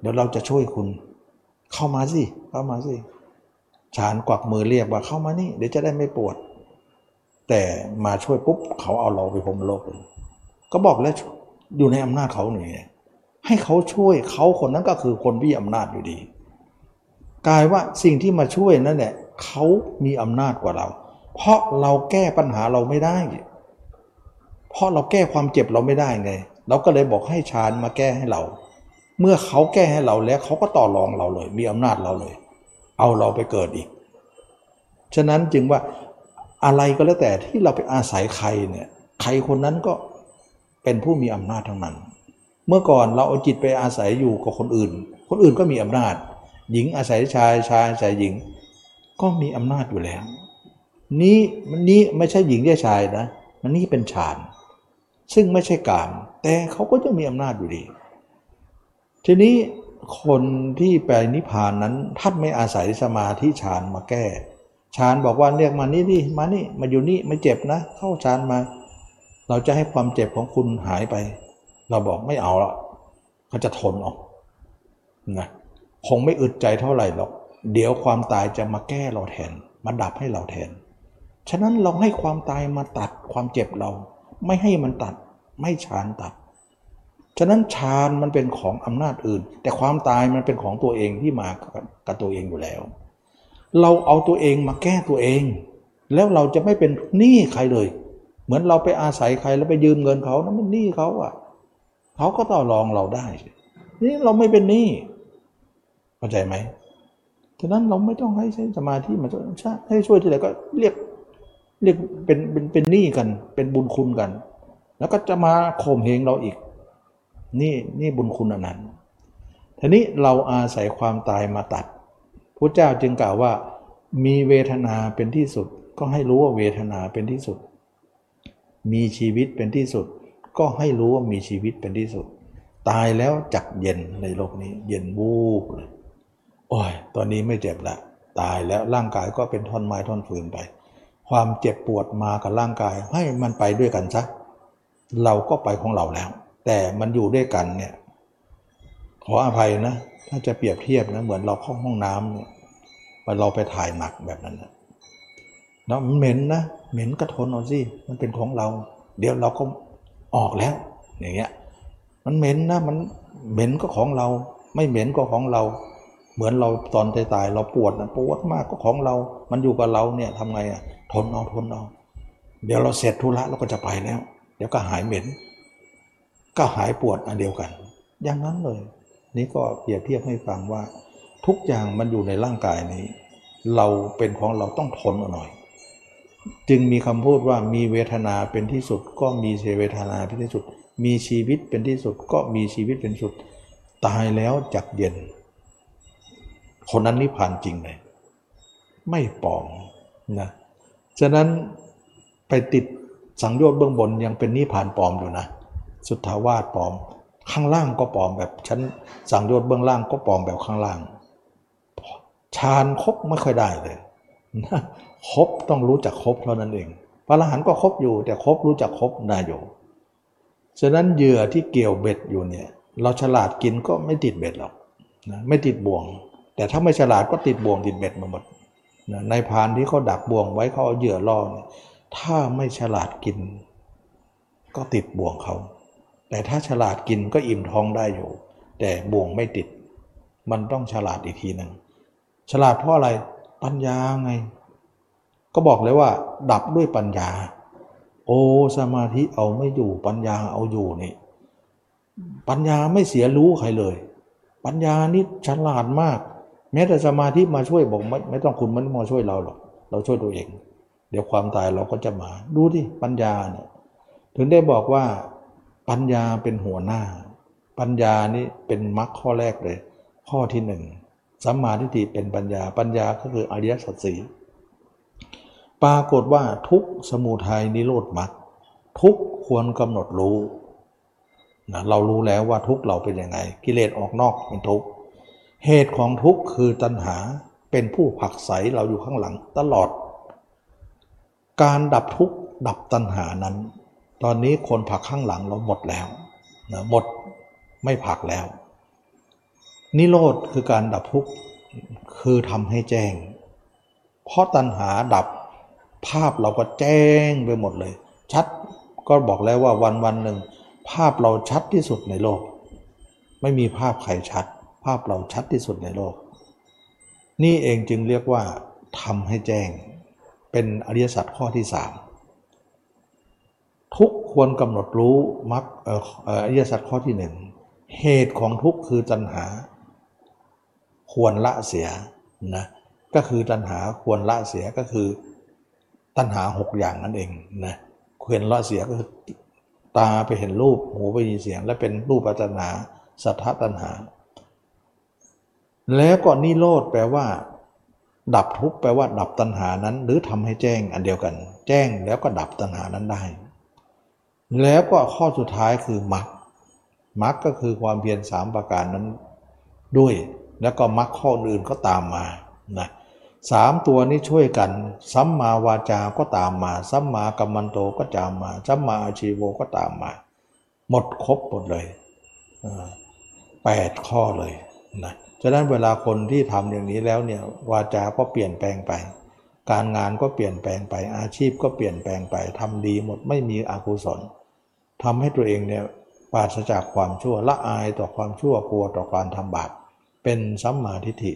เดี๋ยวเราจะช่วยคุณเข้ามาสิเข้ามาสิฌานกวักมือเรียกว่าเข้ามานี่เดี๋ยวจะได้ไม่ปวดแต่มาช่วยปุ๊บเขาเอาเราไปพรหมโลกเลยก็บอกแล้วอยู่ในอำนาจเขาหน่อยให้เขาช่วยเขาคนนั้นก็คือคนที่อำนาจอยู่ดีกลายว่าสิ่งที่มาช่วยนั่นแหละเขามีอำนาจกว่าเราเพราะเราแก้ปัญหาเราไม่ได้เพราะเราแก้ความเจ็บเราไม่ได้ไงเราก็เลยบอกให้ฌานมาแก้ให้เราเมื่อเขาแก้ให้เราแล้วเขาก็ต่อรองเราเลยมีอำนาจเราเลยเอาเราไปเกิดอีก ฉะนั้นจึงว่าอะไรก็แล้วแต่ที่เราไปอาศัยใครเนี่ยใครคนนั้นก็เป็นผู้มีอำนาจทั้งนั้นเมื่อก่อนเราเอาจิตไปอาศัยอยู่กับคนอื่นคนอื่นก็มีอำนาจหญิงอาศัยชายชายอาศัยหญิงก็มีอำนาจอยู่แล้วนี้มันนี้ไม่ใช่หญิงได้ชายนะมันนี่เป็นฌานซึ่งไม่ใช่กามแต่เขาก็จะมีอำนาจอยู่ดีทีนี้คนที่ไปนิพพานนั้นท่านไม่อาศัยสมาธิฌานมาแก้ฌานบอกว่าเรียกมานี่นี่มานี่มาอยู่นี่ไม่เจ็บนะเข้าฌานมาเราจะให้ความเจ็บของคุณหายไปเราบอกไม่เอาละเขาจะทนเอานะคงไม่อึดใจเท่าไหร่หรอกเดี๋ยวความตายจะมาแก้เราแทนมาดับให้เราแทนฉะนั้นเราให้ความตายมาตัดความเจ็บเราไม่ให้มันตัดไม่ฌานตัดฉะนั้นฌานมันเป็นของอำนาจอื่นแต่ความตายมันเป็นของตัวเองที่มากับตัวเองอยู่แล้วเราเอาตัวเองมาแก้ตัวเองแล้วเราจะไม่เป็นหนี้ใครเลยเหมือนเราไปอาศัยใครแล้วไปยืมเงินเขานั่นเป็นหนี้เขาอ่ะเขาก็ต่อรองเราได้นี่เราไม่เป็นหนี้เข้าใจไหมฉะนั้นเราไม่ต้องให้ใช้สมาธิมาช่วยให้ช่วยที่ไหนก็เรียกเรียกเป็นเป็นเป็นหนี้กันเป็นบุญคุณกันแล้วก็จะมาข่มเหงเราอีกนี่นี่บุญคุณอันนั้นทีนี้เราอาศัยความตายมาตัดพระเจ้าจึงกล่าวว่ามีเวทนาเป็นที่สุดก็ให้รู้ว่าเวทนาเป็นที่สุดมีชีวิตเป็นที่สุดก็ให้รู้ว่ามีชีวิตเป็นที่สุดตายแล้วจักเย็นในโลกนี้เย็นวูบเลยโอ้ยตอนนี้ไม่เจ็บละตายแล้วร่างกายก็เป็นท่อนไม้ท่อนฟืนไปความเจ็บปวดมากับร่างกายให้มันไปด้วยกันซะเราก็ไปของเราแล้วแต่มันอยู่ด้วยกันเนี่ยขออภัยนะถ้าจะเปรียบเทียบนะเหมือนเราเข้าห้องน้ำเนี่ยเราไปถ่ายหนักแบบนั้นนะแล้วเหม็นนะเหม็นกระทนเอาสิมันเป็นของเราเดี๋ยวเราก็ออกแล้วอย่างเงี้ยมันเหม็นนะมันเหม็นก็ของเราไม่เหม็นก็ของเราเหมือนเราตอนตายเราปวดนะปวดมากก็ของเรามันอยู่กับเราเนี่ยทำไงอ่ะทนเอาทนเอาเดี๋ยวเราเสร็จธุระเราก็จะไปแล้วเดี๋ยวก็หายเหม็นก็หายปวดอันเดียวกันอย่างนั้นเลยนี่ก็เปรียบเทียบให้ฟังว่าทุกอย่างมันอยู่ในร่างกายนี้เราเป็นของเราต้องทนเอาหน่อยจึงมีคำพูดว่ามีเวทนาเป็นที่สุดก็มีเวทนาเป็นที่สุดมีชีวิตเป็นที่สุดก็มีชีวิตเป็นสุดตายแล้วจักเย็นคนนั้นนิพพานจริงเลยไม่ปลอมนะฉะนั้นไปติดสังโยชน์เบื้องบนยังเป็นนิพพานปลอมอยู่นะสุทธาวาสปลอมข้างล่างก็ปลอมแบบชั้นสังโยชน์เบื้องล่างก็ปลอมแบบข้างล่างฌานครบไม่ค่อยได้เลยนะครบต้องรู้จักครบเท่านั้นเองพระอรหันต์ก็ครบอยู่แต่ครบรู้จักครบได้อยู่ฉะนั้นเหยื่อที่เกี่ยวเบ็ดอยู่เนี่ยเราฉลาดกินก็ไม่ติดเบ็ดหรอกนะไม่ติดบ่วงแต่ถ้าไม่ฉลาดก็ติดบ่วงติดเบ็ดมาหมดนะในพานที่เขาดักบ่วงไว้เขาเอาเหยื่อล่อเนี่ยถ้าไม่ฉลาดกินก็ติดบ่วงเขาแต่ถ้าฉลาดกินก็อิ่มท้องได้อยู่แต่บ่วงไม่ติดมันต้องฉลาดอีกทีหนึ่งฉลาดเพราะอะไรปัญญาไงก็บอกเลยว่าดับด้วยปัญญาโอ้สมาธิเอาไม่อยู่ปัญญาเอาอยู่นี่ปัญญาไม่เสียรู้ใครเลยปัญญานี่ฉลาดมากแม้แต่สมาธิมาช่วยบอกไม่ไม่ต้องคุณมันมาช่วยเราหรอกเราช่วยตัวเองเดี๋ยวความตายเราก็จะมาดูที่ปัญญาเนี่ยถึงได้บอกว่าปัญญาเป็นหัวหน้าปัญญานี่เป็นมรรคข้อแรกเลยข้อที่หนึ่งสัมมาทิฏฐิเป็นปัญญาปัญญาก็คืออริยสัจสี่ปรากฏว่าทุกข์สมุทัยนิโรธมรรคทุกข์ควรกำหนดรู้นะเรารู้แล้วว่าทุกข์เราเป็นยังไงกิเลสออกนอกเป็นทุกข์เหตุของทุกข์คือตัณหาเป็นผู้ผลักไสเราอยู่ข้างหลังตลอดการดับทุกข์ดับตัณหานั้นตอนนี้คนผลักข้างหลังเราหมดแล้วนะหมดไม่ผลักแล้วนิโรธคือการดับทุกข์คือทำให้แจ้งเพราะตัณหาดับภาพเราก็แจ้งไปหมดเลยชัดก็บอกแล้วว่าวันวันหนึ่งภาพเราชัดที่สุดในโลกไม่มีภาพใครชัดภาพเราชัดที่สุดในโลกนี่เองจึงเรียกว่าทำให้แจ้งเป็นอริยสัจข้อที่สามทุกข์ควรกำหนดรู้มรรคอริยสัจข้อที่หนึ่งเหตุของทุกข์คือตัณหาควรละเสียนะ ก็คือตัณหาควรละเสียก็คือตัณหาหกอย่างนั่นเองนะควรละเสียก็คือตาไปเห็นรูปหูไปยินเสียงและเป็นรูปปัจจนาสัทธตัณหาแล้วก็นิโรธแปลว่าดับทุกข์แปลว่าดับตัณหานั้นหรือทำให้แจ้งอันเดียวกันแจ้งแล้วก็ดับตัณหานั้นได้แล้วก็ข้อสุดท้ายคือมรรคมรรคก็คือความเพียรสามประการนั้นด้วยแล้วก็มรรคข้ออื่นก็ตามมานะสามตัวนี้ช่วยกันสัมมาวาจาก็ตามมาสัมมากัมมันโตก็ตามมาสัมมาอาชีโวก็ตามมาหมดครบหมดเลยแปดข้อเลยนะฉะนั้นเวลาคนที่ทำอย่างนี้แล้วเนี่ยวาจาก็เปลี่ยนแปลงไปการงานก็เปลี่ยนแปลงไปอาชีพก็เปลี่ยนแปลงไปทำดีหมดไม่มีอกุศลทำให้ตัวเองเนี่ยปราศจากความชั่วละอายต่อความชั่วกลัวต่อการทำบาปเป็นสัมมาทิฏฐิ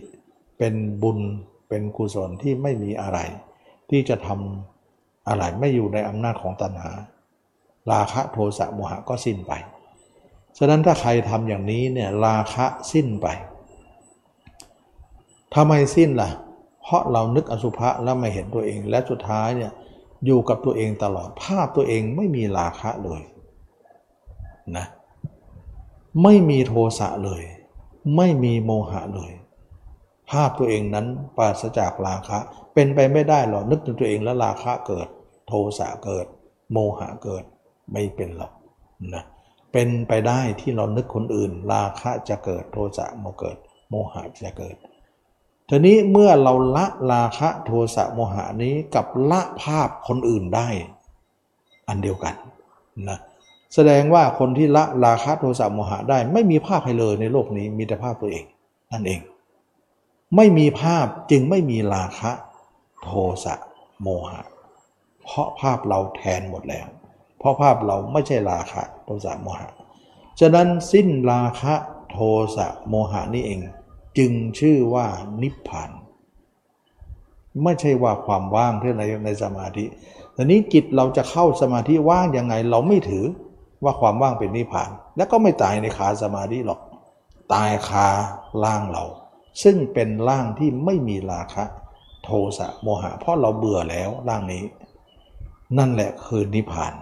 เป็นบุญเป็นกุศลที่ไม่มีอะไรที่จะทำอะไรไม่อยู่ในอำนาจของตัณหาราคะโทสะโมหะก็สิ้นไปฉะนั้นถ้าใครทำอย่างนี้เนี่ยราคะสิ้นไปทำไมสิ้นล่ะเพราะเรานึกอสุภะแล้วไม่เห็นตัวเองและสุดท้ายเนี่ยอยู่กับตัวเองตลอดภาพตัวเองไม่มีราคะเลยนะไม่มีโทสะเลยไม่มีโมหะเลยภาพตัวเองนั้นปราศจากราคะเป็นไปไม่ได้หรอกนึกถึงตัวเองแล้วราคะเกิดโทสะเกิดโมหะเกิดไม่เป็นหรอกนะเป็นไปได้ที่เรานึกคนอื่นราคะจะเกิดโทสะโมเกิดโมหะจะเกิดทีนี้เมื่อเราละราคะโทสะโมหะนี้กับละภาพคนอื่นได้อันเดียวกันนะแสดงว่าคนที่ละราคะโทสะโมหะได้ไม่มีภาพใครเลยในโลกนี้มีแต่ภาพตัวเองนั่นเองไม่มีภาพจึงไม่มีราคะโทสะโมหะเพราะภาพเราแทนหมดแล้วเพราะภาพเราไม่ใช่ราคะโทสะโมหะฉะนั้นสิ้นราคะโทสะโมหะนี่เองจึงชื่อว่านิพพานไม่ใช่ว่าความว่างเท่าไหร่ในสมาธิแต่นี้จิตเราจะเข้าสมาธิว่างยังไงเราไม่ถือว่าความว่างเป็นนิพพานและก็ไม่ตายในขาสมาธิหรอกตายขาล่างเราซึ่งเป็นร่างที่ไม่มีราคะโทสะโมหะเพราะเราเบื่อแล้วร่างนี้นั่นแหละคือนิพพาน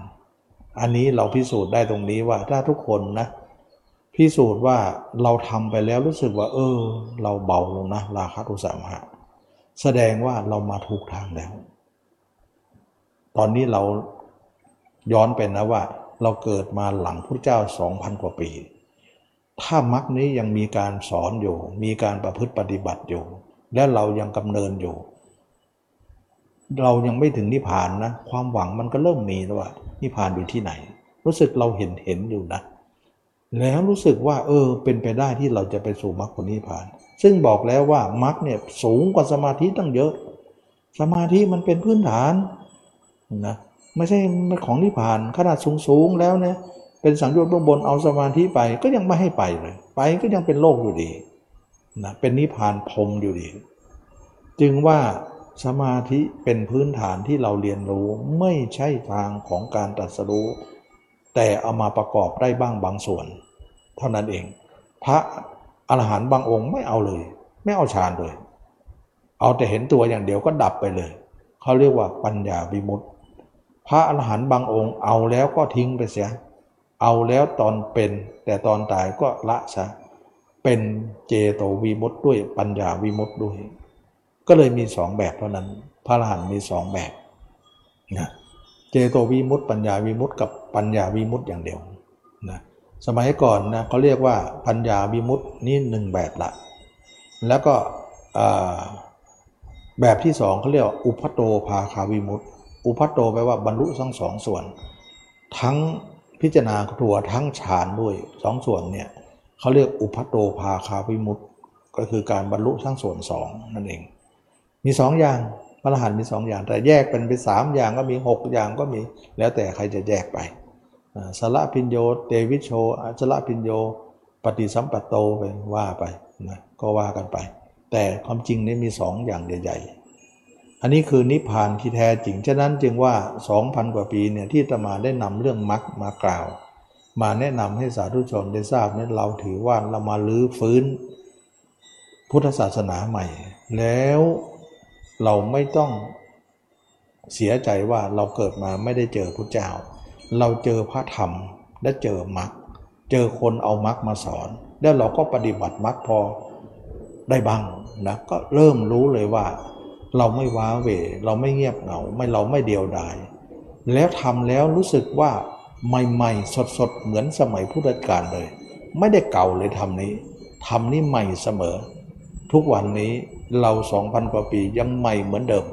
อันนี้เราพิสูจน์ได้ตรงนี้ว่าถ้าทุกคนนะพิสูจน์ว่าเราทำไปแล้วรู้สึกว่าเออเราเบาลงนะราคะโทสะโมหะแสดงว่าเรามาถูกทางแล้วตอนนี้เราย้อนไปนะว่าเราเกิดมาหลังพุทธเจ้า สองพัน กว่าปีถ้ามรรคนี้ยังมีการสอนอยู่มีการประพฤติปฏิบัติอยู่และเรายังกำเนิดอยู่เรายังไม่ถึงนิพพานนะความหวังมันก็เริ่มมีแล้วว่านิพพานอยู่ที่ไหนรู้สึกเราเห็นเห็นอยู่นะแล้วรู้สึกว่าเออเป็นไปได้ที่เราจะไปสู่มรรคผลนิพพานซึ่งบอกแล้วว่ามรรคเนี่ยสูงกว่าสมาธิตั้งเยอะสมาธิมันเป็นพื้นฐานนะไม่ใช่ของนิพพานขนาดสูงๆแล้วเนี่ยเป็นสังโยชน์เบื้องบนเอาสมาธิไปก็ยังไม่ให้ไปเลยไปก็ยังเป็นโลกอยู่ดีนะเป็นนิพพานพรมอยู่ดีจึงว่าสมาธิเป็นพื้นฐานที่เราเรียนรู้ไม่ใช่ทางของการตรัสรู้แต่เอามาประกอบได้บ้างบางส่วนเท่านั้นเองพระอรหันต์บางองค์ไม่เอาเลยไม่เอาฌานเลยเอาแต่เห็นตัวอย่างเดียวก็ดับไปเลยเขาเรียกว่าปัญญาวิมุตติพระอรหันต์บางองค์เอาแล้วก็ทิ้งไปเสียเอาแล้วตอนเป็นแต่ตอนตายก็ละซะเป็นเจโตวิมุตติด้วยปัญญาวิมุตติด้วยก็เลยมีสองแบบเท่านั้นพระอรหันต์มีสองแบบนะเจโตวิมุตติปัญญาวิมุตติกับปัญญาวิมุตติอย่างเดียวนะสมัยก่อนนะเขาเรียกว่าปัญญาวิมุตตินี่หนึ่งแบบละแล้วก็แบบที่สองเขาเรียกว่าอุพัตโตภาคาวิมุตติอุพัตโตแปลว่าบรรลุทั้งสองส่วนทั้งพิจารณาตัวทั้งฌานด้วยสองส่วนเนี่ยเขาเรียกอุพัตโตภาคาวิมุตติก็คือการบรรลุทั้งส่วนสองนั่นเองมีสองอย่างพระอรหันต์มีสองอย่างแต่แยกเป็นไปสามอย่างก็มีหกอย่างก็มีแล้วแต่ใครจะแยกไปสละพิญโยเตวิชโชอสละพิญโยปฏิสัมปัตโตไปว่าไปนะก็ว่ากันไปแต่ความจริงนี่มีสองอย่างใหญ่ๆอันนี้คือนิพพานที่แท้จริงฉะนั้นจึงว่า สองพัน กว่าปีเนี่ยที่อาตมาได้นำเรื่องมรรคมากล่าวมาแนะนำให้สาธุชนได้ทราบนั้นเราถือว่าเรามาลื้อฟื้นพุทธศาสนาใหม่แล้ว เราไม่ต้องเสียใจว่าเราเกิดมาไม่ได้เจอพระเจ้าเราเจอพระธรรมและเจอมรรคเจอคนเอามรรคมาสอนแล้วเราก็ปฏิบัติมรรคพอได้บ้างนะก็เริ่มรู้เลยว่าเราไม่ว้าเหวเราไม่เงียบเหงาไม่เราไม่เดียวดายแล้วทำแล้วรู้สึกว่าใหม่ๆสดๆเหมือนสมัยพุทธกาลเลยไม่ได้เก่าเลยทำนี้ทำนี้ใหม่เสมอทุกวันนี้เราสองพันกว่าปียังใหม่เหมือนเดิม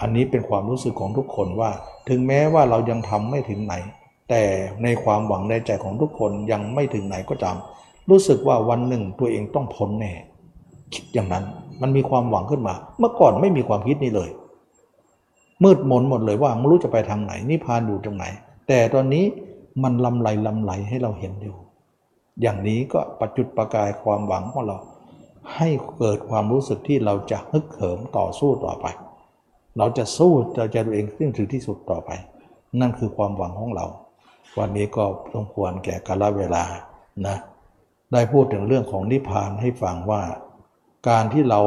อันนี้เป็นความรู้สึกของทุกคนว่าถึงแม้ว่าเรายังทำไม่ถึงไหนแต่ในความหวังในใจของทุกคนยังไม่ถึงไหนก็ตามรู้สึกว่าวันหนึ่งตัวเองต้องพ้นแน่คิดอย่างนั้นมันมีความหวังขึ้นมาเมื่อก่อนไม่มีความคิดนี้เลยมืดมนหมดเลยว่าไม่รู้จะไปทางไหนนิพพานอยู่ตรงไหนแต่ตอนนี้มันลำไหลลำไหลให้เราเห็นอยู่อย่างนี้ก็ประจุดประกายความหวังของเราให้เกิดความรู้สึกที่เราจะฮึกเหิมต่อสู้ต่อไปเราจะสู้เราจะตัวเองซึ่งถึงที่สุดต่อไปนั่นคือความหวังของเราวันนี้ก็สมควรแก่กาลเวลานะได้พูดถึงเรื่องของนิพพานให้ฟังว่าการที่เรา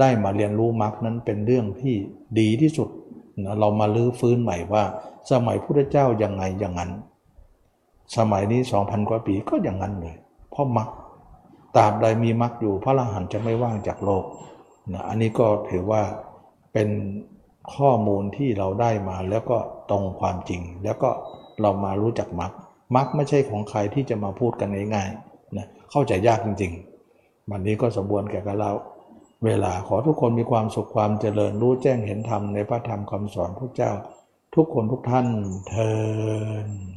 ได้มาเรียนรู้มรรคนั้นเป็นเรื่องที่ดีที่สุดนะเรามาลื้อฟื้นใหม่ว่าสมัยพุทธเจ้ายังไงอย่างนั้นสมัยนี้ สองพัน กว่าปีก็อย่างนั้นเลยเพราะมรรคตราบใดมีมรรคอยู่พระอรหันต์จะไม่ว่างจากโลกนะอันนี้ก็ถือว่าเป็นข้อมูลที่เราได้มาแล้วก็ตรงความจริงแล้วก็เรามารู้จักมรรคมรรคไม่ใช่ของใครที่จะมาพูดกันง่ายๆนะเข้าใจยากจริงๆวันนี้ก็สมบูรณ์แก่เราเวลาขอทุกคนมีความสุขความเจริญรู้แจ้งเห็นธรรมในพระธรรมคำสอนพระเจ้าทุกคนทุกท่านเทอญ